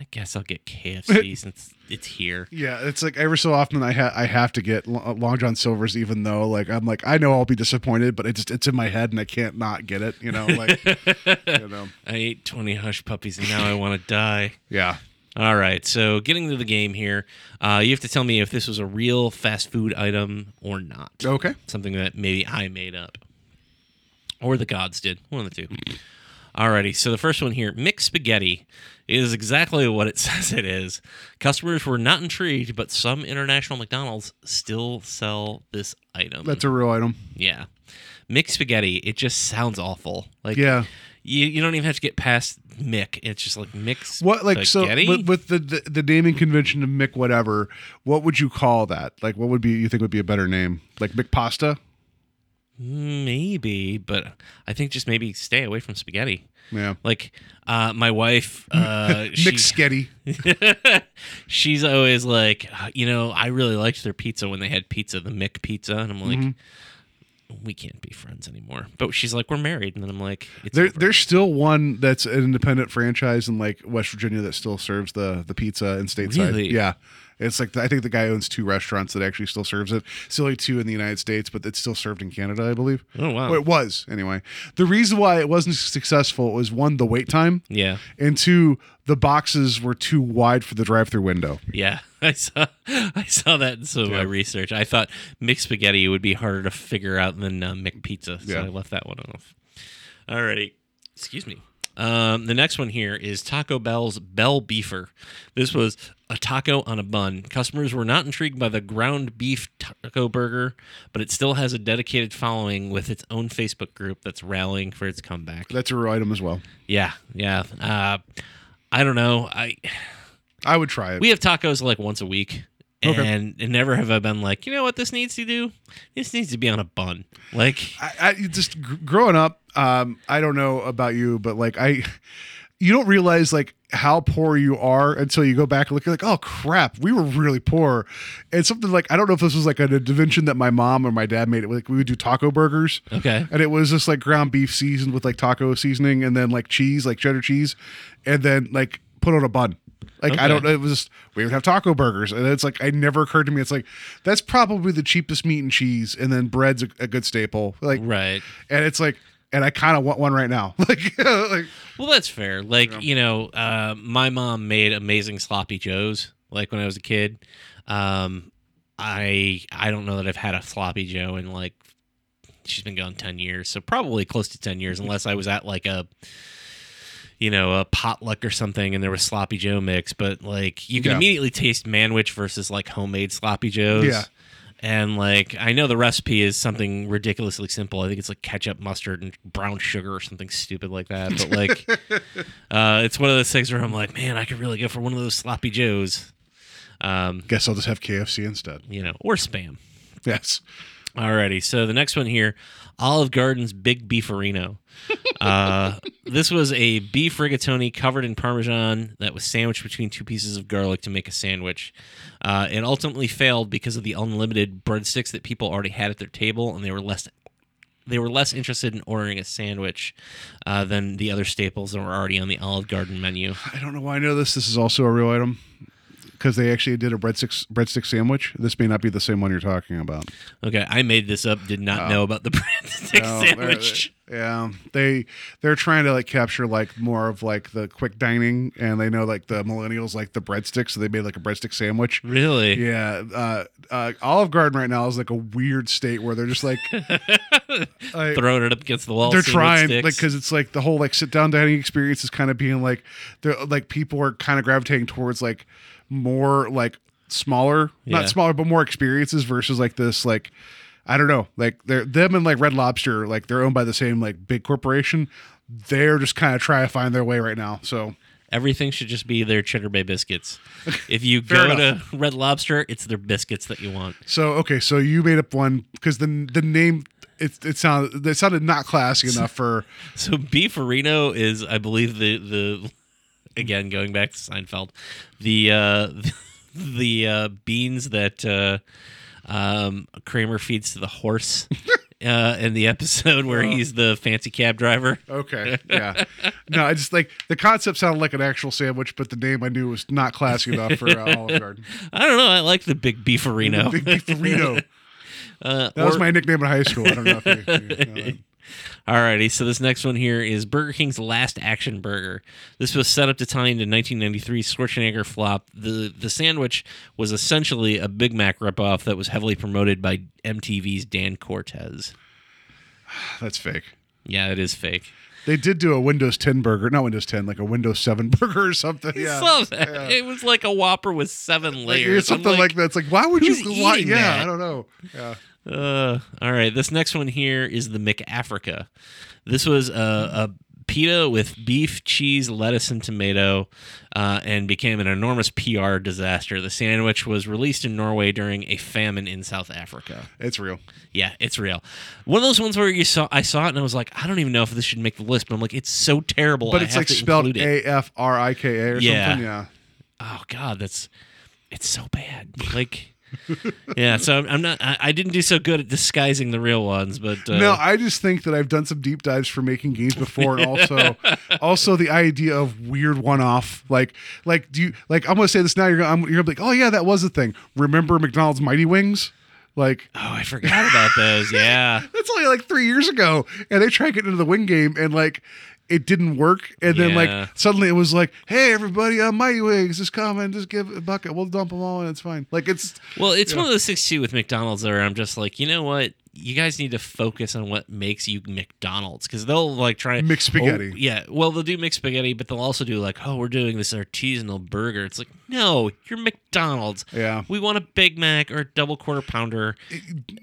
I guess I'll get KFC since it's here. Yeah, it's like every so often I have to get Long John Silver's, even though like I'm like I know I'll be disappointed, but it's in my head and I can't not get it. You know, like you know. I ate 20 hush puppies and now I want to die. Yeah. All right. So getting to the game here, you have to tell me if this was a real fast food item or not. Okay. Something that maybe I made up, or the gods did. One of the two. Alrighty, so the first one here, mixed spaghetti, is exactly what it says it is. Customers were not intrigued, but some international McDonald's still sell this item. That's a real item. Yeah. Mixed spaghetti, it just sounds awful. Like, yeah. You don't even have to get past Mick. It's just like mixed what, like, spaghetti. So with the naming convention of Mick whatever, what would you call that? Like, what would be you think would be a better name? Like Mick Pasta? Maybe, but I think just maybe stay away from spaghetti. Yeah. Like, my wife... McSpaghetti. She's always like, you know, I really liked their pizza when they had pizza, the Mick pizza. And I'm like, we can't be friends anymore. But she's like, we're married. And then I'm like, it's over. There's still one that's an independent franchise in like West Virginia that still serves the pizza in stateside. Really? Yeah. It's like, I think the guy owns 2 restaurants that actually still serves it. It's only 2 in the United States, but it's still served in Canada, I believe. Oh, wow. Well, it was, anyway. The reason why it wasn't successful was, 1, the wait time. Yeah. And 2, the boxes were too wide for the drive-thru window. Yeah, I saw that in some of my research. I thought mixed spaghetti would be harder to figure out than McPizza, so I left that one off. All righty. Excuse me. The next one here is Taco Bell's Bell Beefer. This was a taco on a bun. Customers were not intrigued by the ground beef taco burger, but it still has a dedicated following with its own Facebook group that's rallying for its comeback. That's a real item as well. Yeah. I don't know. I would try it. We have tacos like once a week. Okay. And never have I been like, you know what this needs to do? This needs to be on a bun. Like, I just growing up, I don't know about you, but like you don't realize like how poor you are until you go back and look at like, oh crap, we were really poor. And something like, I don't know if this was like an invention that my mom or my dad made. It like we would do taco burgers. Okay. And it was just like ground beef seasoned with like taco seasoning and then like cheese, like cheddar cheese, and then like put on a bun. Like, okay. I don't know. It was just, we would have taco burgers. And it's like, it never occurred to me. It's like, that's probably the cheapest meat and cheese. And then bread's a good staple. Like, right. And it's like, and I kind of want one right now. Like, well, that's fair. Like, my mom made amazing sloppy joes. Like when I was a kid, I don't know that I've had a sloppy joe in like, she's been gone 10 years. So probably close to 10 years, unless I was at like a potluck or something, and there was sloppy Joe mix, but like you can immediately taste Manwich versus like homemade sloppy Joes. Yeah. And like I know the recipe is something ridiculously simple. I think it's like ketchup, mustard, and brown sugar or something stupid like that. But like it's one of those things where I'm like, man, I could really go for one of those sloppy Joes. Guess I'll just have KFC instead. Or Spam. Yes. Alrighty, so the next one here, Olive Garden's Big Beefarino. This was a beef rigatoni covered in Parmesan that was sandwiched between 2 pieces of garlic to make a sandwich. It ultimately failed because of the unlimited breadsticks that people already had at their table, and they were less interested in ordering a sandwich than the other staples that were already on the Olive Garden menu. I don't know why I know this. This is also a real item. Because they actually did a breadstick sandwich. This may not be the same one you're talking about. Okay, I made this up. Did not know about the breadstick sandwich. They're trying to like capture like more of like the quick dining, and they know like the millennials like the breadstick, so they made like a breadstick sandwich. Really? Yeah. Olive Garden right now is like a weird state where they're just like throwing it up against the wall. They're trying like because it's like the whole like sit down dining experience is kind of being like they're like people are kind of gravitating towards like. More like smaller, not smaller, but more experiences versus like this, like, I don't know, like they're them and like Red Lobster, like they're owned by the same like big corporation. They're just kind of trying to find their way right now. So everything should just be their Cheddar Bay biscuits. If you go to Red Lobster, it's their biscuits that you want. So, okay. So you made up one because the name, it sounded not classy enough for. So Beefarino is, I believe the again, going back to Seinfeld, the beans that Kramer feeds to the horse in the episode where he's the fancy cab driver. Okay, yeah. No, I just like the concept sounded like an actual sandwich, but the name I knew was not classy enough for Olive Garden. I don't know. I like the Big Beefarino. The Big Beefarino. That was my nickname in high school. I don't know if you know that. Alrighty, so this next one here is Burger King's Last Action Burger. This was set up to tie into 1993 Schwarzenegger flop. The sandwich was essentially a Big Mac ripoff that was heavily promoted by MTV's Dan Cortez. That's fake. Yeah, it is fake. They did do a Windows 10 burger. Not Windows 10, like a Windows 7 burger or something. Yeah. It was like a Whopper with 7 layers. Like, something like that. It's like, why would you... That? I don't know. Yeah. All right, this next one here is the McAfrica. This was a pita with beef, cheese, lettuce, and tomato, and became an enormous PR disaster. The sandwich was released in Norway during a famine in South Africa. It's real. Yeah, it's real. One of those ones where I saw it and I was like, I don't even know if this should make the list, but I'm like, it's so terrible. But it's like spelled AFRIKA or something. Yeah. Oh God, it's so bad. Like. Yeah, so I didn't do so good at disguising the real ones, but no, I just think that I've done some deep dives for making games before, and also the idea of weird one-off, like do you like? I'm gonna say this now. You're gonna be like, oh yeah, that was a thing. Remember McDonald's Mighty Wings? Like, oh, I forgot about those. Yeah, that's only like 3 years ago, and they tried getting into the wing game, and like. It didn't work, and then like suddenly it was like, "Hey, everybody, Mighty Wings is coming. Just give a bucket. We'll dump them all, and it's fine." Like it's one of those things too with McDonald's where I'm just like, you know what, you guys need to focus on what makes you McDonald's, because they'll like try mixed spaghetti. Oh, yeah, well they'll do mixed spaghetti, but they'll also do like, oh, we're doing this artisanal burger. It's like, no, you're McDonald's. Yeah, we want a Big Mac or a double quarter pounder.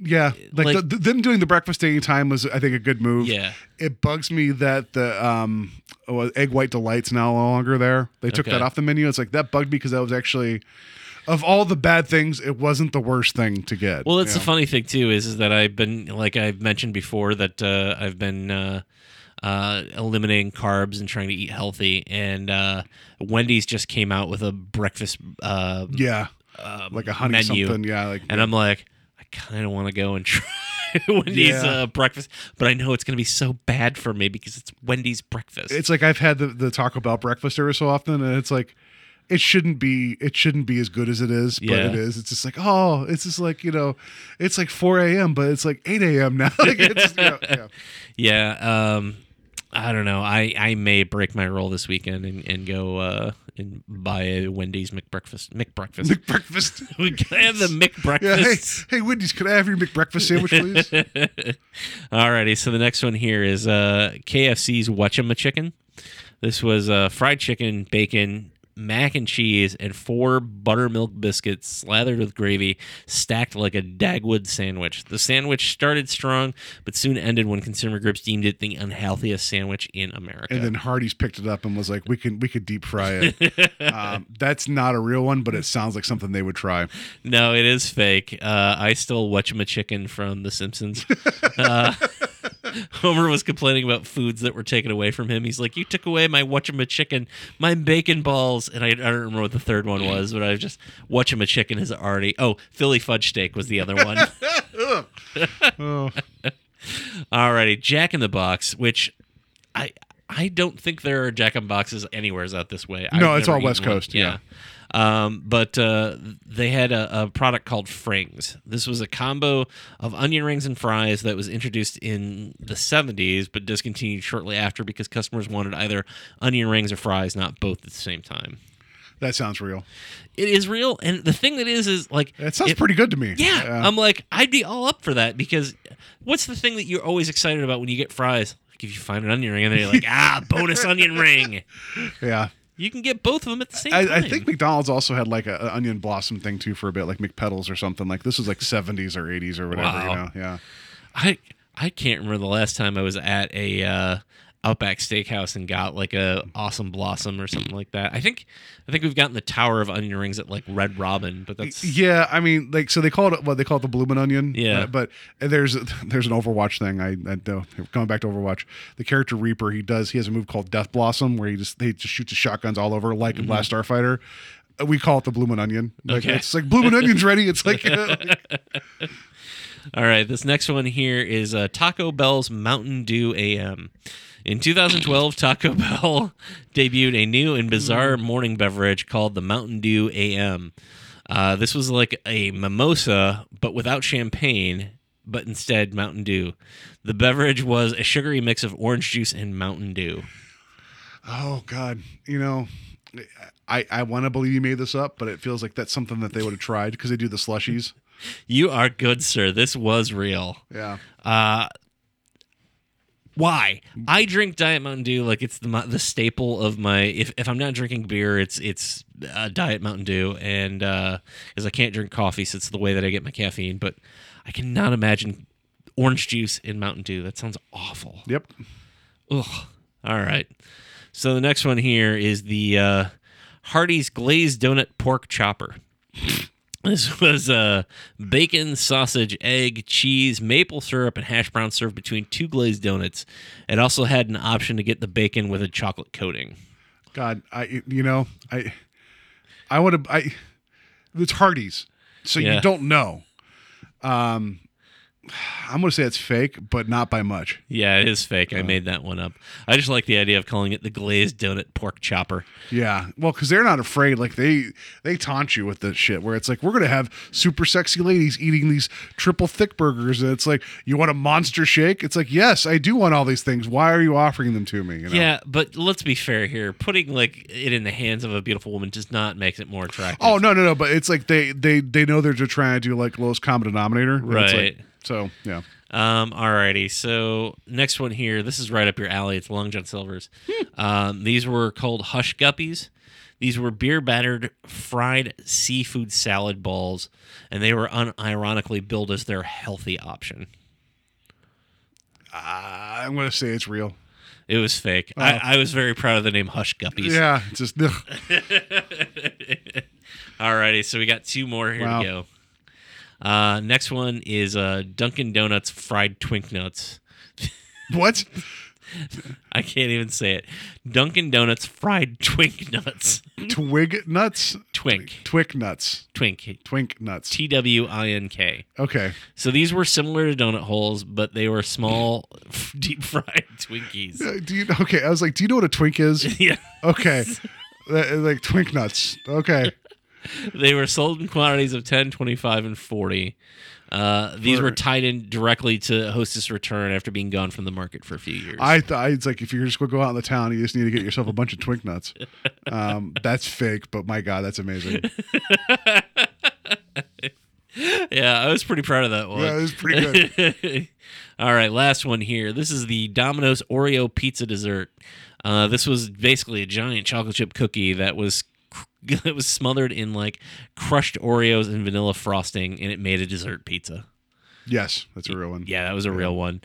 Yeah, like them doing the breakfast anytime was, I think, a good move. Yeah. It bugs me that the Egg White Delight's now no longer there. They took that off the menu. It's like, that bugged me, because that was actually, of all the bad things, it wasn't the worst thing to get. Well, that's the funny thing too is that I've been, like I've mentioned before, that I've been eliminating carbs and trying to eat healthy. And Wendy's just came out with a breakfast like a honey menu. Something. Yeah, like, and I'm like, I kind of want to go and try. Wendy's breakfast, but I know it's going to be so bad for me because it's Wendy's breakfast. It's like, I've had the Taco Bell breakfast every so often, and it's like, it shouldn't be as good as it is, but it is. It's just like, oh, it's just like, you know, it's like 4 a.m., but it's like 8 a.m. now. Like, it's, I don't know. I may break my rule this weekend and go and buy a Wendy's McBreakfast. Can I have the McBreakfast? Yeah, hey, Wendy's, could I have your McBreakfast sandwich, please? Alrighty, so the next one here is KFC's Whatchamachicken. This was fried chicken, bacon, mac and cheese, and 4 buttermilk biscuits slathered with gravy, stacked like a Dagwood sandwich. The sandwich started strong, but soon ended when consumer groups deemed it the unhealthiest sandwich in America. And then Hardee's picked it up and was like, we could deep fry it. That's not a real one, but it sounds like something they would try. No, it is fake. I still Whatchamachicken from The Simpsons. Homer was complaining about foods that were taken away from him. He's like, you took away my Whatchamachicken, my bacon balls, and I don't remember what the third one was, but I was just, Whatchamachicken is already... Oh, Philly fudge steak was the other one. Oh. Alrighty, Jack in the Box, which I don't think there are Jack in the Boxes anywhere out this way. No, it's all West Coast, yeah. But they had a product called Frings. This was a combo of onion rings and fries that was introduced in the 70s, but discontinued shortly after because customers wanted either onion rings or fries, not both at the same time. That sounds real. It is real, and the thing that is like... That sounds pretty good to me. Yeah, I'm like, I'd be all up for that, because what's the thing that you're always excited about when you get fries? Like, if you find an onion ring, and then you're like, bonus onion ring. Yeah. You can get both of them at the same time. I think McDonald's also had like an onion blossom thing too for a bit, like McPettles or something. Like, this was like 70s or 80s or whatever. Wow. You know? Yeah. I can't remember the last time I was at a Outback Steakhouse and got like a awesome blossom or something like that. I think we've gotten the tower of onion rings at like Red Robin, but that's I mean, like, so they call it the bloomin' onion. Yeah, but there's an Overwatch thing. I know, coming back to Overwatch, the character Reaper, he has a move called Death Blossom where they just shoot the shotguns all over, like in Last Starfighter. We call it the bloomin' onion. Like, it's like, bloomin' onion's ready. It's like, all right, this next one here is Taco Bell's Mountain Dew AM. In 2012, Taco Bell debuted a new and bizarre morning beverage called the Mountain Dew AM. This was like a mimosa, but without champagne, but instead Mountain Dew. The beverage was a sugary mix of orange juice and Mountain Dew. Oh, God. You know, I want to believe you made this up, but it feels like that's something that they would have tried, because they do the slushies. You are good, sir. This was real. Yeah. Why? I drink Diet Mountain Dew like it's the staple of my... If I'm not drinking beer, it's Diet Mountain Dew, and because I can't drink coffee, so it's the way that I get my caffeine, but I cannot imagine orange juice in Mountain Dew. That sounds awful. Yep. Ugh. All right. So the next one here is the Hardee's Glazed Donut Pork Chopper. This was bacon, sausage, egg, cheese, maple syrup, and hash brown served between 2 glazed donuts. It also had an option to get the bacon with a chocolate coating. God, I you know, I want to, it's Hardee's. So you don't know. I'm going to say it's fake, but not by much. Yeah, it is fake. I made that one up. I just like the idea of calling it the glazed donut pork chopper. Yeah. Well, because they're not afraid. Like, they taunt you with this shit where it's like, we're going to have super sexy ladies eating these triple thick burgers. And it's like, you want a monster shake? It's like, yes, I do want all these things. Why are you offering them to me? You know? Yeah, but let's be fair here. Putting like it in the hands of a beautiful woman does not make it more attractive. Oh, no. But it's like they know they're just trying to do like lowest common denominator. Right. So, yeah. Alrighty. So, next one here. This is right up your alley. It's Long John Silver's. These were called Hush Guppies. These were beer-battered fried seafood salad balls, and they were unironically billed as their healthy option. I'm going to say it's real. It was fake. Oh. I was very proud of the name Hush Guppies. Yeah. Just. Alrighty. So, we got two more here to go. Next one is Dunkin' Donuts fried Twink Nuts. What? I can't even say it. Dunkin' Donuts fried Twink Nuts. Twig nuts? Twink. Twink nuts. Twink. Twink nuts. TWINK. Okay. So these were similar to donut holes, but they were small, deep fried Twinkies. Okay, I was like, do you know what a Twink is? Yeah. Okay. Like Twink Nuts. Okay. They were sold in quantities of 10, 25, and 40. These were tied in directly to Hostess Return after being gone from the market for a few years. I thought it's like if you're just going to go out in the town, you just need to get yourself a bunch of Twink Nuts. That's fake, but my God, that's amazing. Yeah, I was pretty proud of that one. Yeah, it was pretty good. All right, last one here. This is the Domino's Oreo Pizza Dessert. This was basically a giant chocolate chip cookie that was... It was smothered in like crushed Oreos and vanilla frosting, and it made a dessert pizza. Yes, that's a real one. Yeah, that was a real one.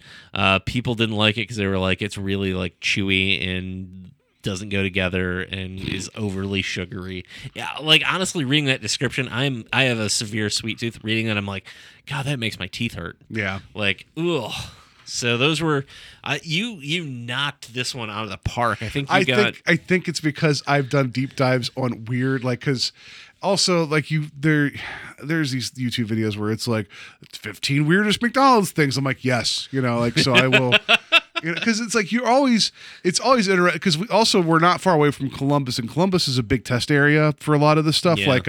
People didn't like it because they were like, it's really like chewy and doesn't go together and is overly sugary. Yeah, like honestly, reading that description, I have a severe sweet tooth. Reading that, I'm like, God, that makes my teeth hurt. Yeah, like ugh. So those were you knocked this one out of the park. I think it's because I've done deep dives on weird, like, because also like there's these YouTube videos where it's like 15 weirdest McDonald's things. I'm like, yes, you know, like, so I will. Because it's like it's always interesting because we're not far away from Columbus, and Columbus is a big test area for a lot of this stuff. Yeah. Like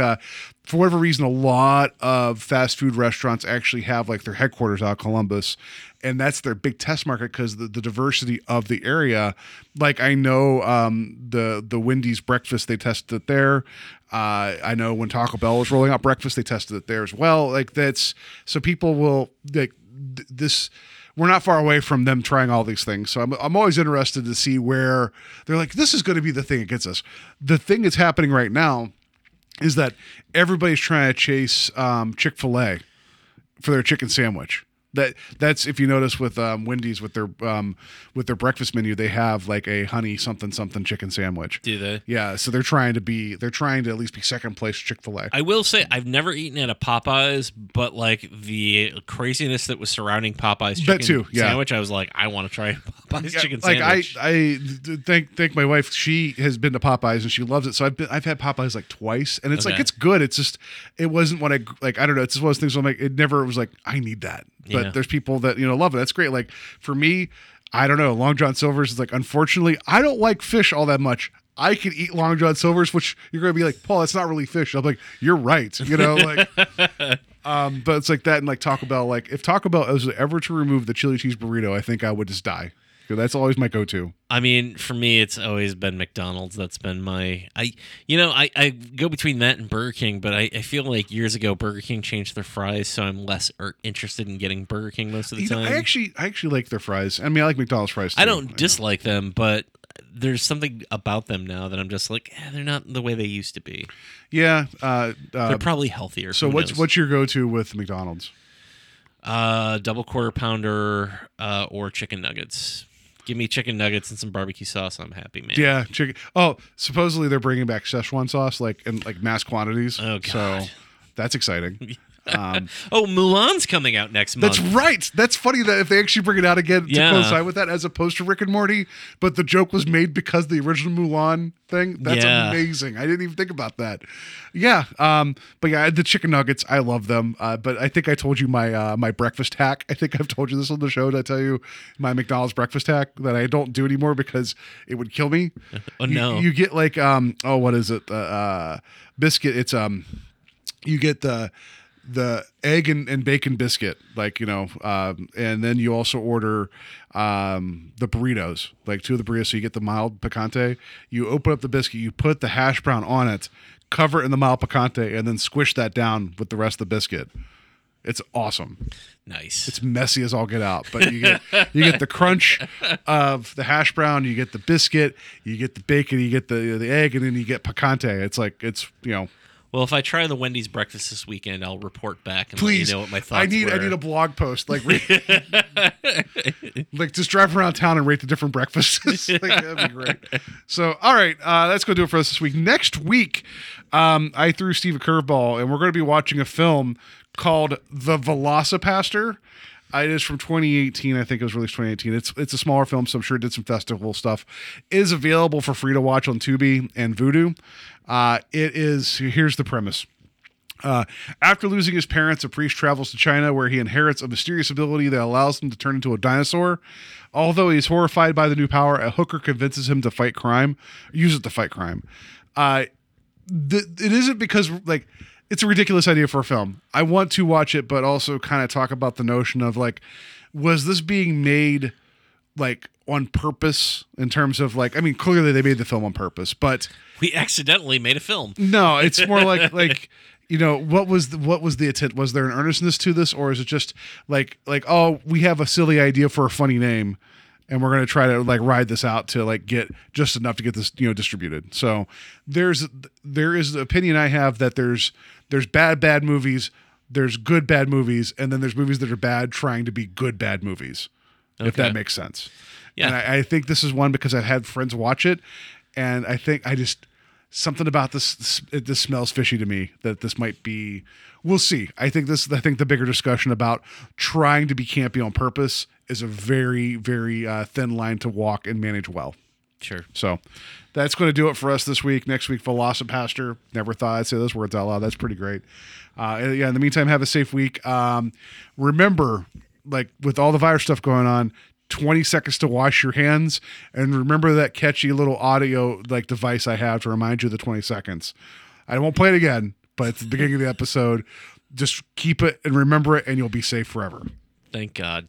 for whatever reason, a lot of fast food restaurants actually have like their headquarters out of Columbus, and that's their big test market because the diversity of the area. Like I know the Wendy's breakfast, they tested it there. I know when Taco Bell was rolling out breakfast, they tested it there as well. Like that's so people will like this. We're not far away from them trying all these things. So I'm always interested to see where they're like, this is going to be the thing that gets us. The thing that's happening right now is that everybody's trying to chase Chick-fil-A for their chicken sandwich. That's if you notice with Wendy's with their breakfast menu, they have like a honey something something chicken sandwich. Do they? Yeah, so they're trying to at least be second place Chick-fil-A. I will say I've never eaten at a Popeyes, but like the craziness that was surrounding Popeyes chicken sandwich, I was like, I want to try Popeyes chicken sandwich. I thank my wife. She has been to Popeyes and she loves it. So I've had Popeyes like twice, and it's like it's good. It's just it wasn't what I like. I don't know. It's just one of those things where I'm like it never was like I need that. But there's people that, you know, love it. That's great. Like for me, I don't know. Long John Silver's is like, unfortunately, I don't like fish all that much. I could eat Long John Silver's, which you're going to be like, Paul, that's not really fish. I'm like, you're right. You know, like, but it's like that. And like Taco Bell, like if Taco Bell was ever to remove the chili cheese burrito, I think I would just die. That's always my go-to. I mean, for me, it's always been McDonald's. That's been my... I go between that and Burger King, but I feel like years ago, Burger King changed their fries, so I'm less interested in getting Burger King most of the time. I actually like their fries. I mean, I like McDonald's fries, too. I don't dislike them, but there's something about them now that I'm just like, they're not the way they used to be. Yeah. They're probably healthier. So what's your go-to with McDonald's? Double quarter pounder or chicken nuggets. Give me chicken nuggets and some barbecue sauce. I'm happy, man. Yeah, chicken. Oh, supposedly they're bringing back Szechuan sauce, like in like mass quantities. Oh, God. So that's exciting. Mulan's coming out next month. That's right. That's funny that if they actually bring it out again to coincide with that, as opposed to Rick and Morty, but the joke was made because the original Mulan thing. That's amazing. I didn't even think about that. Yeah. But yeah, the chicken nuggets, I love them. But I think I told you my my breakfast hack. I think I've told you this on the show. Did I tell you my McDonald's breakfast hack that I don't do anymore because it would kill me? You get like what is it? Biscuit. It's you get the egg and bacon biscuit, like, you know, and then you also order the burritos, like two of the burritos. So you get the mild picante, you open up the biscuit, you put the hash brown on it, cover it in the mild picante, and then squish that down with the rest of the biscuit. It's awesome. Nice. It's messy as all get out, but you get the crunch of the hash brown, you get the biscuit, you get the bacon, you get the egg, and then you get picante. It's like, it's, you know. Well, if I try the Wendy's breakfast this weekend, I'll report back and let you know what my thoughts were. I need a blog post. Like, like just drive around town and rate the different breakfasts. Like, that'd be great. So, all right, that's going to do it for us this week. Next week, I threw Steve a curveball, and we're going to be watching a film called The Velocipaster. It is from 2018. I think it was released 2018. It's a smaller film, so I'm sure it did some festival stuff. It is available for free to watch on Tubi and Vudu. Here's the premise. After losing his parents, a priest travels to China, where he inherits a mysterious ability that allows him to turn into a dinosaur. Although he's horrified by the new power, a hooker convinces him to fight crime. Use it to fight crime. It isn't because, like, it's a ridiculous idea for a film. I want to watch it, but also kind of talk about the notion of, like, was this being made, like, on purpose in terms of, like, I mean, clearly they made the film on purpose, but we accidentally made a film. No, it's more like, you know, what was the intent? Was there an earnestness to this, or is it just like, oh, we have a silly idea for a funny name, and we're going to try to, like, ride this out to, like, get just enough to get this, you know, distributed. So there is the opinion I have that there's bad movies, there's good bad movies, and then there's movies that are bad trying to be good bad movies. Okay. If that makes sense. Yeah. And I think this is one because I've had friends watch it, and I think something about this smells fishy to me, that this might be, we'll see. I think the bigger discussion about trying to be campy on purpose is a very, very thin line to walk and manage well. Sure. So that's going to do it for us this week. Next week, Velocipaster. Never thought I'd say those words out loud. That's pretty great. In the meantime, have a safe week. Remember, like, with all the virus stuff going on, 20 seconds to wash your hands, and remember that catchy little audio, like, device I have to remind you of the 20 seconds. I won't play it again, but it's the beginning of the episode. Just keep it and remember it, and you'll be safe forever. Thank God.